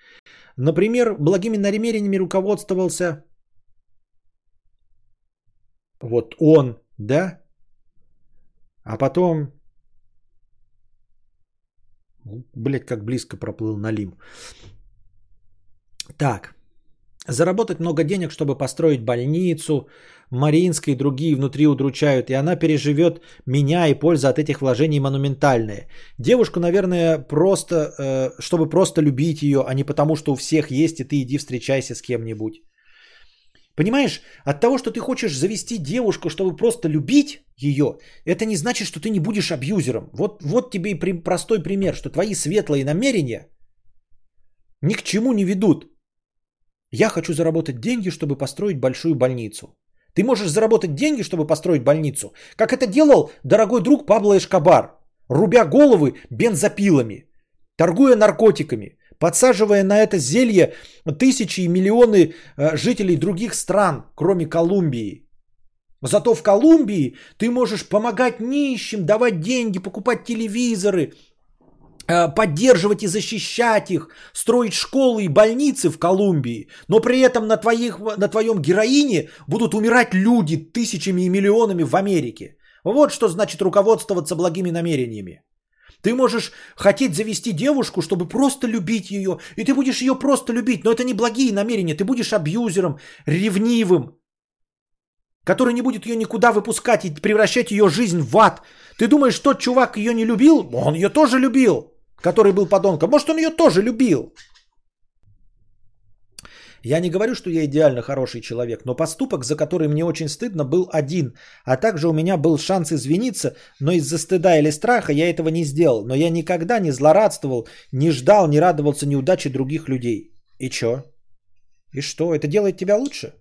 Например, благими намерениями руководствовался вот он, да? А потом, блядь, как близко проплыл налим. Так. Заработать много денег, чтобы построить больницу. Мариинский и другие внутри удручают. И она переживет меня, и польза от этих вложений монументальная. Девушку, наверное, просто, чтобы просто любить ее, а не потому, что у всех есть, и ты иди встречайся с кем-нибудь. Понимаешь, от того, что ты хочешь завести девушку, чтобы просто любить ее, это не значит, что ты не будешь абьюзером. Вот тебе и простой пример, что твои светлые намерения ни к чему не ведут. Я хочу заработать деньги, чтобы построить большую больницу. Ты можешь заработать деньги, чтобы построить больницу, как это делал дорогой друг Пабло Эшкобар, рубя головы бензопилами, торгуя наркотиками, подсаживая на это зелье тысячи и миллионы жителей других стран, кроме Колумбии. Зато в Колумбии ты можешь помогать нищим, давать деньги, покупать телевизоры, поддерживать и защищать их, строить школы и больницы в Колумбии, но при этом на твоем героине будут умирать люди тысячами и миллионами в Америке. Вот что значит руководствоваться благими намерениями. Ты можешь хотеть завести девушку, чтобы просто любить ее, и ты будешь ее просто любить, но это не благие намерения, ты будешь абьюзером, ревнивым, который не будет ее никуда выпускать и превращать ее жизнь в ад. Ты думаешь, тот чувак ее не любил? Он ее тоже любил, который был подонком. Может, он ее тоже любил. Я не говорю, что я идеально хороший человек, но поступок, за который мне очень стыдно, был один. А также у меня был шанс извиниться, но из-за стыда или страха я этого не сделал. Но я никогда не злорадствовал, не ждал, не радовался неудаче других людей. И чё? И что? Это делает тебя лучше?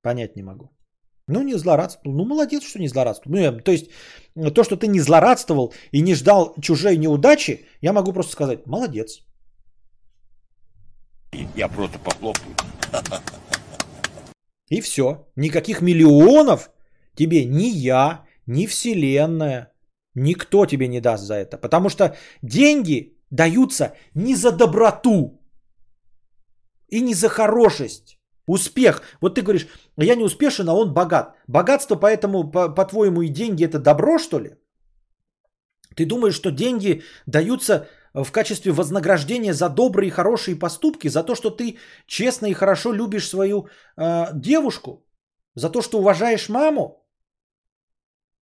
Понять не могу. Ну, не злорадствовал. Ну, молодец, что не злорадствовал. Ну, то есть, то, что ты не злорадствовал и не ждал чужой неудачи, я могу просто сказать, молодец. Я просто похлопаю. И все. Никаких миллионов тебе ни я, ни Вселенная, никто тебе не даст за это. Потому что деньги даются не за доброту и не за хорошесть. Успех. Вот ты говоришь, я не успешен, а он богат. Богатство, поэтому, по-твоему, и деньги это добро, что ли? Ты думаешь, что деньги даются в качестве вознаграждения за добрые и хорошие поступки, за то, что ты честно и хорошо любишь свою девушку, за то, что уважаешь маму,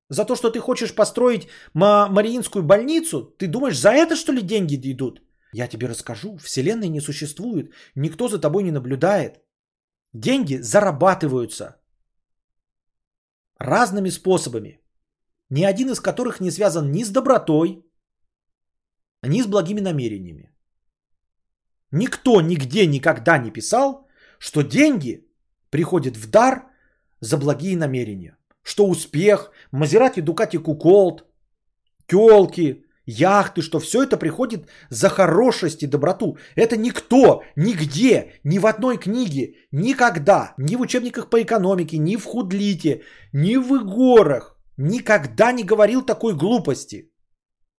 за то, что ты хочешь построить Мариинскую больницу? Ты думаешь, за это, что ли, деньги идут? Я тебе расскажу, вселенной не существует, никто за тобой не наблюдает. Деньги зарабатываются разными способами, ни один из которых не связан ни с добротой, ни с благими намерениями. Никто нигде никогда не писал, что деньги приходят в дар за благие намерения, что успех, Мазерати, Дукати, Куколт, тёлки, яхты, что все это приходит за хорошесть и доброту. Это никто, нигде, ни в одной книге, никогда, ни в учебниках по экономике, ни в худлите, ни в игорах никогда не говорил такой глупости.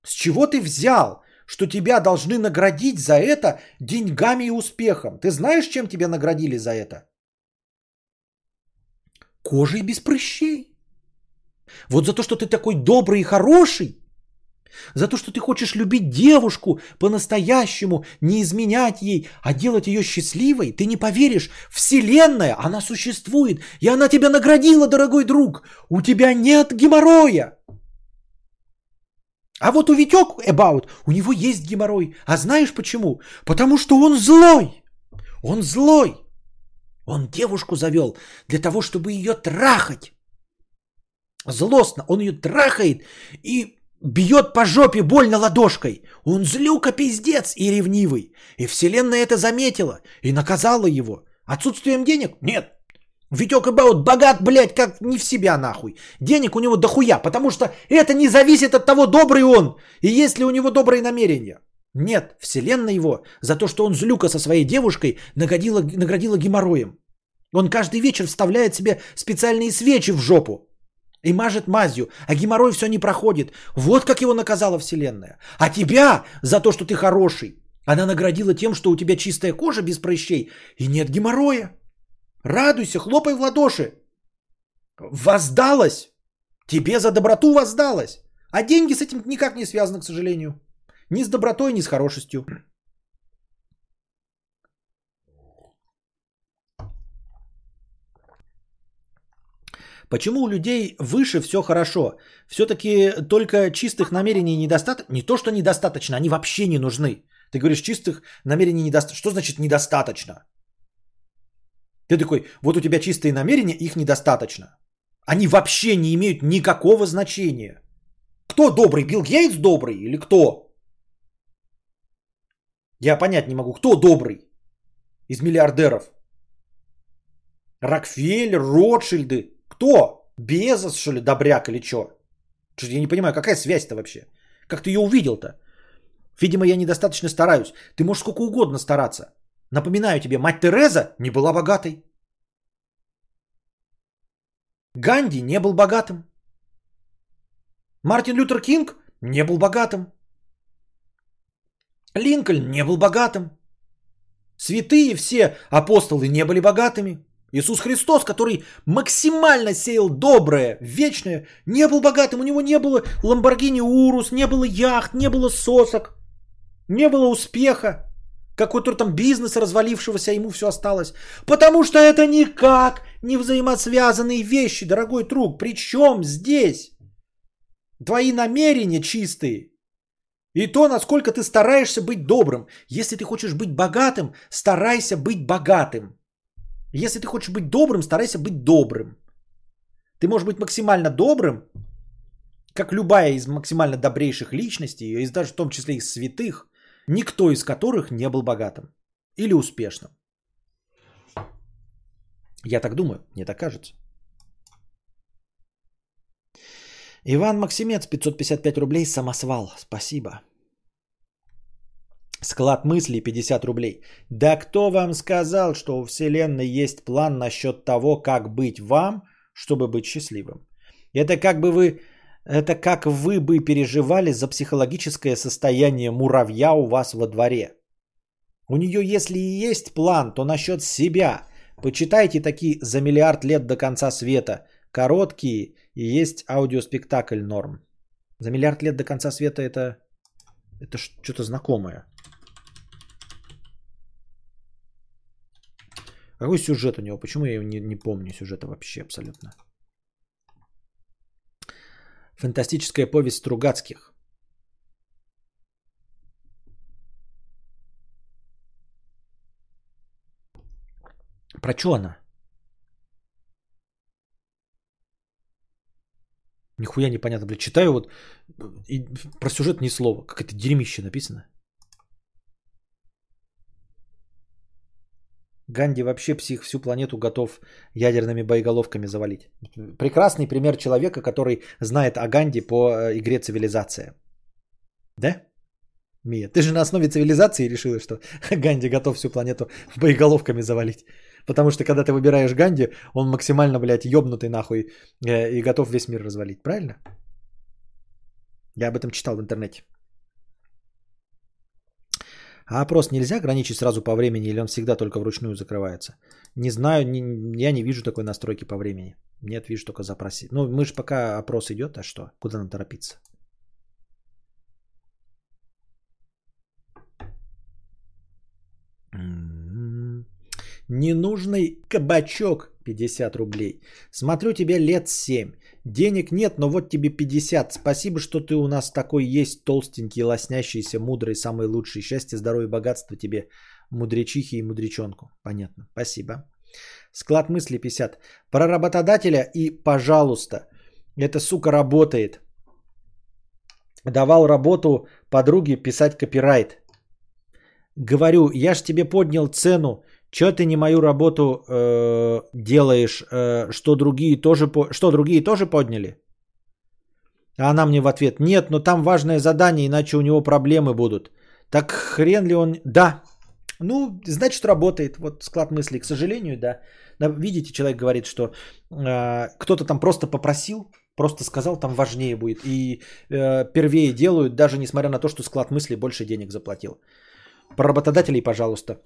С чего ты взял, что тебя должны наградить за это деньгами и успехом? Ты знаешь, чем тебя наградили за это? Кожей без прыщей. Вот за то, что ты такой добрый и хороший, за то, что ты хочешь любить девушку по-настоящему, не изменять ей, а делать ее счастливой, ты не поверишь. Вселенная, она существует, и она тебя наградила, дорогой друг. У тебя нет геморроя. А вот у Витек About, у него есть геморрой. А знаешь почему? Потому что он злой. Он злой. Он девушку завел для того, чтобы ее трахать. Злостно. Он ее трахает и бьет по жопе больно ладошкой. Он злюка, пиздец и ревнивый. И вселенная это заметила и наказала его. Отсутствием денег? Нет. Витек Эбаут богат, блядь, как не в себя нахуй. Денег у него дохуя, потому что это не зависит от того, добрый он. И есть ли у него добрые намерения. Нет, вселенная его за то, что он злюка со своей девушкой, наградила геморроем. Он каждый вечер вставляет себе специальные свечи в жопу и мажет мазью, а геморрой все не проходит. Вот как его наказала вселенная. А тебя за то, что ты хороший, она наградила тем, что у тебя чистая кожа без прыщей и нет геморроя. Радуйся, хлопай в ладоши. Воздалось. Тебе за доброту воздалось. А деньги с этим никак не связаны, к сожалению. Ни с добротой, ни с хорошестью. Почему у людей выше все хорошо? Все-таки только чистых намерений недостаточно. Не то, что недостаточно, они вообще не нужны. Ты говоришь, чистых намерений недостаточно. Что значит недостаточно? Ты такой, вот у тебя чистые намерения, их недостаточно. Они вообще не имеют никакого значения. Кто добрый? Билл Гейтс добрый или кто? Я понять не могу. Кто добрый из миллиардеров? Рокфеллер, Ротшильды. Кто? Безос, что ли, добряк или что? Я не понимаю, какая связь-то вообще? Как ты ее увидел-то? Видимо, я недостаточно стараюсь. Ты можешь сколько угодно стараться. Напоминаю тебе, мать Тереза не была богатой. Ганди не был богатым. Мартин Лютер Кинг не был богатым. Линкольн не был богатым. Святые все апостолы не были богатыми. Иисус Христос, который максимально сеял доброе, вечное, не был богатым. У него не было Lamborghini Urus, не было яхт, не было сосок, не было успеха. Какой-то там бизнес развалившегося, ему все осталось. Потому что это никак не взаимосвязанные вещи, дорогой друг. Причем здесь твои намерения чистые. И то, насколько ты стараешься быть добрым. Если ты хочешь быть богатым, старайся быть богатым. Если ты хочешь быть добрым, старайся быть добрым. Ты можешь быть максимально добрым, как любая из максимально добрейших личностей, и даже в том числе и святых, никто из которых не был богатым или успешным. Я так думаю, мне так кажется. Иван Максимец, 555 рублей, самосвал, спасибо. Склад мыслей, 50 рублей. Да кто вам сказал, что у Вселенной есть план насчет того, как быть вам, чтобы быть счастливым? Это как вы бы переживали за психологическое состояние муравья у вас во дворе. У нее, если и есть план, то насчет себя. Почитайте такие «За миллиард лет до конца света». Короткие и есть аудиоспектакль норм. «За миллиард лет до конца света» это что-то знакомое. Какой сюжет у него? Почему я его не помню сюжета вообще абсолютно? Фантастическая повесть Стругацких. Про что она? Нихуя непонятно, блядь. Читаю вот и про сюжет ни слова. Какое-то дерьмище написано. Ганди вообще псих, всю планету готов ядерными боеголовками завалить. Прекрасный пример человека, который знает о Ганди по игре «Цивилизация». Да, Мия? Ты же на основе «Цивилизации» решила, что Ганди готов всю планету боеголовками завалить. Потому что когда ты выбираешь Ганди, он максимально, блядь, ёбнутый нахуй и готов весь мир развалить. Правильно? Я об этом читал в интернете. А опрос нельзя ограничить сразу по времени, или он всегда только вручную закрывается? Не знаю, я не вижу такой настройки по времени. Нет, вижу только запроси. Ну, мы же пока опрос идет, а что? Куда надо торопиться? Ненужный кабачок. 50 рублей. Смотрю тебя лет 7. Денег нет, но вот тебе 50. Спасибо, что ты у нас такой есть, толстенький, лоснящийся, мудрый, самый лучший. Счастье, здоровье, богатство тебе, мудрячихи и мудрячонку. Понятно, спасибо. Склад мысли 50. Про работодателя и пожалуйста. Эта сука работает. Давал работу подруге писать копирайт. Говорю, я ж тебе поднял цену. Чё ты не мою работу делаешь, что другие тоже подняли? А она мне в ответ, нет, но там важное задание, иначе у него проблемы будут. Так хрен ли он... Да, ну, значит, работает. Вот склад мыслей, к сожалению, да. Видите, человек говорит, что кто-то там просто попросил, просто сказал, там важнее будет. И первее делают, даже несмотря на то, что склад мыслей больше денег заплатил. Про работодателей, пожалуйста.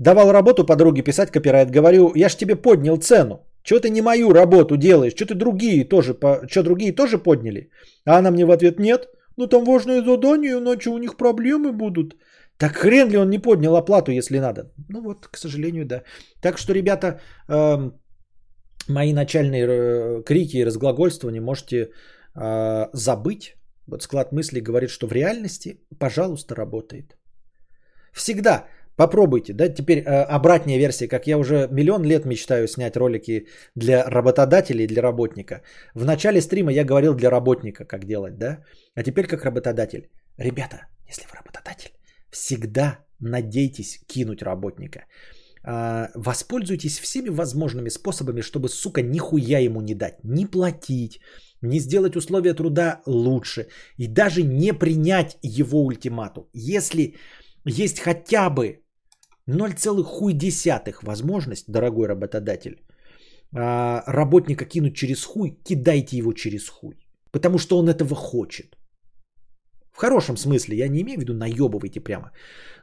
Давал работу подруге писать копирайт. Говорю, я ж тебе поднял цену. Чего ты не мою работу делаешь? Чего другие тоже подняли? А она мне в ответ, нет. Ну там важное задание, иначе у них проблемы будут. Так хрен ли он не поднял оплату, если надо? Ну вот, к сожалению, да. Так что, ребята, мои начальные крики и разглагольствования можете забыть. Вот склад мыслей говорит, что в реальности, пожалуйста, работает. Всегда. Попробуйте, да, теперь обратная версия, как я уже миллион лет мечтаю снять ролики для работодателя и для работника. В начале стрима я говорил для работника, как делать, да, а теперь как работодатель. Ребята, если вы работодатель, всегда надейтесь кинуть работника. Воспользуйтесь всеми возможными способами, чтобы, сука, нихуя ему не дать, не платить, не сделать условия труда лучше и даже не принять его ультиматум. Если есть хотя бы 0,1 возможность, дорогой работодатель, работника кинуть через хуй, кидайте его через хуй. Потому что он этого хочет. В хорошем смысле, я не имею в виду наебывайте прямо.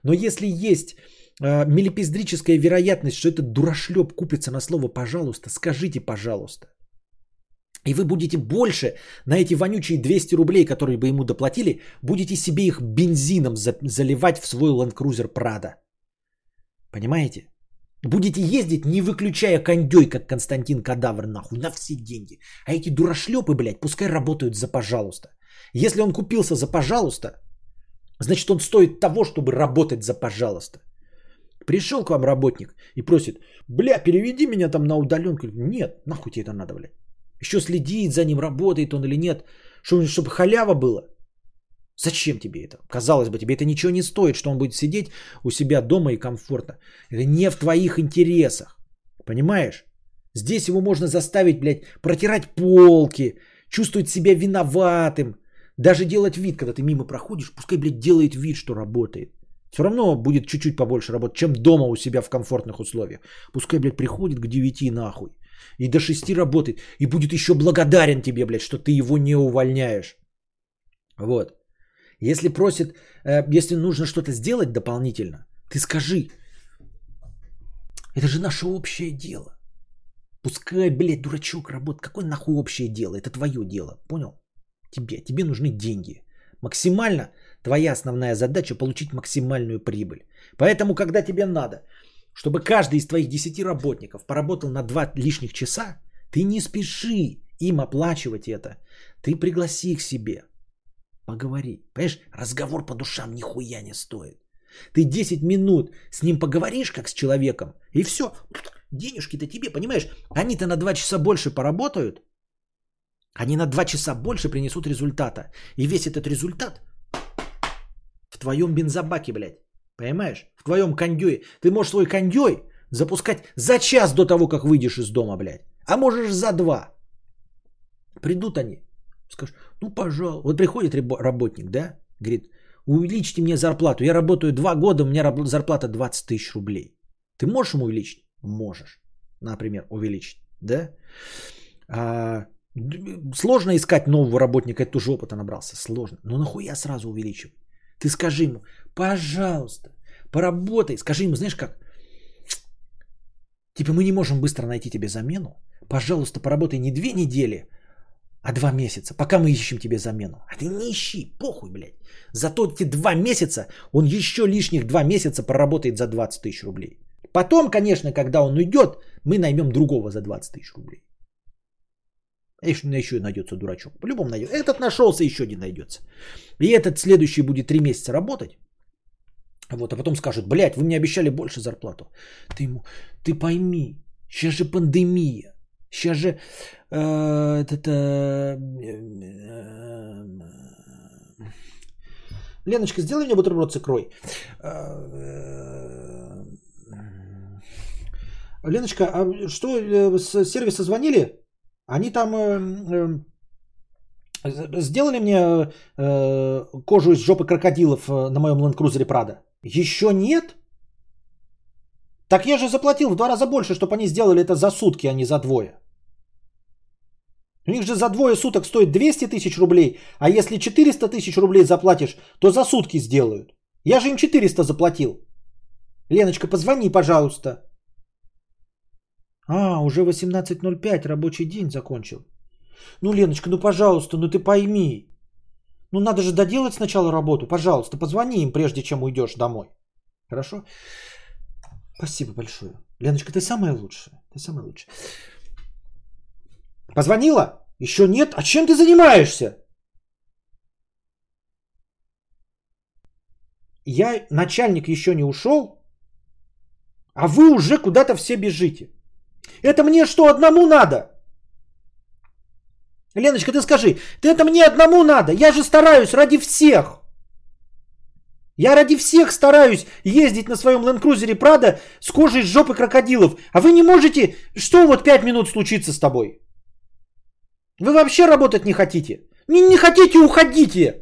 Но если есть милипиздрическая вероятность, что этот дурашлеп купится на слово «пожалуйста», скажите «пожалуйста». И вы будете больше на эти вонючие 200 рублей, которые бы ему доплатили, будете себе их бензином заливать в свой Land Cruiser Prada. Понимаете? Будете ездить, не выключая кондей, как Константин Кадавр, нахуй, на все деньги. А эти дурашлепы, блядь, пускай работают за пожалуйста. Если он купился за пожалуйста, значит он стоит того, чтобы работать за пожалуйста. Пришел к вам работник и просит, бля, переведи меня там на удаленку. Нет, нахуй тебе это надо, блядь. Еще следит за ним, работает он или нет. Чтобы халява была. Зачем тебе это? Казалось бы, тебе это ничего не стоит, что он будет сидеть у себя дома и комфортно. Это не в твоих интересах. Понимаешь? Здесь его можно заставить, блядь, протирать полки. Чувствовать себя виноватым. Даже делать вид, когда ты мимо проходишь. Пускай, блядь, делает вид, что работает. Все равно будет чуть-чуть побольше работать, чем дома у себя в комфортных условиях. Пускай, блядь, приходит к 9 нахуй. И до 6 работает. И будет еще благодарен тебе, блядь, что ты его не увольняешь. Вот. Если просит, если нужно что-то сделать дополнительно, ты скажи. Это же наше общее дело. Пускай, блядь, дурачок работает. Какое нахуй общее дело? Это твое дело. Понял? Тебе нужны деньги. Максимально твоя основная задача получить максимальную прибыль. Поэтому, когда тебе надо... Чтобы каждый из твоих 10 работников поработал на 2 лишних часа, ты не спеши им оплачивать это. Ты пригласи их себе. Поговори. Понимаешь, разговор по душам нихуя не стоит. Ты 10 минут с ним поговоришь, как с человеком, и все. Денежки-то тебе, понимаешь, они-то на 2 часа больше поработают. Они на 2 часа больше принесут результата. И весь этот результат в твоем бензобаке, блядь. Понимаешь? В твоем кондёе. Ты можешь свой кондёй запускать за час до того, как выйдешь из дома, блядь. А можешь за 2. Придут они. Скажешь, ну, пожалуйста. Вот приходит работник, да? Говорит, увеличьте мне зарплату. Я работаю 2 года, у меня зарплата 20 тысяч рублей. Ты можешь ему увеличить? Можешь. Например, увеличить, да? Сложно искать нового работника, это уже опыта набрался. Сложно. Ну, нахуя сразу увеличивать? Ты скажи ему, пожалуйста, поработай. Скажи ему, знаешь как? Типа мы не можем быстро найти тебе замену. Пожалуйста, поработай не 2 недели, а 2 месяца, пока мы ищем тебе замену. А ты не ищи, похуй, блядь. Зато эти 2 месяца, он еще лишних 2 месяца проработает за 20 тысяч рублей. Потом, конечно, когда он уйдет, мы наймем другого за 20 тысяч рублей. Еще найдется дурачок. По-любому найдется. Этот нашелся, еще один найдется. И этот следующий будет 3 месяца работать. Вот, а потом скажут, блядь, вы мне обещали больше зарплату. Ты ему, ты пойми, сейчас же пандемия. Сейчас же Леночка, сделай мне бутерброд с икрой. Леночка, а что, с сервиса звонили? Они там сделали мне кожу из жопы крокодилов на моем Land Cruiser Prada? Еще нет? Так я же заплатил в 2 раза больше, чтобы они сделали это за сутки, а не за 2. У них же за 2 суток стоит 200 тысяч рублей, а если 400 тысяч рублей заплатишь, то за сутки сделают. Я же им 400 заплатил. Леночка, позвони, пожалуйста. А, уже 18:05, рабочий день закончил. Ну, Леночка, ну пожалуйста, ну ты пойми. Ну надо же доделать сначала работу, пожалуйста, позвони им, прежде чем уйдешь домой. Хорошо? Спасибо большое. Леночка, ты самая лучшая. Ты самая лучшая. Позвонила? Еще нет? А чем ты занимаешься? Я, начальник еще не ушел, а вы уже куда-то все бежите. Это мне что, одному надо? Леночка, ты скажи, это мне одному надо? Я же стараюсь ради всех. Я ради всех стараюсь ездить на своем Land Cruiser Prada с кожей с жопы крокодилов. А вы не можете, что вот 5 минут случится с тобой? Вы вообще работать не хотите? Не хотите, уходите.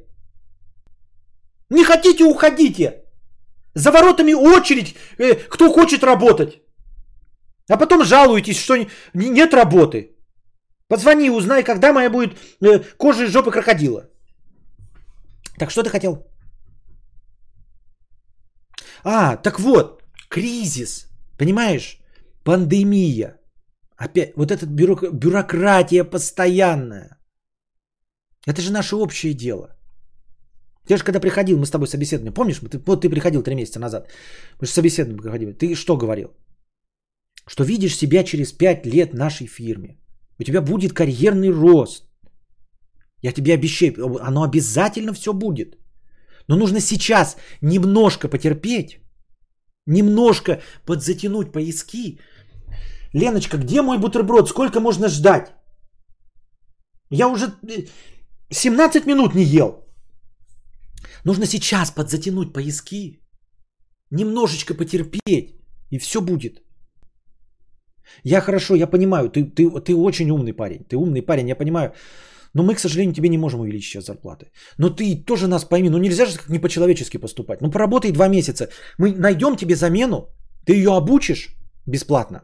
Не хотите, уходите. За воротами очередь, кто хочет работать. А потом жалуетесь, что нет работы. Позвони, узнай, когда моя будет кожа из жопы крокодила. Так что ты хотел? А, так вот, кризис, понимаешь? Пандемия. Опять, вот эта бюрократия постоянная. Это же наше общее дело. Ты же когда приходил, мы с тобой собеседовали, помнишь? Вот ты приходил 3 месяца назад. Мы же собеседовали приходили. Ты что говорил? Что видишь себя через 5 лет нашей фирме. У тебя будет карьерный рост. Я тебе обещаю, оно обязательно все будет. Но нужно сейчас немножко потерпеть, немножко подзатянуть пояски. Леночка, где мой бутерброд? Сколько можно ждать? Я уже 17 минут не ел. Нужно сейчас подзатянуть пояски, немножечко потерпеть, и все будет. Я хорошо, я понимаю, ты очень умный парень. Ты умный парень, я понимаю. Но мы, к сожалению, тебе не можем увеличить сейчас зарплаты. Но ты тоже нас пойми, ну нельзя же как не по-человечески поступать. Ну поработай 2 месяца, мы найдем тебе замену, ты ее обучишь бесплатно.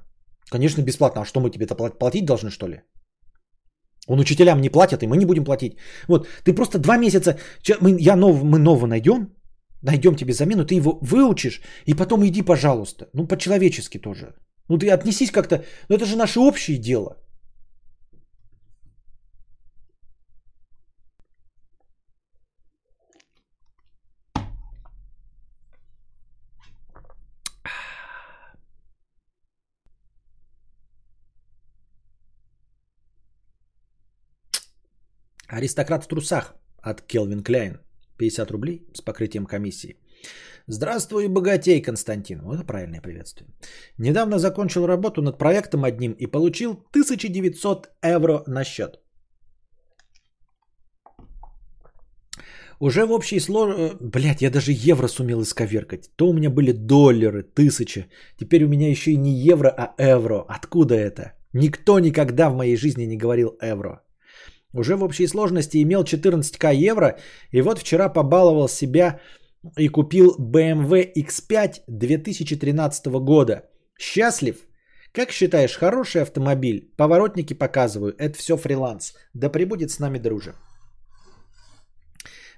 Конечно, бесплатно, а что мы тебе-то платить должны, что ли? Он учителям не платит, и мы не будем платить. Вот, ты просто 2 месяца, мы нового найдем тебе замену, ты его выучишь, и потом иди, пожалуйста. Ну по-человечески тоже. Ну ты отнесись как-то, ну это же наше общее дело. Аристократ в трусах от Келвин Кляйн. 50 рублей с покрытием комиссии. Здравствуй, богатей, Константин. Вот это правильное приветствие. Недавно закончил работу над проектом одним и получил 1900 евро на счет. Уже в общей сложности... Блядь, я даже евро сумел исковеркать. То у меня были доллары, 1000. Теперь у меня еще и не евро, а евро. Откуда это? Никто никогда в моей жизни не говорил евро. Уже в общей сложности имел 14 000 евро, и вот вчера побаловал себя и купил BMW X5 2013 года. Счастлив? Как считаешь, хороший автомобиль? Поворотники показываю, это все фриланс. Да пребудет с нами друже.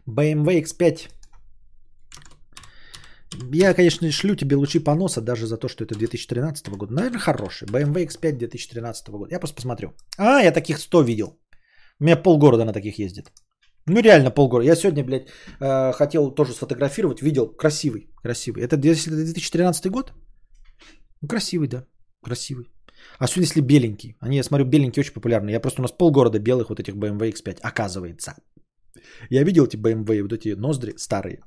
BMW X5. Я, конечно, шлю тебе лучи поноса даже за то, что это 2013 года. Наверное, хороший. BMW X5 2013 года. Я просто посмотрю. А, я таких 100 видел. У меня полгорода на таких ездит. Ну реально полгорода. Я сегодня, блядь, хотел тоже сфотографировать. Видел. Красивый. Красивый. Это 2013 год? Ну, красивый, да, красивый. А что если беленький? Они, я смотрю, беленькие очень популярные. Я просто, у нас полгорода белых вот этих BMW X5, оказывается. Я видел эти BMW, вот эти ноздри старые.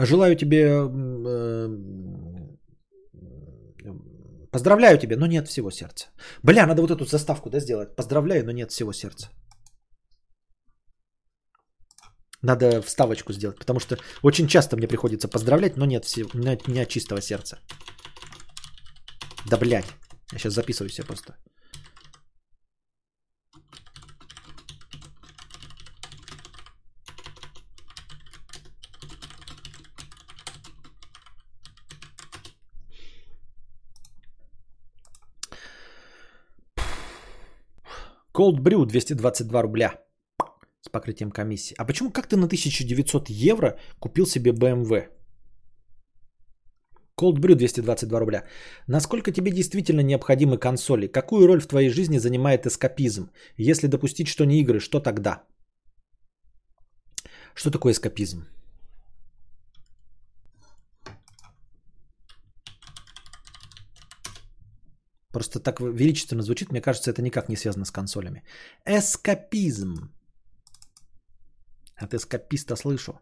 Желаю тебе, поздравляю тебя, но не от всего сердца. Бля, надо вот эту заставку, да, сделать. Поздравляю, но не от всего сердца. Надо вставочку сделать, потому что очень часто мне приходится поздравлять, но не от чистого сердца. Да, блядь. Я сейчас записываю себя просто. Cold Brew 222 рубля с покрытием комиссии. А почему, как ты на 1900 евро купил себе BMW? Cold Brew 222 рубля. Насколько тебе действительно необходимы консоли? Какую роль в твоей жизни занимает эскапизм? Если допустить, что не игры, что тогда? Что такое эскапизм? Просто так величественно звучит, мне кажется, это никак не связано с консолями. Эскапизм. От эскаписта слышу.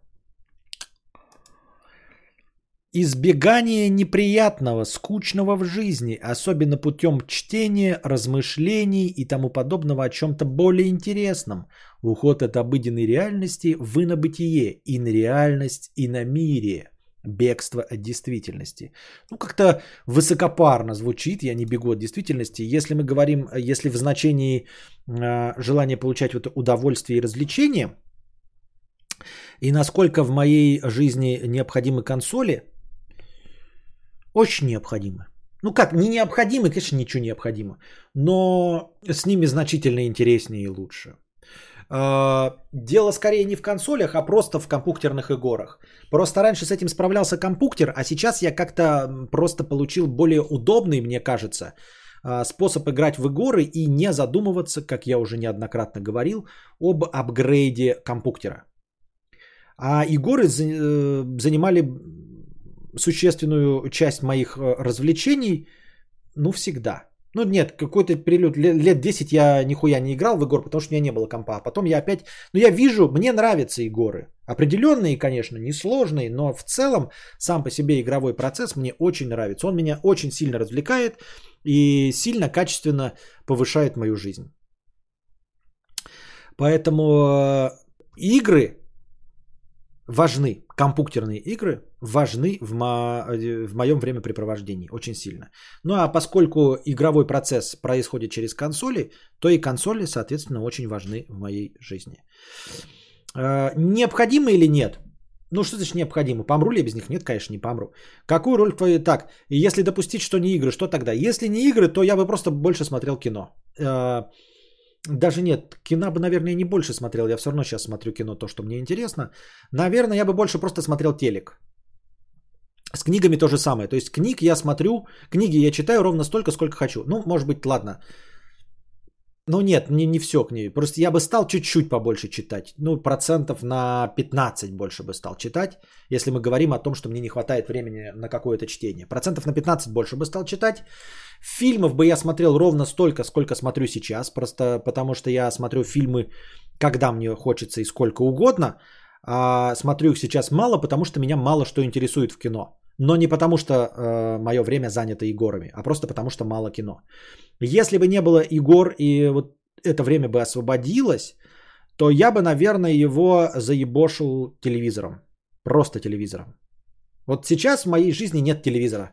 Избегание неприятного, скучного в жизни, особенно путем чтения, размышлений и тому подобного о чем-то более интересном. Уход от обыденной реальности в инобытие, инреальность, иномирие. Бегство от действительности. Ну, как-то высокопарно звучит, я не бегу от действительности. Если мы говорим, если в значении желание получать вот удовольствие и развлечение, и насколько в моей жизни необходимы консоли, очень необходимы. Ну как, не необходимы, конечно, ничего необходимо, но с ними значительно интереснее и лучше. Дело скорее не в консолях, а просто в компьютерных играх. Просто раньше с этим справлялся компьютер, а сейчас я как-то просто получил более удобный, мне кажется, способ играть в игры и не задумываться, как я уже неоднократно говорил, об апгрейде компьютера. А игры занимали существенную часть моих развлечений, ну, всегда. Ну нет, какой-то перелет, лет 10 я нихуя не играл в игры, потому что у меня не было компа. А потом я опять, ну я вижу, мне нравятся игры. Определенные, конечно, несложные, но в целом сам по себе игровой процесс мне очень нравится. Он меня очень сильно развлекает и сильно качественно повышает мою жизнь. Поэтому игры важны, компьютерные игры важны в моем времяпрепровождении очень сильно. Ну а поскольку игровой процесс происходит через консоли, то и консоли, соответственно, очень важны в моей жизни. Необходимо или нет? Ну что значит необходимо? Помру ли я без них? Нет, конечно, не помру. Какую роль твою? Так, если допустить, что не игры, что тогда? Если не игры, то я бы просто больше смотрел кино. Даже нет, кино бы, наверное, не больше смотрел. Я все равно сейчас смотрю кино, то, что мне интересно. Наверное, я бы больше просто смотрел телек. С книгами то же самое. То есть книг я смотрю, книги я читаю ровно столько, сколько хочу. Ну, может быть, ладно. Ну, нет, не все книги. Просто я бы стал чуть-чуть побольше читать. Ну, 15% больше бы стал читать. Если мы говорим о том, что мне не хватает времени на какое-то чтение. 15% больше бы стал читать. Фильмов бы я смотрел ровно столько, сколько смотрю сейчас. Просто потому что я смотрю фильмы, когда мне хочется и сколько угодно. А смотрю их сейчас мало, потому что меня мало что интересует в кино. Но не потому что мое время занято играми, а просто потому что мало кино. Если бы не было игр и вот это время бы освободилось, то я бы, наверное, его заебошил телевизором. Просто телевизором. Вот сейчас в моей жизни нет телевизора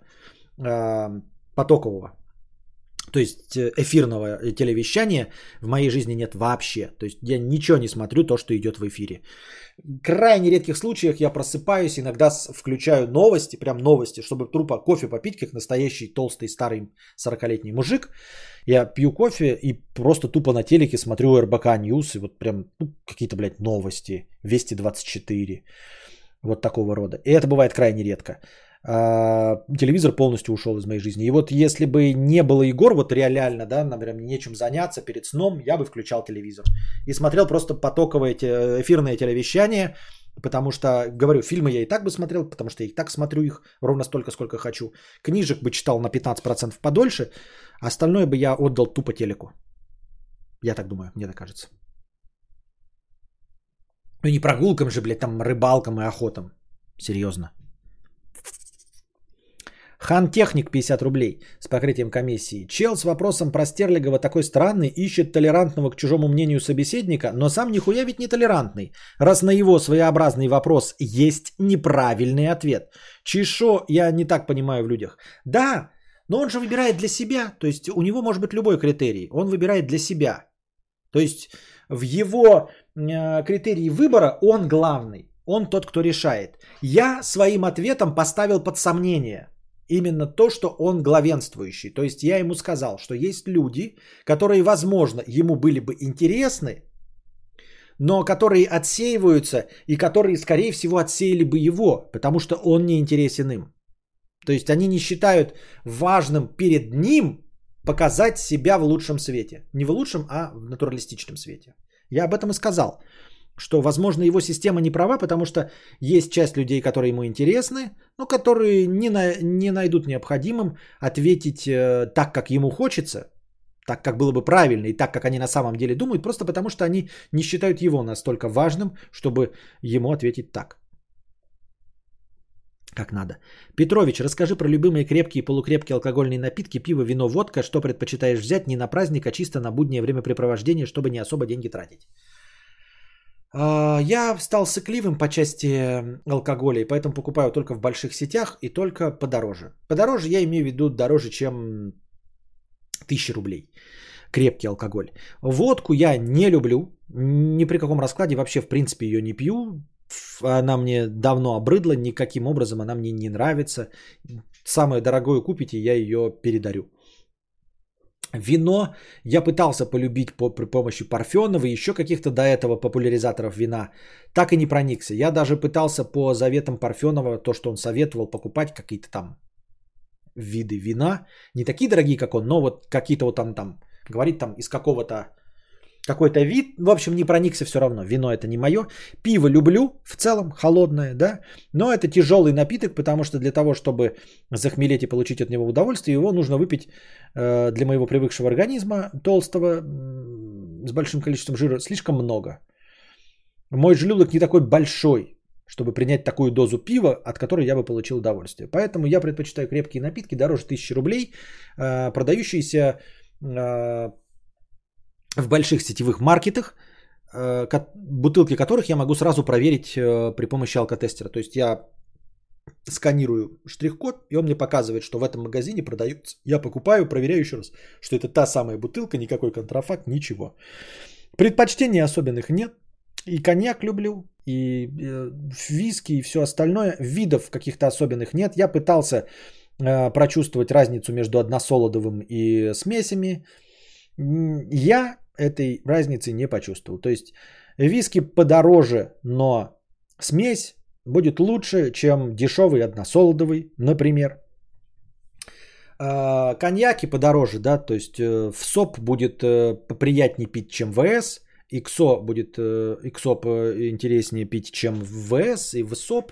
потокового. То есть эфирного телевещания в моей жизни нет вообще. То есть я ничего не смотрю, то, что идет в эфире. В крайне редких случаях я просыпаюсь, иногда включаю новости, прям новости, чтобы трупа кофе попить, как настоящий толстый старый 40-летний мужик. Я пью кофе и просто тупо на телеке смотрю РБК News, и вот прям какие-то, блядь, новости, Вести 24, вот такого рода. И это бывает крайне редко. Телевизор полностью ушел из моей жизни. И вот если бы не было игр, вот реально, да, например, нечем заняться перед сном, я бы включал телевизор и смотрел просто потоковое эфирное телевещание Потому что, говорю, фильмы я и так бы смотрел, потому что я и так смотрю их ровно столько, сколько хочу. Книжек бы читал на 15% подольше, а остальное бы я отдал тупо телеку. Я так думаю, мне так кажется. Ну не прогулкам же, блядь, там рыбалкам и охотам. Серьезно. Хантехник 50 рублей с покрытием комиссии. Чел с вопросом про Стерлигова такой странный, ищет толерантного к чужому мнению собеседника, но сам нихуя ведь не толерантный, раз на его своеобразный вопрос есть неправильный ответ. Чешо я не так понимаю в людях. Да, но он же выбирает для себя, то есть у него может быть любой критерий, он выбирает для себя. То есть в его критерии выбора он главный, он тот, кто решает. Я своим ответом поставил под сомнение именно то, что он главенствующий. То есть я ему сказал, что есть люди, которые, возможно, ему были бы интересны, но которые отсеиваются и которые, скорее всего, отсеяли бы его, потому что он не интересен им. То есть они не считают важным перед ним показать себя в лучшем свете. Не в лучшем, а в натуралистичном свете. Я об этом и сказал, что, возможно, его система не права, потому что есть часть людей, которые ему интересны, но которые не найдут необходимым ответить так, как ему хочется, так, как было бы правильно, и так, как они на самом деле думают, просто потому что они не считают его настолько важным, чтобы ему ответить так, как надо. Петрович, расскажи про любимые крепкие и полукрепкие алкогольные напитки, пиво, вино, водка, что предпочитаешь взять не на праздник, а чисто на буднее времяпрепровождение, чтобы не особо деньги тратить. Я стал сыкливым по части алкоголя, и поэтому покупаю только в больших сетях и только подороже. Подороже я имею в виду дороже, чем 1000 рублей. Крепкий алкоголь. Водку я не люблю, ни при каком раскладе, вообще в принципе ее не пью. Она мне давно обрыдла, никаким образом она мне не нравится. Самое дорогое купите, я ее передарю. Вино я пытался полюбить при помощи Парфенова и еще каких-то до этого популяризаторов вина. Так и не проникся. Я даже пытался по заветам Парфенова, то, что он советовал, покупать какие-то там виды вина. Не такие дорогие, как он, но вот какие-то вот там, говорит там из какого-то, какой-то вид, в общем, не проникся все равно. Вино это не мое. Пиво люблю в целом, холодное, да. Но это тяжелый напиток, потому что для того, чтобы захмелеть и получить от него удовольствие, его нужно выпить для моего привыкшего организма толстого, с большим количеством жира, слишком много. Мой желудок не такой большой, чтобы принять такую дозу пива, от которой я бы получил удовольствие. Поэтому я предпочитаю крепкие напитки дороже 1000 рублей, продающиеся в больших сетевых маркетах, бутылки которых я могу сразу проверить при помощи алкотестера. То есть я сканирую штрих-код, и он мне показывает, что в этом магазине продаются. Я покупаю, проверяю еще раз, что это та самая бутылка, никакой контрафакт, ничего. Предпочтений особенных нет. И коньяк люблю, и виски, и все остальное. Видов каких-то особенных нет. Я пытался прочувствовать разницу между односолодовым и смесями. Я этой разницы не почувствовал. То есть виски подороже, но смесь будет лучше, чем дешевый односолодовый, например. Коньяки подороже, да, то есть в СОП будет поприятнее пить, чем в ВС. ИКСО будет ИКСОП интереснее пить, чем в ВС и в СОП.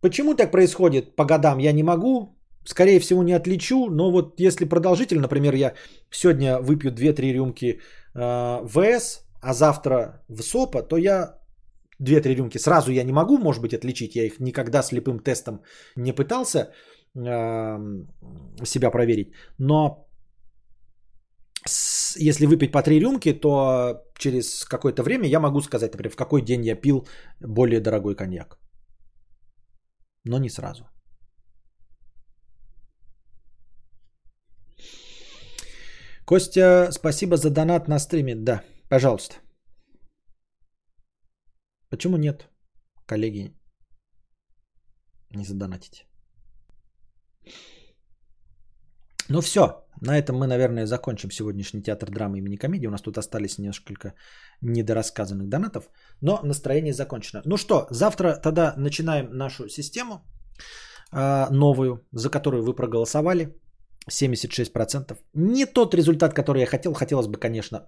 Почему так происходит по годам, я не могу. Скорее всего, не отличу, но вот если продолжительно, например, я сегодня выпью 2-3 рюмки ВС, а завтра в СОПа, то я 2-3 рюмки сразу я не могу, может быть, отличить. Я их никогда слепым тестом не пытался себя проверить. Но если выпить по 3 рюмки, то через какое-то время я могу сказать, например, в какой день я пил более дорогой коньяк. Но не сразу. Костя, спасибо за донат на стриме. Да, пожалуйста. Почему нет, коллеги, не задонатить? Ну все, на этом мы, наверное, закончим сегодняшний театр драмы имени комедии. У нас тут остались несколько недорассказанных донатов, но настроение закончено. Ну что, завтра тогда начинаем нашу систему новую, за которую вы проголосовали. 76%. Не тот результат, который я хотел. Хотелось бы, конечно,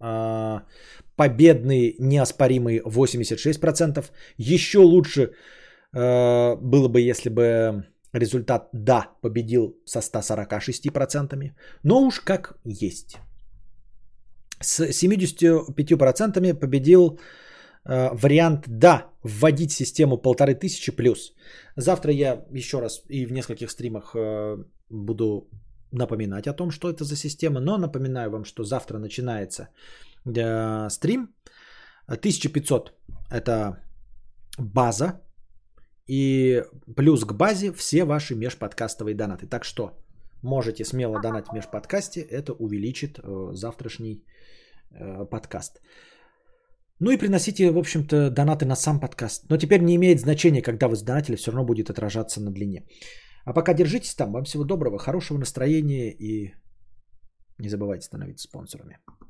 победные неоспоримые 86%. Еще лучше было бы, если бы результат «да» победил со 146%, но уж как есть. С 75% победил вариант «да», вводить систему 1500 плюс. Завтра я еще раз и в нескольких стримах буду напоминать о том, что это за система, но напоминаю вам, что завтра начинается стрим. 1500 – это база, и плюс к базе все ваши межподкастовые донаты. Так что можете смело донатить в межподкасте, это увеличит завтрашний подкаст. Ну и приносите, в общем-то, донаты на сам подкаст. Но теперь не имеет значения, когда вы сдонатили, все равно будет отражаться на длине. А пока держитесь там. Вам всего доброго, хорошего настроения и не забывайте становиться спонсорами.